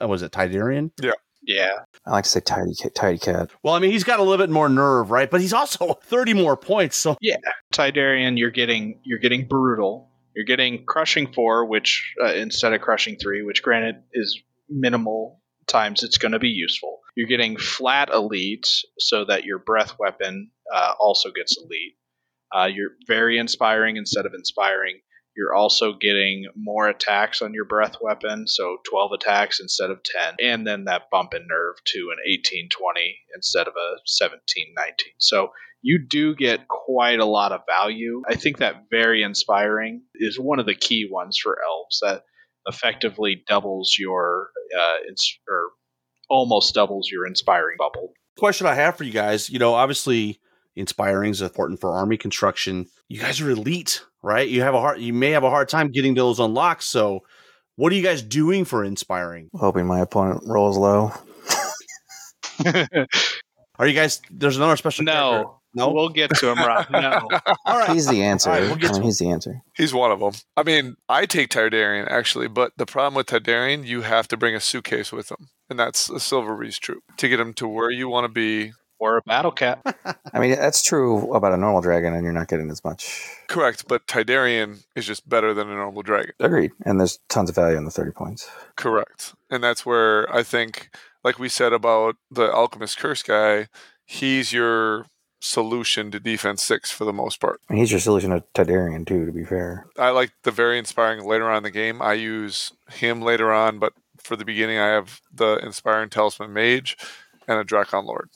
was it Tydarian? Yeah. Yeah. I like to say Tidy, tidy Cat. Well, I mean, he's got a little bit more nerve, right? But he's also thirty more points. So yeah, Tydarian, you're getting you're getting brutal. You're getting crushing four, which uh, instead of crushing three, which granted is minimal times it's going to be useful. You're getting flat elite so that your breath weapon uh, also gets elite. Uh, you're very inspiring instead of inspiring. You're also getting more attacks on your breath weapon, so twelve attacks instead of ten. And then that bump in nerve to an eighteen twenty instead of a seventeen nineteen. So you do get quite a lot of value. I think that very inspiring is one of the key ones for elves that effectively doubles your, uh, ins- or almost doubles your inspiring bubble. Question I have for you guys, you know, obviously inspiring is important for army construction. You guys are elite. Right, you have a hard, you may have a hard time getting those unlocked. So, what are you guys doing for inspiring? Hoping my opponent rolls low. Are you guys? There's another special. No, character. No, we'll get to him, Rob. No, all right, he's the answer. Right, we'll get I mean, he's the answer. He's one of them. I mean, I take Tydarian actually, but the problem with Tydarian, you have to bring a suitcase with him, and that's a Silverreach troop to get him to where you want to be. Or a battle cat. I mean, that's true about a normal dragon, and you're not getting as much. Correct, but Tydarian is just better than a normal dragon. Agreed, and there's tons of value in the thirty points. Correct, and that's where I think, like we said about the Alchemist Curse guy, he's your solution to defense six for the most part. And he's your solution to Tydarian, too, to be fair. I like the very inspiring later on in the game. I use him later on, but for the beginning, I have the Inspiring Talisman Mage and a Drakon Lord.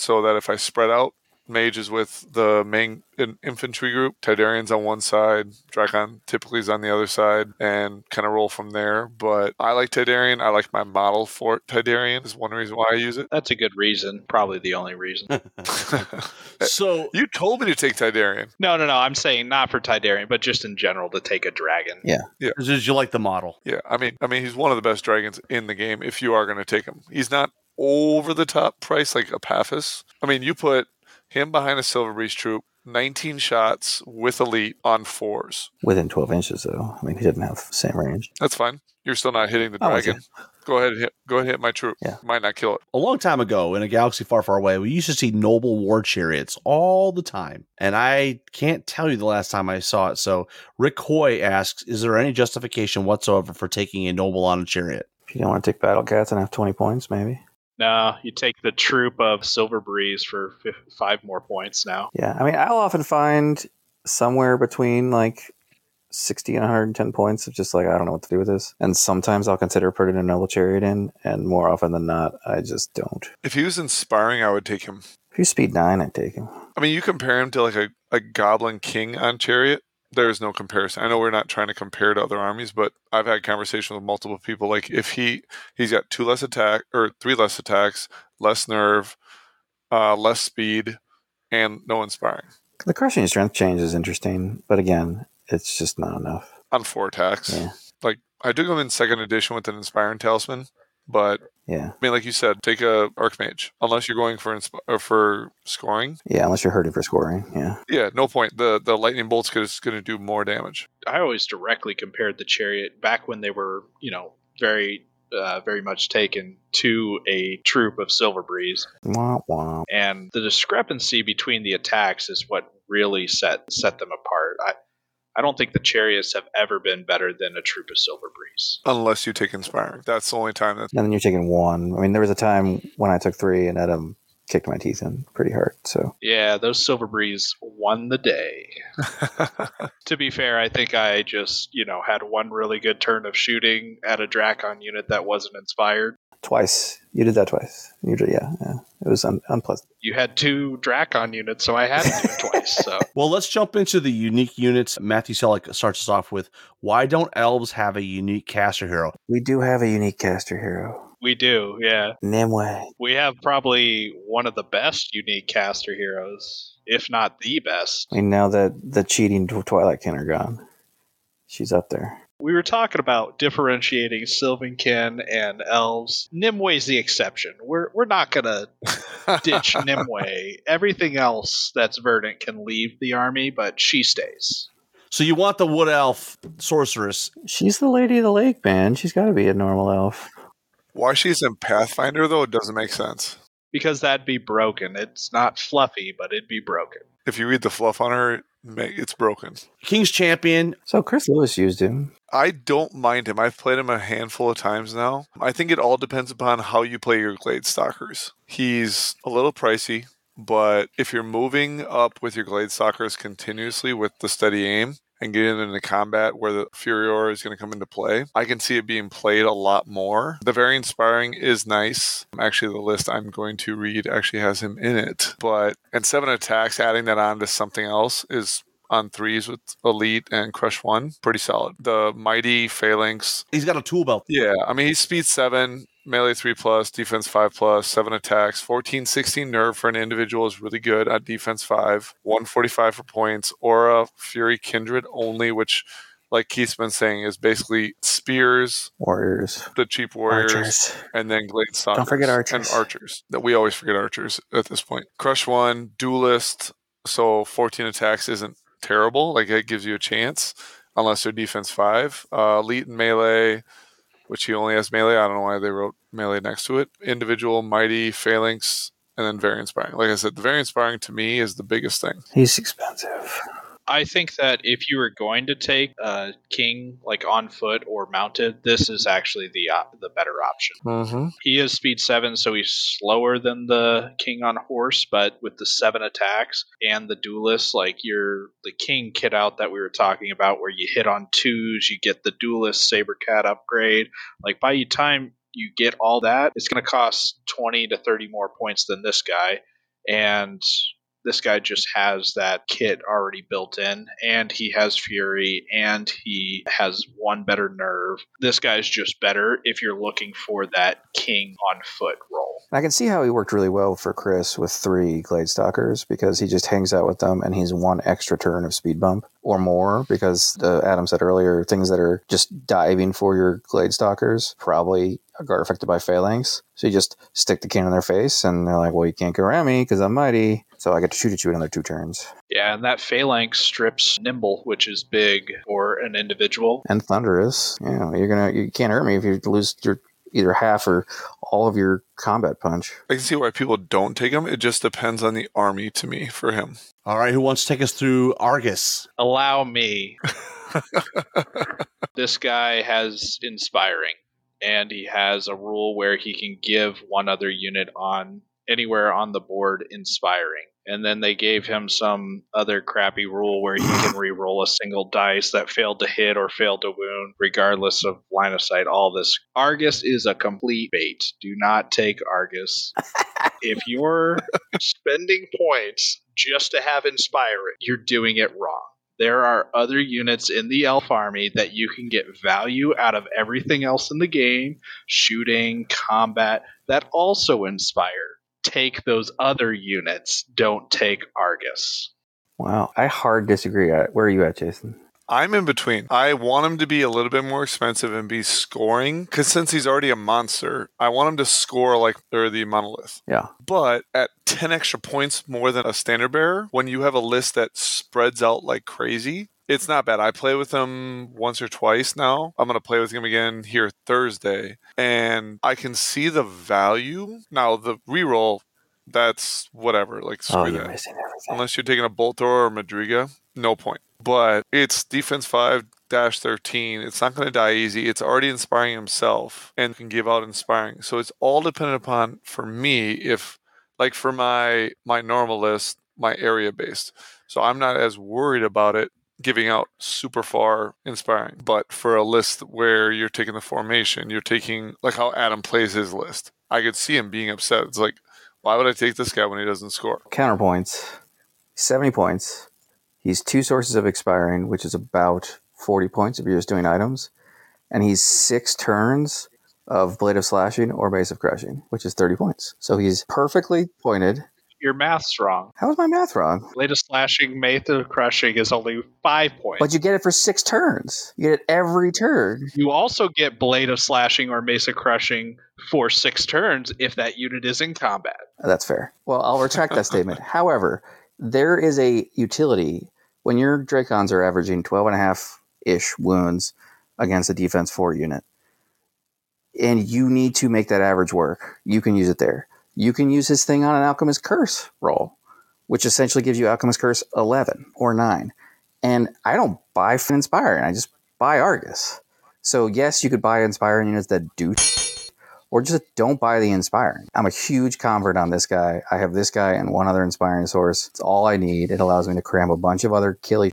So that if I spread out, Mage is with the main infantry group, Tydarian's on one side, Drakon typically is on the other side, and kind of roll from there. But I like Tydarian. I like my model for Tydarian is one reason why I use it. That's a good reason. Probably the only reason. So you told me to take Tydarian. No, no, no. I'm saying not for Tydarian, but just in general to take a dragon. Yeah. Yeah. Because you like the model. Yeah. I mean, I mean, he's one of the best dragons in the game if you are going to take him. He's not over the top price like Apaphis. I mean, you put him behind a Silverreach troop, nineteen shots with elite on fours. Within twelve inches, though. I mean, he didn't have the same range. That's fine. You're still not hitting the dragon. Go ahead, and hit, go ahead, and hit my troop. Yeah. Might not kill it. A long time ago, in a galaxy far, far away, we used to see noble war chariots all the time, and I can't tell you the last time I saw it. So Rick Hoy asks, "Is there any justification whatsoever for taking a noble on a chariot?" If you don't want to take battle cats and have twenty points, maybe. No, you take the troop of Silver Breeze for f- five more points now. Yeah, I mean, I'll often find somewhere between like sixty and one hundred ten points of just like, I don't know what to do with this. And sometimes I'll consider putting a noble chariot in, and more often than not, I just don't. If he was inspiring, I would take him. If he's speed nine, I'd take him. I mean, you compare him to like a, a goblin king on chariot. There is no comparison. I know we're not trying to compare to other armies, but I've had conversations with multiple people. Like if he, he's got two less attack or three less attacks, less nerve, uh, less speed, and no inspiring. The crushing strength change is interesting, but again, it's just not enough. On four attacks. Yeah. Like I do go in second edition with an inspiring talisman, but yeah, I mean, like you said, take a Archmage unless you're going for insp- or for scoring. Yeah, unless you're hurting for scoring. Yeah, yeah, no point. The the lightning bolt's is going to do more damage. I always directly compared the chariot back when they were, you know, very uh, very much taken to a troop of Silver Breeze. Wah, wah. And the discrepancy between the attacks is what really set set them apart. I I don't think the chariots have ever been better than a troop of Silver Breeze. Unless you take inspiring. That's the only time. That's- and then you're taking one. I mean, there was a time when I took three and Adam kicked my teeth in pretty hard. So yeah, those Silver Breeze won the day. To be fair, I think I just, you know, had one really good turn of shooting at a Drakon unit that wasn't inspired. Twice. You did that twice. You did, yeah, yeah. It was un- unpleasant. You had two Drakon units, so I had to do it twice. So. Well, let's jump into the unique units. Matthew Selleck starts us off with, why don't elves have a unique caster hero? We do have a unique caster hero. We do, yeah. Nimue. We have probably one of the best unique caster heroes, if not the best. And now that the cheating Twilight Kin are gone, she's up there. We were talking about differentiating Sylvan Kin and elves. Nimue's the exception. We're we're not going to ditch Nimue. Everything else that's verdant can leave the army, but she stays. So you want the wood elf sorceress. She's the lady of the lake, man. She's got to be a normal elf. Why she's in Pathfinder, though, it doesn't make sense. Because that'd be broken. It's not fluffy, but it'd be broken. If you read the fluff on her, it's broken. King's Champion. So Chris Lewis used him. I don't mind him. I've played him a handful of times now. I think it all depends upon how you play your Glade Stalkers. He's a little pricey, but if you're moving up with your Glade Stalkers continuously with the steady aim and getting into combat where the Furor is going to come into play, I can see it being played a lot more. The Very Inspiring is nice. Actually, the list I'm going to read actually has him in it. But and seven attacks, adding that on to something else is on threes with Elite and Crush One. Pretty solid. The Mighty Phalanx. He's got a tool belt. Yeah. I mean, he's speed seven, melee three plus, defense five plus, seven attacks, fourteen, sixteen nerve for an individual is really good at defense five, one forty-five for points, aura, fury, kindred only, which like Keith's been saying is basically spears, warriors, the cheap warriors, archers, and then Glade Stalkers. Don't forget archers. And archers. That we always forget archers at this point. Crush One, duelist, so fourteen attacks isn't terrible. Like it gives you a chance unless they're defense five. Uh, elite and melee, which he only has melee. I don't know why they wrote melee next to it. Individual, mighty, phalanx, and then Very Inspiring. Like I said, the Very Inspiring to me is the biggest thing. He's expensive. I think that if you were going to take a king like on foot or mounted, this is actually the op- the better option. Mm-hmm. He is speed seven, so he's slower than the king on horse, but with the seven attacks and the duelist, like you're the king kit out that we were talking about where you hit on twos, you get the duelist Sabercat upgrade. Like by the time you get all that, it's going to cost twenty to thirty more points than this guy. And this guy just has that kit already built in, and he has fury, and he has one better nerve. This guy's just better if you're looking for that king on foot role. I can see how he worked really well for Chris with three Glade Stalkers because he just hangs out with them, and he's one extra turn of speed bump or more because uh, Adam said earlier, things that are just diving for your Glade Stalkers probably are affected by phalanx. So you just stick the cane in their face, and they're like, well, you can't go around me because I'm mighty. So I get to shoot at you another two turns. Yeah, and that phalanx strips nimble, which is big for an individual. And thunderous. Yeah, you're gonna you can't hurt me if you lose your either half or all of your combat punch. I can see why people don't take him. It just depends on the army to me for him. All right, who wants to take us through Argus? Allow me. This guy has inspiring, and he has a rule where he can give one other unit on anywhere on the board inspiring. And then they gave him some other crappy rule where he can re-roll a single dice that failed to hit or failed to wound, regardless of line of sight, all this. Argus is a complete bait. Do not take Argus. If you're spending points just to have inspiring, you're doing it wrong. There are other units in the elf army that you can get value out of everything else in the game, shooting, combat, that also inspire. Take those other units. Don't take Argus. Wow. I hard disagree. Where are you at, Jason? I'm in between. I want him to be a little bit more expensive and be scoring, because since he's already a monster, I want him to score like they're the monolith. Yeah. But at ten extra points more than a standard bearer, when you have a list that spreads out like crazy, it's not bad. I play with him once or twice now. I'm going to play with him again here Thursday, and I can see the value. Now, the reroll, that's whatever. Like, screw oh, you're that. Missing everything. Unless you're taking a bolt thrower or Madriga, no point. But it's defense five dash thirteen. It's not going to die easy. It's already inspiring himself and can give out inspiring. So it's all dependent upon, for me, if, like for my, my normal list, my area based. So I'm not as worried about it giving out super far inspiring. But for a list where you're taking the formation, you're taking like how Adam plays his list, I could see him being upset. It's like, why would I take this guy when he doesn't score? Counterpoints. seventy points. He's two sources of expiring, which is about forty points if you're just doing items. And he's six turns of Blade of Slashing or Mace of Crushing, which is thirty points. So he's perfectly pointed. Your math's wrong. How is my math wrong? Blade of Slashing, Mace of Crushing is only five points. But you get it for six turns. You get it every turn. You also get Blade of Slashing or Mace of Crushing for six turns if that unit is in combat. That's fair. Well, I'll retract that statement. However, there is a utility. When your Drakons are averaging twelve and a half-ish wounds against a defense four unit, and you need to make that average work, you can use it there. You can use his thing on an Alchemist Curse roll, which essentially gives you Alchemist Curse eleven or nine. And I don't buy Inspiring, I just buy Argus. So yes, you could buy Inspiring units that do, or just don't buy the Inspiring. I'm a huge convert on this guy. I have this guy and one other Inspiring source. It's all I need. It allows me to cram a bunch of other killy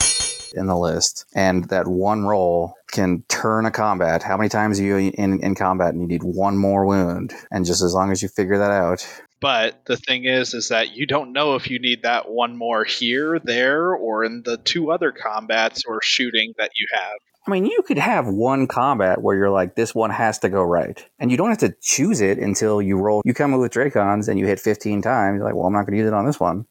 in the list, and that one roll can turn a combat. How many times are you in, in combat and you need one more wound? And just as long as you figure that out. But the thing is, is that you don't know if you need that one more here, there, or in the two other combats or shooting that you have. I mean, you could have one combat where you're like, this one has to go right. And you don't have to choose it until you roll. You come with Drakons and you hit fifteen times. You're like, well, I'm not going to use it on this one.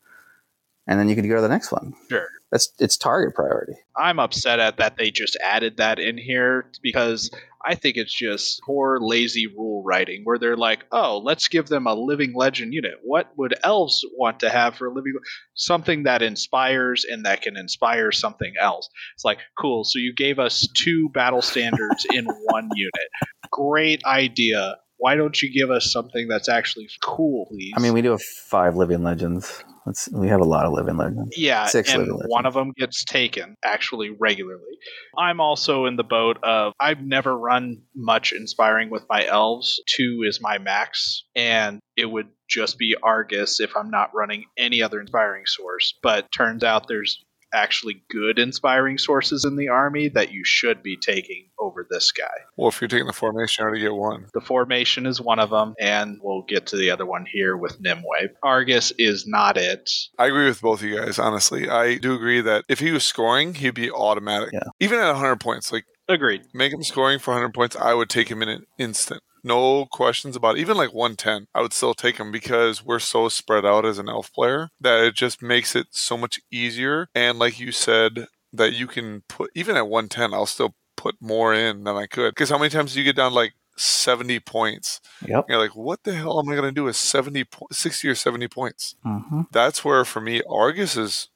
And then you could go to the next one. Sure. That's it's target priority. I'm upset at that they just added that in here because I think it's just poor, lazy rule writing where they're like, oh, let's give them a Living Legend unit. What would elves want to have for a living? Something that inspires and that can inspire something else. It's like, cool. So you gave us two battle standards in one unit. Great idea. Why don't you give us something that's actually cool, please? I mean, we do have five Living Legends. Let's, we have a lot of Living Legends. Yeah, Six and Living Legends. One of them gets taken, actually, regularly. I'm also in the boat of, I've never run much Inspiring with my elves. Two is my max, and it would just be Argus if I'm not running any other Inspiring source. But turns out there's actually good Inspiring sources in the army that you should be taking over this guy. Well, if you're taking the formation, you already get one. The formation is one of them, and we'll get to the other one here with Nimue. Argus is not it. I agree with both of you guys, honestly. I do agree that if he was scoring, he'd be automatic. Yeah. Even at one hundred points. Like, agreed. Make him scoring for one hundred points, I would take him in an instant. No questions about it. Even like one ten, I would still take him because we're so spread out as an elf player that it just makes it so much easier. And like you said, that you can put, even at one ten, I'll still put more in than I could. Because how many times do you get down like seventy points? Yep. You're like, what the hell am I going to do with seventy, sixty or seventy points? Mm-hmm. That's where for me, Argus is,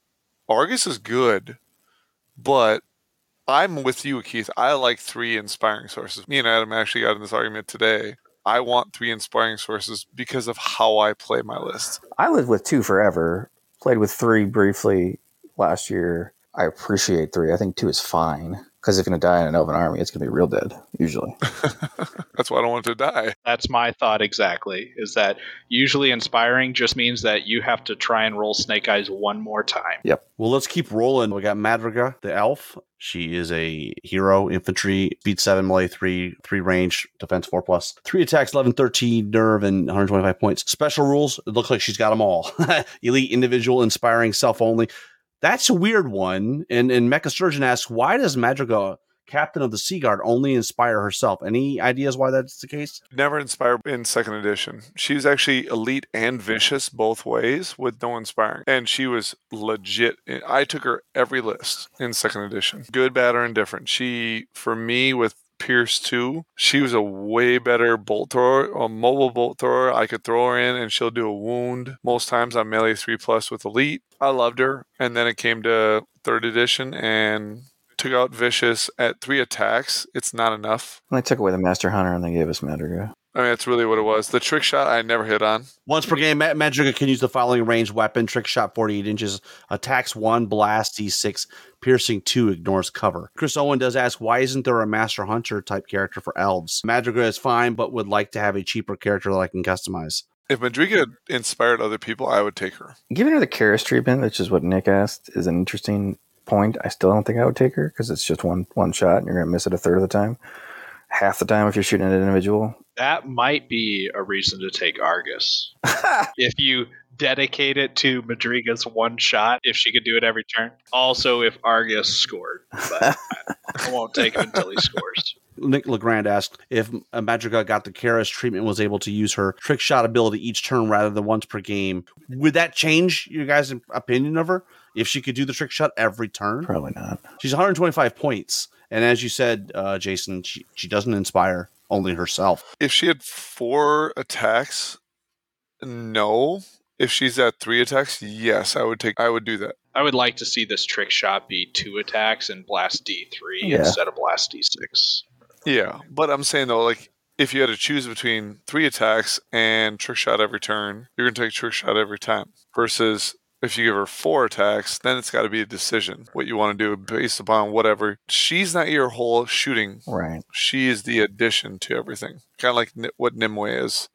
Argus is good, but I'm with you, Keith. I like three Inspiring sources. Me and Adam actually got in this argument today. I want three Inspiring sources because of how I play my list. I lived with two forever. Played with three briefly last year. I appreciate three. I think two is fine. Because if you're going to die in an elven army, it's going to be real dead, usually. That's why I don't want to die. That's my thought exactly, is that usually Inspiring just means that you have to try and roll Snake Eyes one more time. Yep. Well, let's keep rolling. We got Madriga, the elf. She is a hero, infantry, speed seven, melee three, three range, defense four plus, three attacks, eleven, thirteen, nerve, and one hundred twenty-five points. Special rules, it looks like she's got them all. Elite, individual, inspiring, self-only. That's a weird one. And and Mecha Sturgeon asks, why does Madriga, Captain of the Sea Guard, only inspire herself? Any ideas why that's the case? Never inspired in second edition. She was actually elite and vicious both ways with no inspiring. And she was legit. I took her every list in second edition. Good, bad, or indifferent. She, for me, with Pierce two, she was a way better bolt thrower, a mobile bolt thrower. I could throw her in and she'll do a wound most times on melee three plus with elite. I loved her. And then it came to third edition and took out Vicious at three attacks. It's not enough. They took away the Master Hunter and they gave us Madriga. I mean, that's really what it was. The trick shot I never hit on. Once per game, Madriga can use the following ranged weapon. Trick shot forty-eight inches. Attacks one, blast D six. Piercing two, ignores cover. Chris Owen does ask, why isn't there a Master Hunter type character for elves? Madriga is fine, but would like to have a cheaper character that I can customize. If Madriga inspired other people, I would take her. Giving her the Karis treatment, which is what Nick asked, is an interesting point. I still don't think I would take her because it's just one one shot and you're going to miss it a third of the time. Half the time if you're shooting at an individual. That might be a reason to take Argus. If you dedicate it to Madriga's one shot, if she could do it every turn. Also, if Argus scored. But I won't take him until he scores. Nick LeGrand asked if Madriga got the Karis treatment, was able to use her trick shot ability each turn rather than once per game. Would that change your guys' opinion of her if she could do the trick shot every turn? Probably not. She's one hundred twenty-five points. And as you said, uh, Jason, she, she doesn't inspire, only herself. If she had four attacks, no. If she's at three attacks, yes, I would take. I would do that. I would like to see this trick shot be two attacks and blast D three yeah. instead of blast D six. Yeah, but I'm saying though, like if you had to choose between three attacks and trick shot every turn, you're going to take trick shot every time. Versus if you give her four attacks, then it's got to be a decision what you want to do based upon whatever. She's not your whole shooting. Right. She is the addition to everything, kind of like what Nimue is.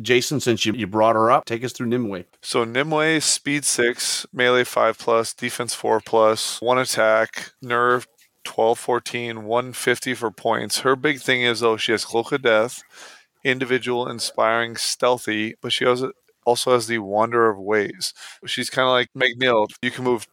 Jason, since you, you brought her up, take us through Nimue. So Nimue, speed six, melee five plus, defense four plus, one attack, nerve twelve, fourteen, one hundred fifty for points. Her big thing is, though, she has Cloak of Death, individual, inspiring, stealthy, but she also has the Wanderer of Ways. She's kind of like McNeil. You can move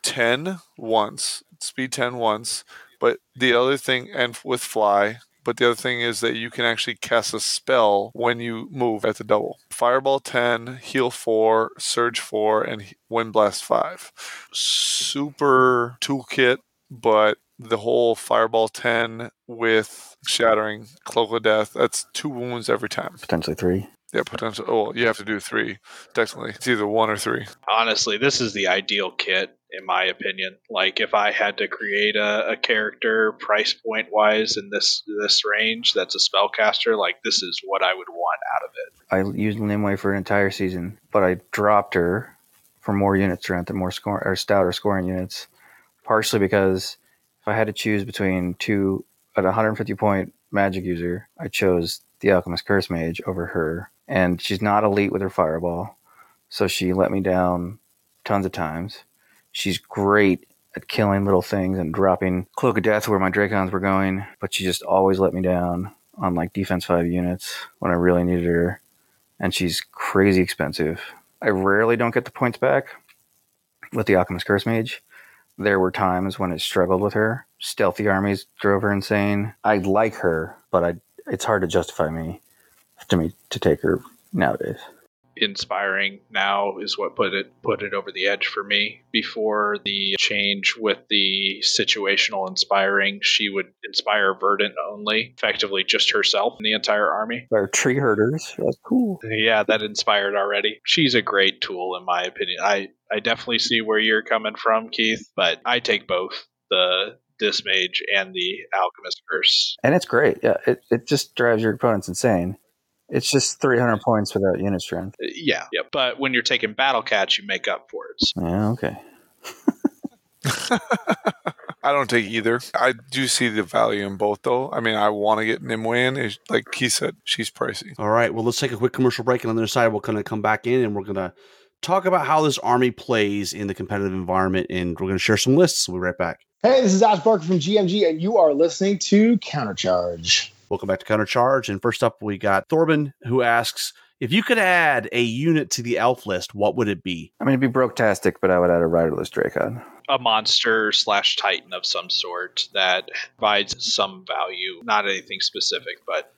ten once, speed ten once, but the other thing, and with fly, but the other thing is that you can actually cast a spell when you move at the double. Fireball ten, heal four, surge four, and wind blast five. Super toolkit, but the whole Fireball ten with Shattering, Cloak of Death, that's two wounds every time. Potentially three. Yeah, potentially. Oh, you have to do three, technically. It's either one or three. Honestly, this is the ideal kit, in my opinion. Like, if I had to create a, a character price point-wise in this this range that's a spellcaster, like, this is what I would want out of it. I used Nimue for an entire season, but I dropped her for more units throughout the more score, or stouter scoring units, partially because if I had to choose between two, at one hundred fifty point magic user, I chose the Alchemist Curse Mage over her, and she's not elite with her fireball, so she let me down tons of times. She's great at killing little things and dropping Cloak of Death where my Drakons were going, but she just always let me down on like defense five units when I really needed her, and she's crazy expensive. I rarely don't get the points back with the Alchemist Curse Mage. There were times when I struggled with her. Stealthy armies drove her insane. I like her, but I, it's hard to justify me to me to take her nowadays. Inspiring now is what put it put it over the edge for me. Before the change with the situational inspiring, she would inspire Verdant only, effectively just herself and the entire army. Or Tree Herders. That's cool. Yeah, that inspired already. She's a great tool in my opinion. I, I definitely see where you're coming from, Keith, but I take both the this mage and the Alchemist Curse. And it's great. Yeah, it, it just drives your opponents insane. It's just three hundred points without unit strength. Yeah, yeah, but when you're taking Battle Cats, you make up for it. Yeah, okay. I don't take either. I do see the value in both, though. I mean, I want to get Nimue in. It's, like he said, she's pricey. All right, well, let's take a quick commercial break, and on the other side, we're going to come back in, and we're going to talk about how this army plays in the competitive environment, and we're going to share some lists. We'll be right back. Hey, this is Ash Barker from G M G, and you are listening to Counter Charge. Welcome back to Counter Charge. And first up, we got Thorben, who asks, if you could add a unit to the elf list, what would it be? I mean, it'd be Broketastic, but I would add a riderless Drakon. A monster slash titan of some sort that provides some value, not anything specific, but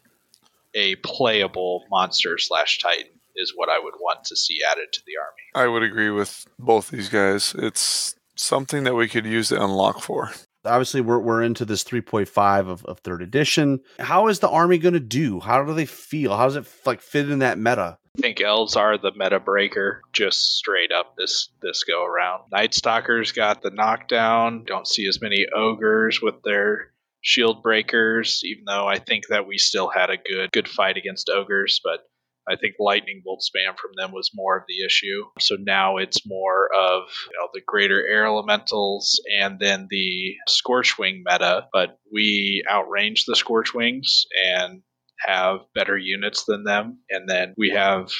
a playable monster slash titan is what I would want to see added to the army. I would agree with both these guys. It's something that we could use to unlock for. Obviously, we're we're into this three point five of, of third edition. How is the army going to do? How do they feel? How does it like fit in that meta? I think elves are the meta breaker, just straight up this this go around. Night Stalkers got the knockdown. Don't see as many ogres with their shield breakers, even though I think that we still had a good good fight against ogres, but I think lightning bolt spam from them was more of the issue. So now it's more of, you know, the greater air elementals and then the Scorchwing meta. But we outrange the Scorchwings and have better units than them. And then we have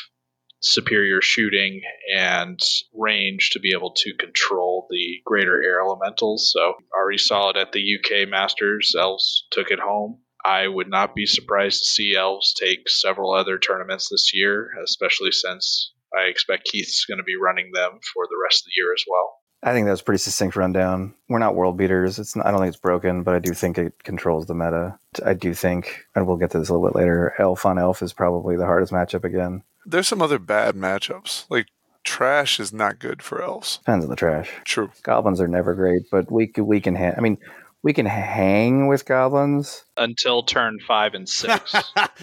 superior shooting and range to be able to control the Greater Air Elementals. So already saw it at the U K Masters. Elves took it home. I would not be surprised to see Elves take several other tournaments this year, especially since I expect Keith's going to be running them for the rest of the year as well. I think that was a pretty succinct rundown. We're not world beaters. It's not, I don't think it's broken, but I do think it controls the meta. I do think, and we'll get to this a little bit later, Elf on Elf is probably the hardest matchup again. There's some other bad matchups. Like, trash is not good for Elves. Depends on the trash. True. Goblins are never great, but we, we can hang. I mean, we can hang with Goblins. Until turn five and six.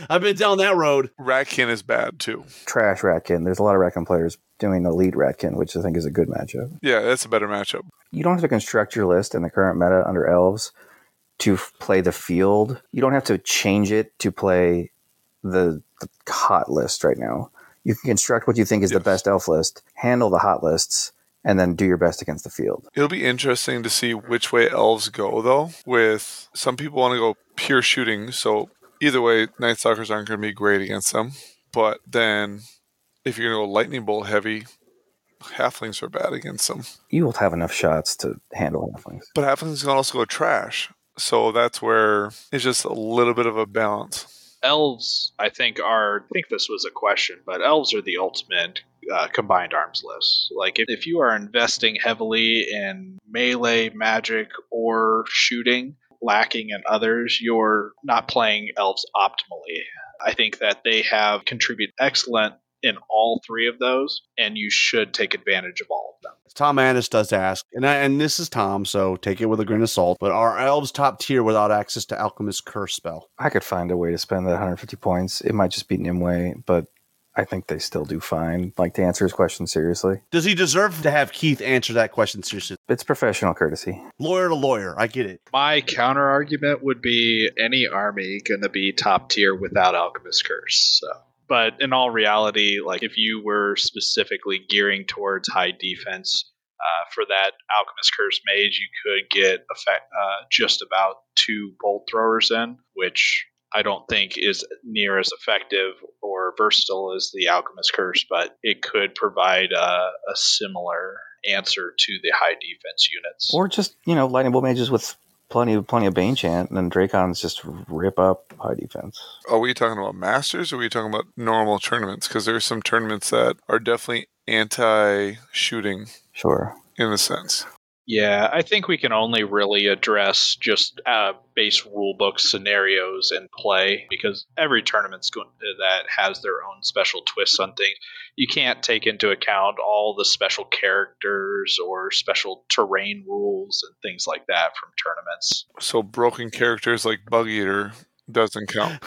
I've been down that road. Ratkin is bad, too. Trash Ratkin. There's a lot of Ratkin players doing the lead Ratkin, which I think is a good matchup. Yeah, that's a better matchup. You don't have to construct your list in the current meta under Elves to f- play the field. You don't have to change it to play the, the hot list right now. You can construct what you think is yes. the best Elf list, handle the hot lists, and then do your best against the field. It'll be interesting to see which way Elves go, though. With some people want to go pure shooting, so either way, Night Stalkers aren't going to be great against them. But then, if you're going to go lightning bolt heavy, halflings are bad against them. You will have enough shots to handle halflings. But halflings can also go trash. So that's where it's just a little bit of a balance. Elves, I think, are... I think this was a question, but Elves are the ultimate uh, combined arms list. Like, if, if you are investing heavily in melee, magic, or shooting, lacking in others, you're not playing Elves optimally. I think that they have contributed excellent in all three of those, and you should take advantage of all of them. Tom Annis does ask, and I, and this is Tom, so take it with a grain of salt, but are Elves top tier without access to Alchemist's Curse spell? I could find a way to spend that one hundred fifty points. It might just be Nimue, but I think they still do fine. Like, to answer his question seriously. Does he deserve to have Keith answer that question seriously? It's professional courtesy. Lawyer to lawyer, I get it. My counter argument would be any army going to be top tier without Alchemist's Curse, so... But in all reality, like, if you were specifically gearing towards high defense uh, for that Alchemist Curse Mage, you could get effect, uh, just about two bolt throwers in, which I don't think is near as effective or versatile as the Alchemist Curse, but it could provide a, a similar answer to the high defense units. Or just, you know, Lightning Bolt Mages with Plenty of plenty of Bane Chant, and then Drakons just rip up high defense. Are we talking about Masters, or are we talking about normal tournaments? Because there's some tournaments that are definitely anti-shooting. Sure. In a sense. Yeah, I think we can only really address just uh, base rulebook scenarios and play, because every tournament's going to, that has their own special twists on things. You can't take into account all the special characters or special terrain rules and things like that from tournaments. So broken characters like Bug Eater doesn't count.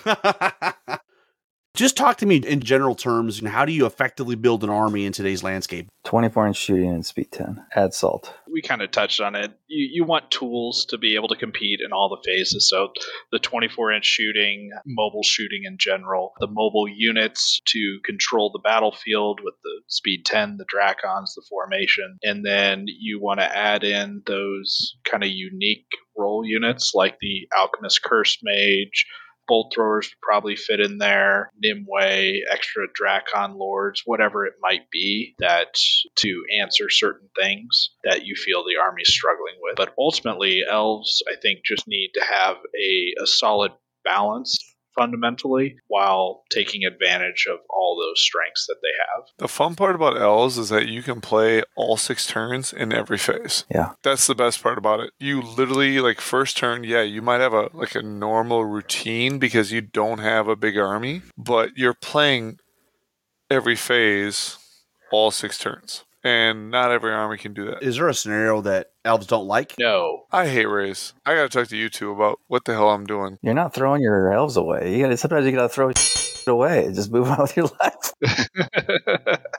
Just talk to me in general terms, and how do you effectively build an army in today's landscape? twenty-four inch shooting and speed ten. Add salt. We kind of touched on it. You, you want tools to be able to compete in all the phases. So the twenty-four inch shooting, mobile shooting in general, the mobile units to control the battlefield with the speed ten, the Drakons, the formation. And then you want to add in those kind of unique role units like the Alchemist Curse Mage. Bolt throwers would probably fit in there, Nimue, extra Drakon Lords, whatever it might be, that to answer certain things that you feel the army's struggling with. But ultimately, Elves, I think, just need to have a, a solid balance fundamentally while taking advantage of all those strengths that they have. The fun part about Elves is that you can play all six turns in every phase. Yeah. That's the best part about it. You literally, like, first turn, yeah, you might have a like a normal routine because you don't have a big army, but you're playing every phase all six turns. And not every army can do that. Is there a scenario that Elves don't like? No. I hate Rays. I gotta talk to you two about what the hell I'm doing. You're not throwing your Elves away. You gotta, sometimes you gotta throw it away and just move on with your life.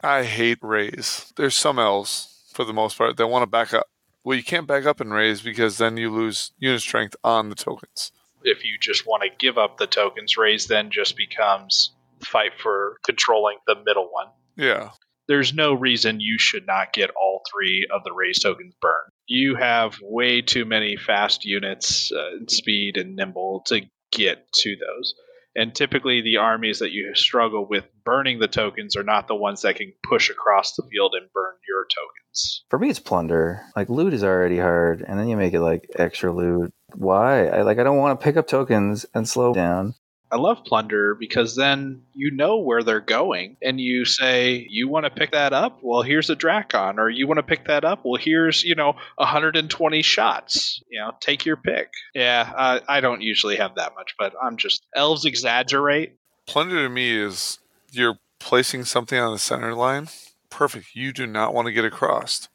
I hate Rays. There's some Elves, for the most part, that want to back up. Well, you can't back up in Rays because then you lose unit strength on the tokens. If you just want to give up the tokens, Rays then just becomes fight for controlling the middle one. Yeah. There's no reason you should not get all three of the raised tokens burned. You have way too many fast units, uh, in speed and nimble to get to those. And typically the armies that you struggle with burning the tokens are not the ones that can push across the field and burn your tokens. For me, it's plunder. Like, loot is already hard, and then you make it, like, extra loot. Why? I, like, I don't want to pick up tokens and slow down. I love plunder because then you know where they're going, and you say, you want to pick that up? Well, here's a Drakon. Or you want to pick that up? Well, here's, you know, one hundred twenty shots. You know, take your pick. Yeah, uh, I don't usually have that much, but I'm just... Elves exaggerate. Plunder to me is you're placing something on the center line. Perfect. You do not want to get across.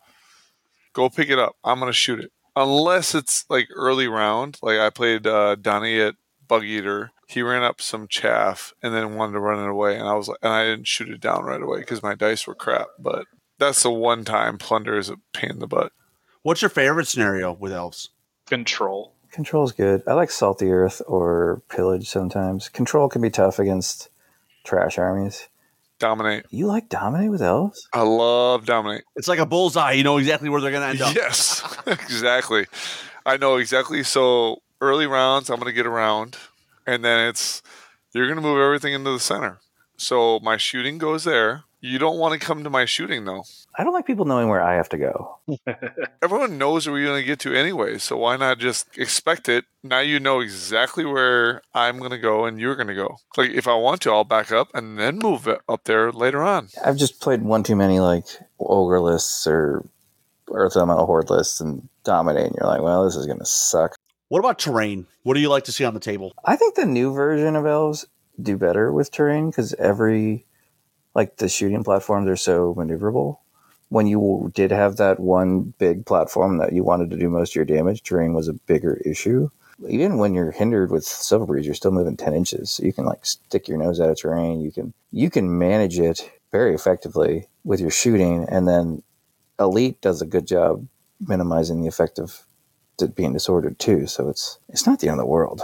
Go pick it up. I'm going to shoot it. Unless it's, like, early round. Like, I played uh, Donnie at Bug Eater. He ran up some chaff and then wanted to run it away, and I was like, and I didn't shoot it down right away because my dice were crap. But that's the one time plunder is a pain in the butt. What's your favorite scenario with elves? Control. Control's good. I like Salty Earth or Pillage sometimes. Control can be tough against trash armies. Dominate. You like Dominate with elves? I love Dominate. It's like a bullseye. You know exactly where they're going to end up. Yes, exactly. I know exactly. So early rounds, I'm going to get around. And then it's, you're going to move everything into the center. So my shooting goes there. You don't want to come to my shooting, though. I don't like people knowing where I have to go. Everyone knows where you're going to get to anyway. So why not just expect it? Now you know exactly where I'm going to go and you're going to go. Like, if I want to, I'll back up and then move up there later on. I've just played one too many, like, Ogre lists or Earth Elemental Horde lists and Dominate. And you're like, well, this is going to suck. What about terrain? What do you like to see on the table? I think the new version of elves do better with terrain because every, like, the shooting platforms are so maneuverable. When you did have that one big platform that you wanted to do most of your damage, terrain was a bigger issue. Even when you're hindered with Silver Breeze, you're still moving ten inches. So you can, like, stick your nose out of terrain. You can, you can manage it very effectively with your shooting. And then Elite does a good job minimizing the effect of it being disordered too, so it's it's not the end of the world.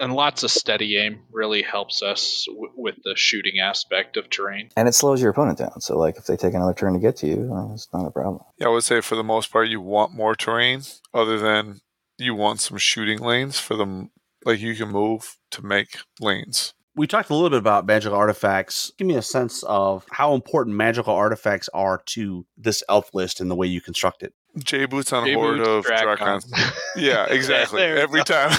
And lots of steady aim really helps us w- with the shooting aspect of terrain, and it slows your opponent down. So, like, if they take another turn to get to you, well, it's not a problem. Yeah, I would say for the most part, you want more terrain, other than you want some shooting lanes for them. Like, you can move to make lanes. We talked a little bit about magical artifacts. Give me a sense of how important magical artifacts are to this elf list and the way you construct it. J boots on a horde of Drakons. Yeah, exactly. Every time.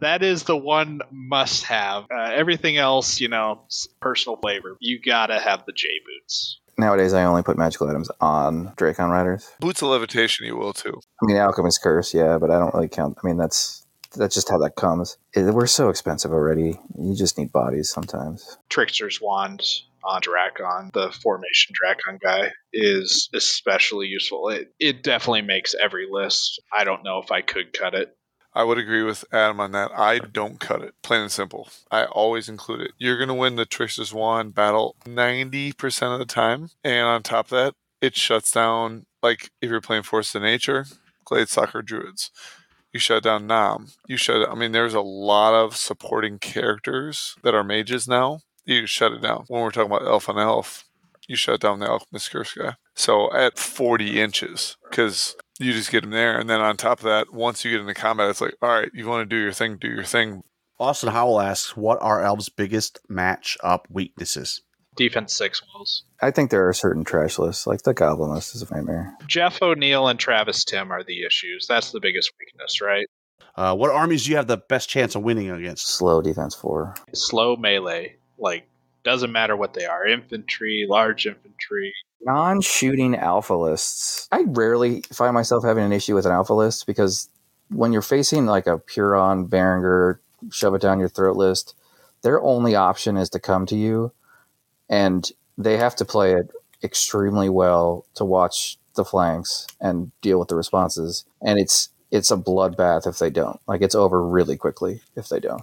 That is the one must have. Uh, everything else, you know, personal flavor. You gotta have the J boots. Nowadays, I only put magical items on Drakon Riders. Boots of Levitation, you will too. I mean, Alchemist's Curse, yeah, but I don't really count. I mean, that's that's just how that comes. It, we're so expensive already. You just need bodies sometimes. Trickster's Wand. On Drakon, the formation Drakon guy is especially useful. It it definitely makes every list. I don't know if I could cut it. I would agree with Adam on that. I don't cut it. Plain and simple. I always include it. You're going to win the Trickster's Wand battle ninety percent of the time. And on top of that, it shuts down, like, if you're playing Force of Nature, Glade Stalker Druids. You shut down Nam. You shut I mean, there's a lot of supporting characters that are mages now. You shut it down. When we're talking about elf on elf, you shut down the Alchemist's Curse guy. So at forty inches, because you just get him there. And then on top of that, once you get into combat, it's like, all right, you want to do your thing, do your thing. Austin Howell asks, what are elves' biggest matchup weaknesses? Defense six walls. I think there are certain trash lists, like the Goblin list is a nightmare. Jeff O'Neill and Travis Timm are the issues. That's the biggest weakness, right? Uh, what armies do you have the best chance of winning against? Slow defense four. Slow melee. Like, doesn't matter what they are. Infantry, large infantry. Non-shooting alpha lists. I rarely find myself having an issue with an alpha list because when you're facing, like, a Puron, Berenger, shove-it-down-your-throat list, their only option is to come to you, and they have to play it extremely well to watch the flanks and deal with the responses. And it's it's a bloodbath if they don't. Like, it's over really quickly if they don't.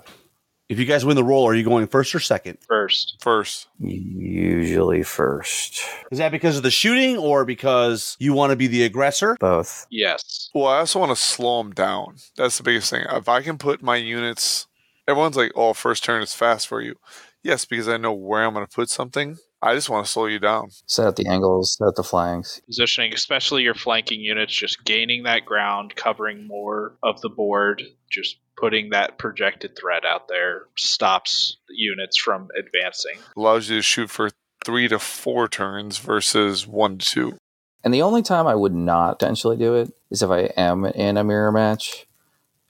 If you guys win the roll, are you going first or second? First. First. Usually first. Is that because of the shooting or because you want to be the aggressor? Both. Yes. Well, I also want to slow them down. That's the biggest thing. If I can put my units... Everyone's like, oh, first turn is fast for you. Yes, because I know where I'm going to put something. I just want to slow you down. Set up the angles, set up the flanks. Positioning, especially your flanking units, just gaining that ground, covering more of the board, just... putting that projected threat out there stops units from advancing. Allows you to shoot for three to four turns versus one to two. And the only time I would not potentially do it is if I am in a mirror match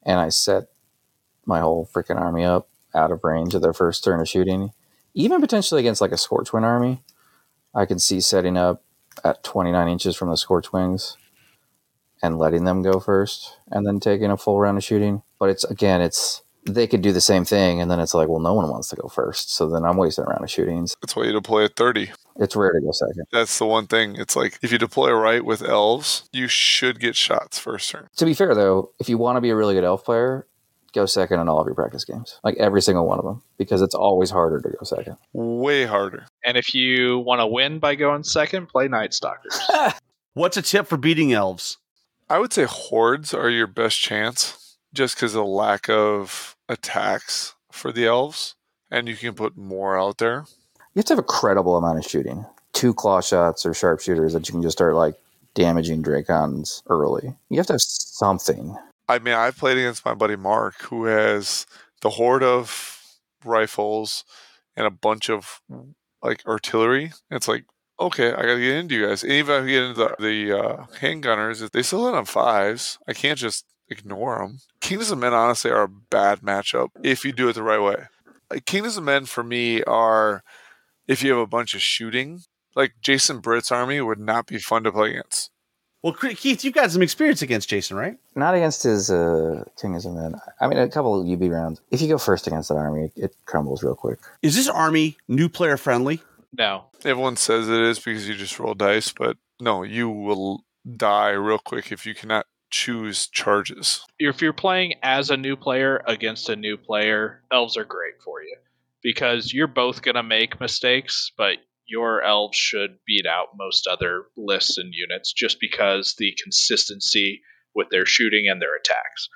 and I set my whole freaking army up out of range of their first turn of shooting. Even potentially against like a Scorchwing army, I can see setting up at twenty-nine inches from the Scorchwings and letting them go first and then taking a full round of shooting. But it's, again, it's, they could do the same thing and then it's like, well, no one wants to go first. So then I'm wasting a round of shootings. That's why you deploy at thirty. It's rare to go second. That's the one thing. It's like, if you deploy right with elves, you should get shots first turn. To be fair though, if you want to be a really good elf player, go second in all of your practice games, like every single one of them, because it's always harder to go second. Way harder. And if you want to win by going second, play Night Stalkers. What's a tip for beating elves? I would say hordes are your best chance, just because of the lack of attacks for the elves, and you can put more out there. You have to have a credible amount of shooting. Two claw shots or sharpshooters that you can just start like damaging Drakons early. You have to have something. I mean, I've played against my buddy Mark, who has the horde of rifles and a bunch of like artillery. It's like, okay, I got to get into you guys. And even if I get into the, the uh, handgunners, they still hit on fives. I can't just ignore them. Kingdoms of Men, honestly, are a bad matchup if you do it the right way. Like, Kingdoms of Men, for me, are if you have a bunch of shooting. Like, Jason Britt's army would not be fun to play against. Well, Keith, you've got some experience against Jason, right? Not against his uh, Kingdoms of Men. I mean, a couple of U B rounds. If you go first against that army, it crumbles real quick. Is this army new player friendly? No. Everyone says it is because you just roll dice, but no, you will die real quick if you cannot choose charges. If you're playing as a new player against a new player, elves are great for you because you're both going to make mistakes, but your elves should beat out most other lists and units just because the consistency with their shooting and their attacks.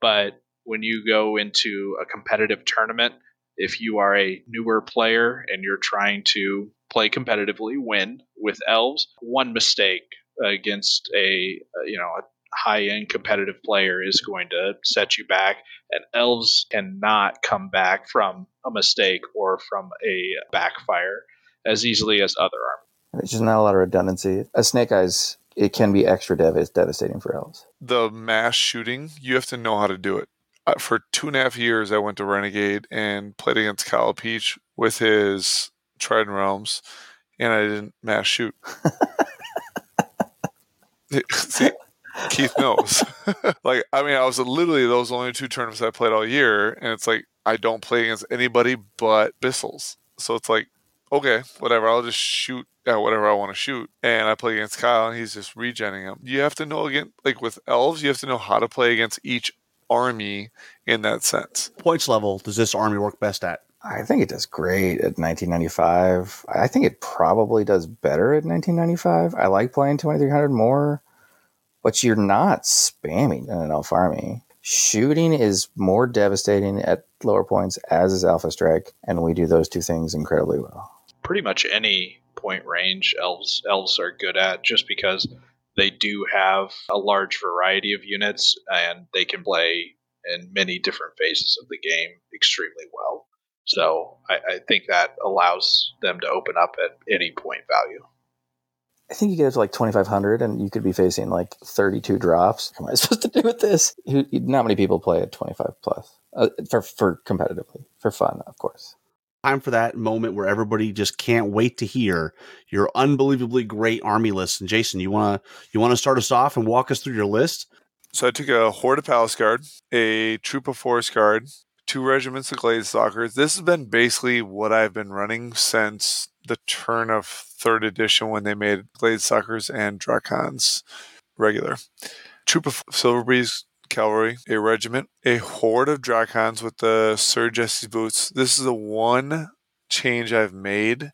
But when you go into a competitive tournament, if you are a newer player and you're trying to play competitively, win with elves, one mistake against a, you know, a high-end competitive player is going to set you back, and elves cannot come back from a mistake or from a backfire as easily as other armies. There's just not a lot of redundancy. As Snake Eyes, it can be extra dev- devastating for elves. The mass shooting, you have to know how to do it. Uh, for two and a half years, I went to Renegade and played against Kyle Peach with his Trident Realms, and I didn't mass shoot. See, Keith knows. Like, I mean, I was literally those only two tournaments I played all year, and it's like, I don't play against anybody but Bissels. So it's like, okay, whatever, I'll just shoot at whatever I want to shoot. And I play against Kyle, and he's just regenning him. You have to know, again, like with elves, you have to know how to play against each army in that sense. Points level, does this army work best at? I think it does great at nineteen ninety-five. I think it probably does better at nineteen ninety-five. I like playing twenty-three hundred more, but you're not spamming in an elf army. Shooting is more devastating at lower points, as is Alpha Strike, and we do those two things incredibly well. Pretty much any point range elves elves are good at, just because they do have a large variety of units and they can play in many different phases of the game extremely well. So I, I think that allows them to open up at any point value. I think you get up to like twenty-five hundred and you could be facing like thirty-two drops. What am I supposed to do with this? Not many people play at twenty-five plus uh, for, for competitively, for fun, of course. Time for that moment where everybody just can't wait to hear your unbelievably great army list. And Jason, you want to you want to start us off and walk us through your list? So I took a horde of Palace Guard, a troop of Forest Guard, two regiments of Glade Stalkers. This has been basically what I've been running since the turn of third edition when they made Glade Stalkers and Drakons regular. Troop of Silverbreeze Cavalry, a regiment, a horde of Drakons with the Sir Jesse's boots. This is the one change I've made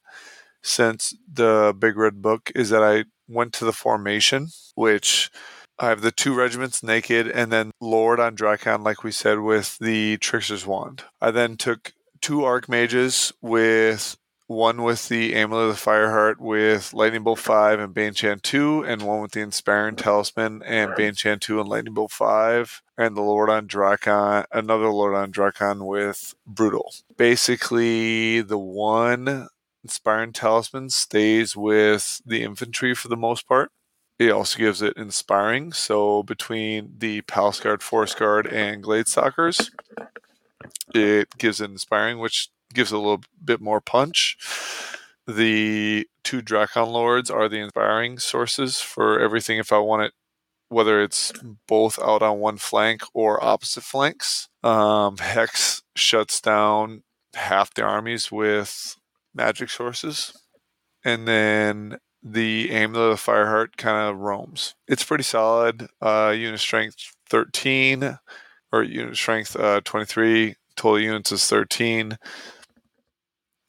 since the Big Red Book is that I went to the formation, which I have the two regiments naked and then Lord on Drakon, like we said, with the Trickster's Wand. I then took two Archmages with one with the Amulet of the Fireheart with Lightning Bolt five and Banechan two, and one with the Inspiring Talisman and Banechan two and Lightning Bolt five, and the Lord on Drakon, another Lord on Drakon with Brutal. Basically, the one Inspiring Talisman stays with the infantry for the most part. It also gives it Inspiring, so between the Palace Guard, Forest Guard, and Glade Stalkers, it gives it Inspiring, which gives a little bit more punch. The two Drakon Lords are the Inspiring sources for everything if I want it, whether it's both out on one flank or opposite flanks. Um, Hex shuts down half the armies with magic sources. And then the Amulet of the Fireheart kind of roams. It's pretty solid. Uh, unit strength thirteen, or unit strength uh, twenty-three. Total units is thirteen.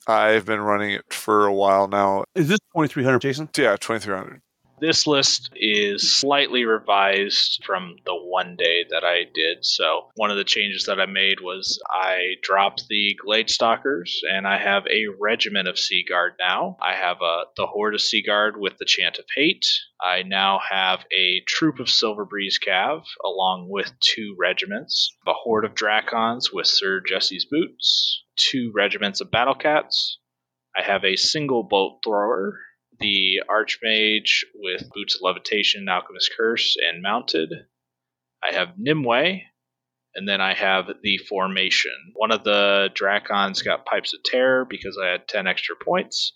I've been running it for a while now. Is this twenty-three hundred, Jason? Yeah, twenty-three hundred. This list is slightly revised from the one day that I did. So one of the changes that I made was I dropped the Glade Stalkers, and I have a regiment of Sea Guard now. I have a, the Horde of Sea Guard with the Chant of Hate. I now have a troop of Silver Breeze Cav, along with two regiments. A Horde of Drakons with Sir Jesse's Boots. Two regiments of Battle Cats. I have a single Bolt Thrower. The Archmage with Boots of Levitation, Alchemist Curse, and Mounted. I have Nimue, and then I have the Formation. One of the Drakons got Pipes of Terror because I had ten extra points,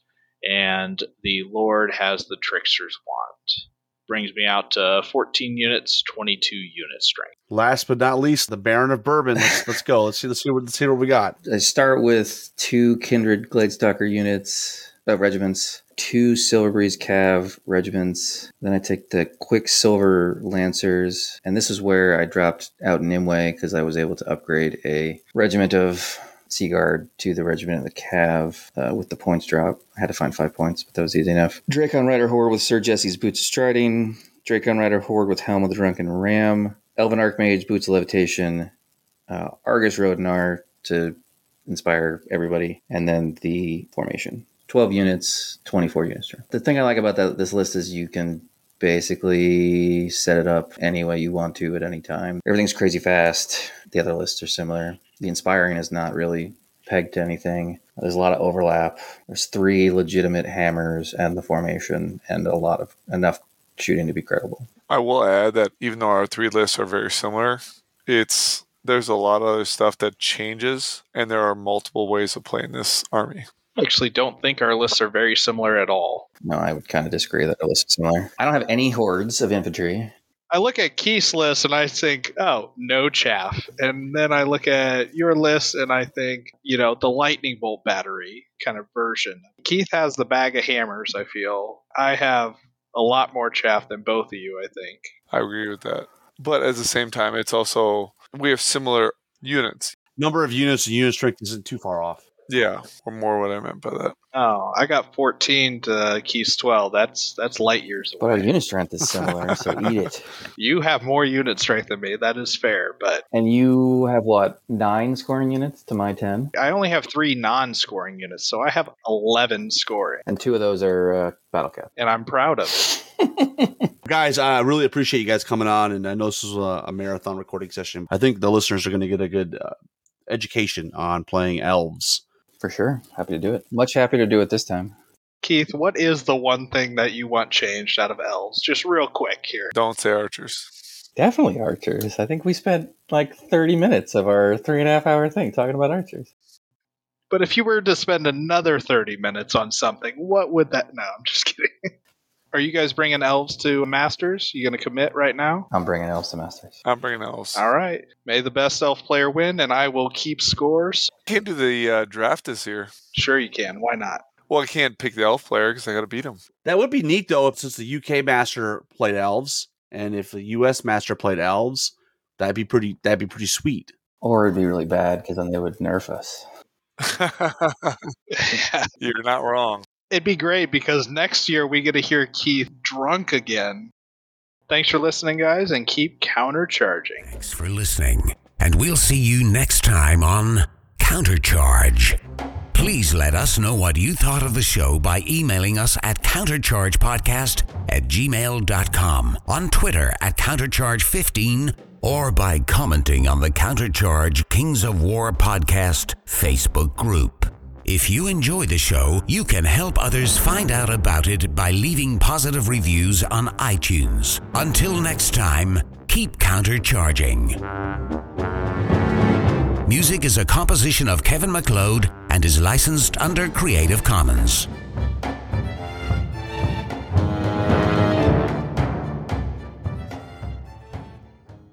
and the Lord has the Trickster's Wand. Brings me out to fourteen units, twenty-two unit strength. Last but not least, the Baron of Bourbon. Let's, let's go. Let's see, let's, see what, let's see what we got. I start with two Kindred Gladestalker units, uh, regiments. Two Silver Breeze Cav regiments. Then I take the Quicksilver Lancers. And this is where I dropped out Nimue because I was able to upgrade a regiment of Sea Guard to the regiment of the Cav uh, with the points drop. I had to find five points, but that was easy enough. Drakon Rider Horde with Sir Jesse's Boots Striding. Drakon Rider Horde with Helm of the Drunken Ram. Elven Archmage, Boots of Levitation. Uh, Argus Rodenar to inspire everybody. And then the Formation. twelve units, twenty-four units. The thing I like about that, this list is you can basically set it up any way you want to at any time. Everything's crazy fast. The other lists are similar. The Inspiring is not really pegged to anything. There's a lot of overlap. There's three legitimate hammers and the Formation and a lot of enough shooting to be credible. I will add that even though our three lists are very similar, it's there's a lot of other stuff that changes, and there are multiple ways of playing this army. I actually don't think our lists are very similar at all. No, I would kind of disagree that our lists are similar. I don't have any hordes of infantry. I look at Keith's list and I think, oh, no chaff. And then I look at your list and I think, you know, the lightning bolt battery kind of version. Keith has the bag of hammers, I feel. I have a lot more chaff than both of you, I think. I agree with that. But at the same time, it's also, we have similar units. Number of units and unit strength isn't too far off. Yeah, or more what I meant by that. Oh, I got fourteen to Keith's twelve. That's that's light years away. But our unit strength is similar, so eat it. You have more unit strength than me. That is fair, but... And you have, what, nine scoring units to my ten? I only have three non-scoring units, so I have eleven scoring. And two of those are uh, Battle Cat. And I'm proud of it. Guys, I really appreciate you guys coming on, and I know this is a, a marathon recording session. I think the listeners are going to get a good uh, education on playing elves. For sure. Happy to do it. Much happier to do it this time. Keith, what is the one thing that you want changed out of elves? Just real quick here. Don't say archers. Definitely archers. I think we spent like thirty minutes of our three and a half hour thing talking about archers. But if you were to spend another thirty minutes on something, what would that... No, I'm just kidding. Are you guys bringing elves to Masters? You going to commit right now? I'm bringing elves to Masters. I'm bringing elves. All right. May the best elf player win, and I will keep scores. I can't do the uh, draft this year. Sure you can. Why not? Well, I can't pick the elf player because I got to beat him. That would be neat, though, if since the U K master played elves, and if the U S master played elves, that'd be pretty. That'd be pretty sweet. Or it'd be really bad because then they would nerf us. You're not wrong. It'd be great because next year we get to hear Keith drunk again. Thanks for listening, guys, and keep countercharging. Thanks for listening, and we'll see you next time on Countercharge. Please let us know what you thought of the show by emailing us at counterchargepodcast at gmail dot com, on Twitter at countercharge fifteen, or by commenting on the Countercharge Kings of War podcast Facebook group. If you enjoy the show, you can help others find out about it by leaving positive reviews on iTunes. Until next time, keep countercharging. Music is a composition of Kevin MacLeod and is licensed under Creative Commons.